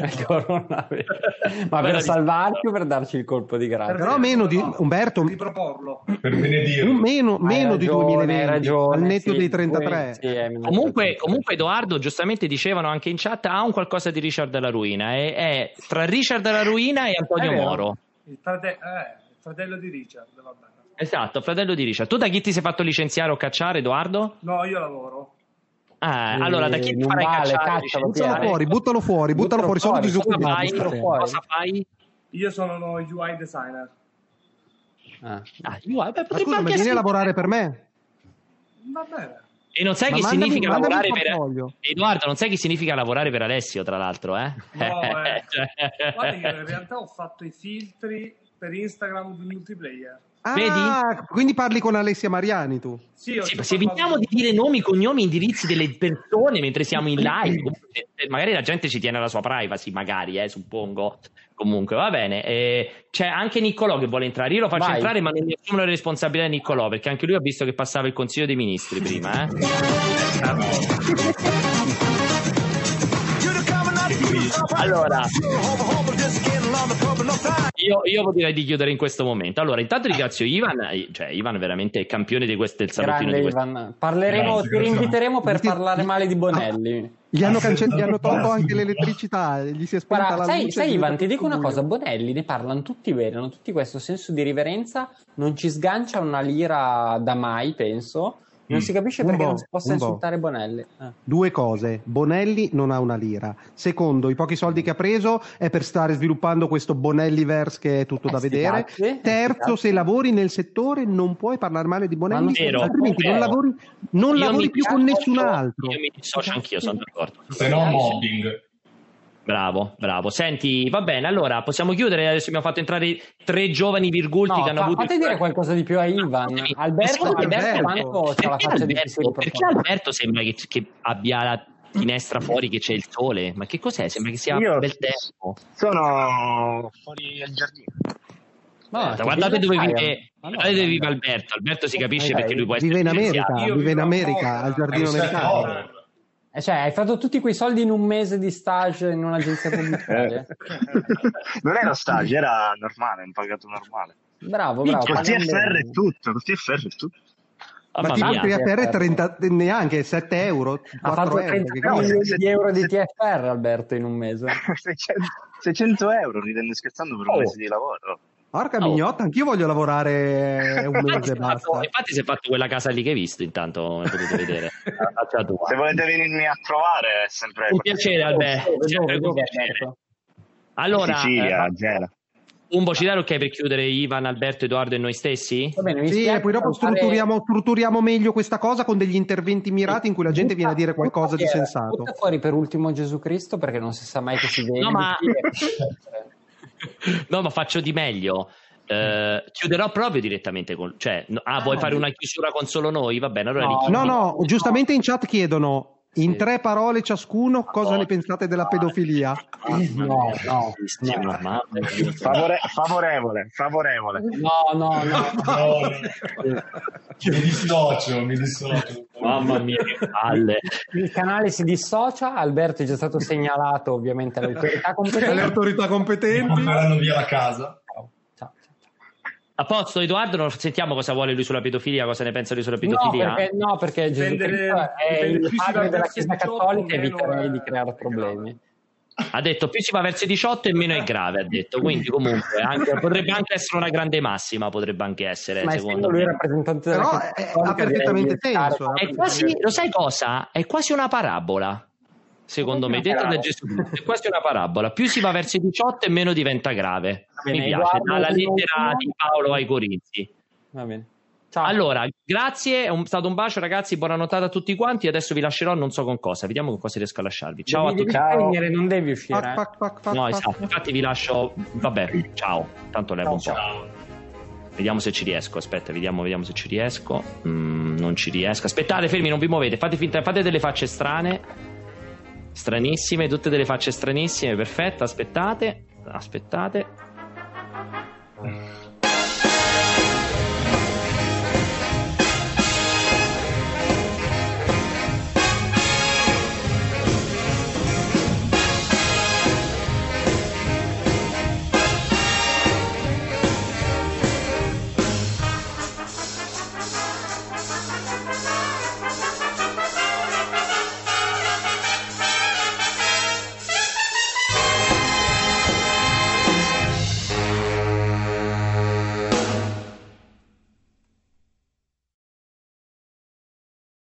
Ma per salvarti o per darci il colpo di grazia? Però meno di Umberto. Riproporlo. Per benedirlo. Meno di 2020, ragione, al netto dei 33. Comunque Edoardo, giustamente dicevano anche in chat, ha un qualcosa di Richard della Ruina. È tra Richard della Ruina e Antonio Moro. Il fratello di Richard, va bene. Esatto, fratello di Richard. Tu da chi ti sei fatto licenziare o cacciare, Edoardo? No, io lavoro. Allora da chi farai cacciare? Buttalo fuori, sono disoccupato. Cosa fai? Io sono uno UI designer. UI, ma vieni a lavorare per me? Va bene. E non sai che significa lavorare per Edoardo, non sai che significa lavorare per Alessio, tra l'altro, eh? No, guarda, io in realtà ho fatto i filtri per Instagram di Multiplayer. Ah, vedi? Quindi parli con Alessia Mariani tu? Sì, se evitiamo di dire nomi, cognomi, indirizzi delle persone mentre siamo in live, magari la gente ci tiene alla sua privacy, magari, suppongo. Comunque va bene. C'è anche Niccolò che vuole entrare. Io lo faccio entrare, ma non mi assumo la responsabilità di Niccolò, perché anche lui ha visto che passava il Consiglio dei Ministri prima, eh? Allora, io direi di chiudere in questo momento. Allora, intanto ringrazio Ivan, cioè Ivan veramente è campione di del salottino. Grande, di Ivan. Parleremo, ti rinviteremo per parlare male di Bonelli. Gli hanno tolto anche l'elettricità, gli si è spenta la luce. Sai Ivan, ti dico una cosa, Bonelli ne parlano tutti bene, hanno tutti questo senso di riverenza, non ci sgancia una lira da mai, penso. Non si capisce perché non si possa insultare Bonelli. Due cose: Bonelli non ha una lira. Secondo, i pochi soldi che ha preso è per stare sviluppando questo Bonelliverse che è tutto da vedere. Terzo, se lavori nel settore non puoi parlare male di Bonelli, altrimenti non lavori più con nessun altro. Io mi dissocio anch'io, sono d'accordo. Se no mobbing. Bravo. Senti, va bene, allora possiamo chiudere. Adesso abbiamo fatto entrare tre giovani virgulti che hanno avuto. Fate dire qualcosa di più a Ivan. Alberto, perché Alberto sembra che abbia la finestra fuori che c'è il sole? Ma che cos'è? Sembra che sia bel tempo. Sono fuori al giardino. Guardate dove vive. Guardate dove vive Alberto. Alberto si capisce perché lui può essere. Vive in America, al giardino americano. Cioè, hai fatto tutti quei soldi in un mese di stage in un'agenzia pubblicitaria? Non era stage, era normale, un pagato normale. Bravo. Con TFR è tutto, ma tipo TFR 30, neanche 7 euro. Ha fatto 30 milioni di euro di TFR Alberto in un mese. 600 euro, ridendo scherzando, per un mese di lavoro. Porca mignotta, anch'io voglio lavorare un mese e basta. Infatti si è fatto quella casa lì che hai visto, intanto potete vedere. Se volete venirmi a trovare è sempre un piacere, Alberto. Allora, Sicilia, Gela. Un bocciare, ok, per chiudere Ivan, Alberto, Edoardo e noi stessi? Va bene, sì, e poi dopo strutturiamo meglio questa cosa con degli interventi mirati in cui la gente viene a dire qualcosa di sensato. Butta fuori per ultimo Gesù Cristo, perché non si sa mai che si vede. No, ma faccio di meglio. Chiuderò proprio direttamente con. Vuoi fare una chiusura con solo noi? Va bene, allora no, giustamente in chat chiedono in 3 parole ciascuno cosa ne pensate della pedofilia. No. Favorevole. No. Mi dissocio. Mamma mia, che palle. Il canale si dissocia. Alberto è già stato segnalato ovviamente alle autorità competenti. Manderanno via la casa. A posto, Edoardo, non sentiamo cosa vuole lui sulla pedofilia, cosa ne pensa lui sulla pedofilia. No, perché Gesù è il padre della Chiesa Cattolica e eviterei di creare problemi. Ha detto più si va verso i 18 e meno è grave, ha detto, quindi comunque potrebbe anche essere una grande massima, ma secondo lui è rappresentante della Chiesa Cattolica, ha perfettamente senso. Lo sai cosa? È quasi una parabola. Secondo me, dentro da Gesù Cristo, questa è una parabola. Più si va verso i 18 e meno diventa grave. Mi piace, dalla lettera di Paolo ai Corinzi. Va bene. Ciao. Allora, grazie, è stato un bacio ragazzi, buona nottata a tutti quanti. Adesso vi lascerò non so con cosa, vediamo con cosa riesco a lasciarvi. Ciao a tutti. Non devi uscire. No, esatto, infatti vi lascio, vabbè, ciao. Tanto levo un po'. Ciao. Vediamo se ci riesco, aspetta, vediamo se ci riesco. Non ci riesco. Aspettate, fermi, non vi muovete, fate delle facce strane. Stranissime, tutte delle facce stranissime, perfetto, aspettate.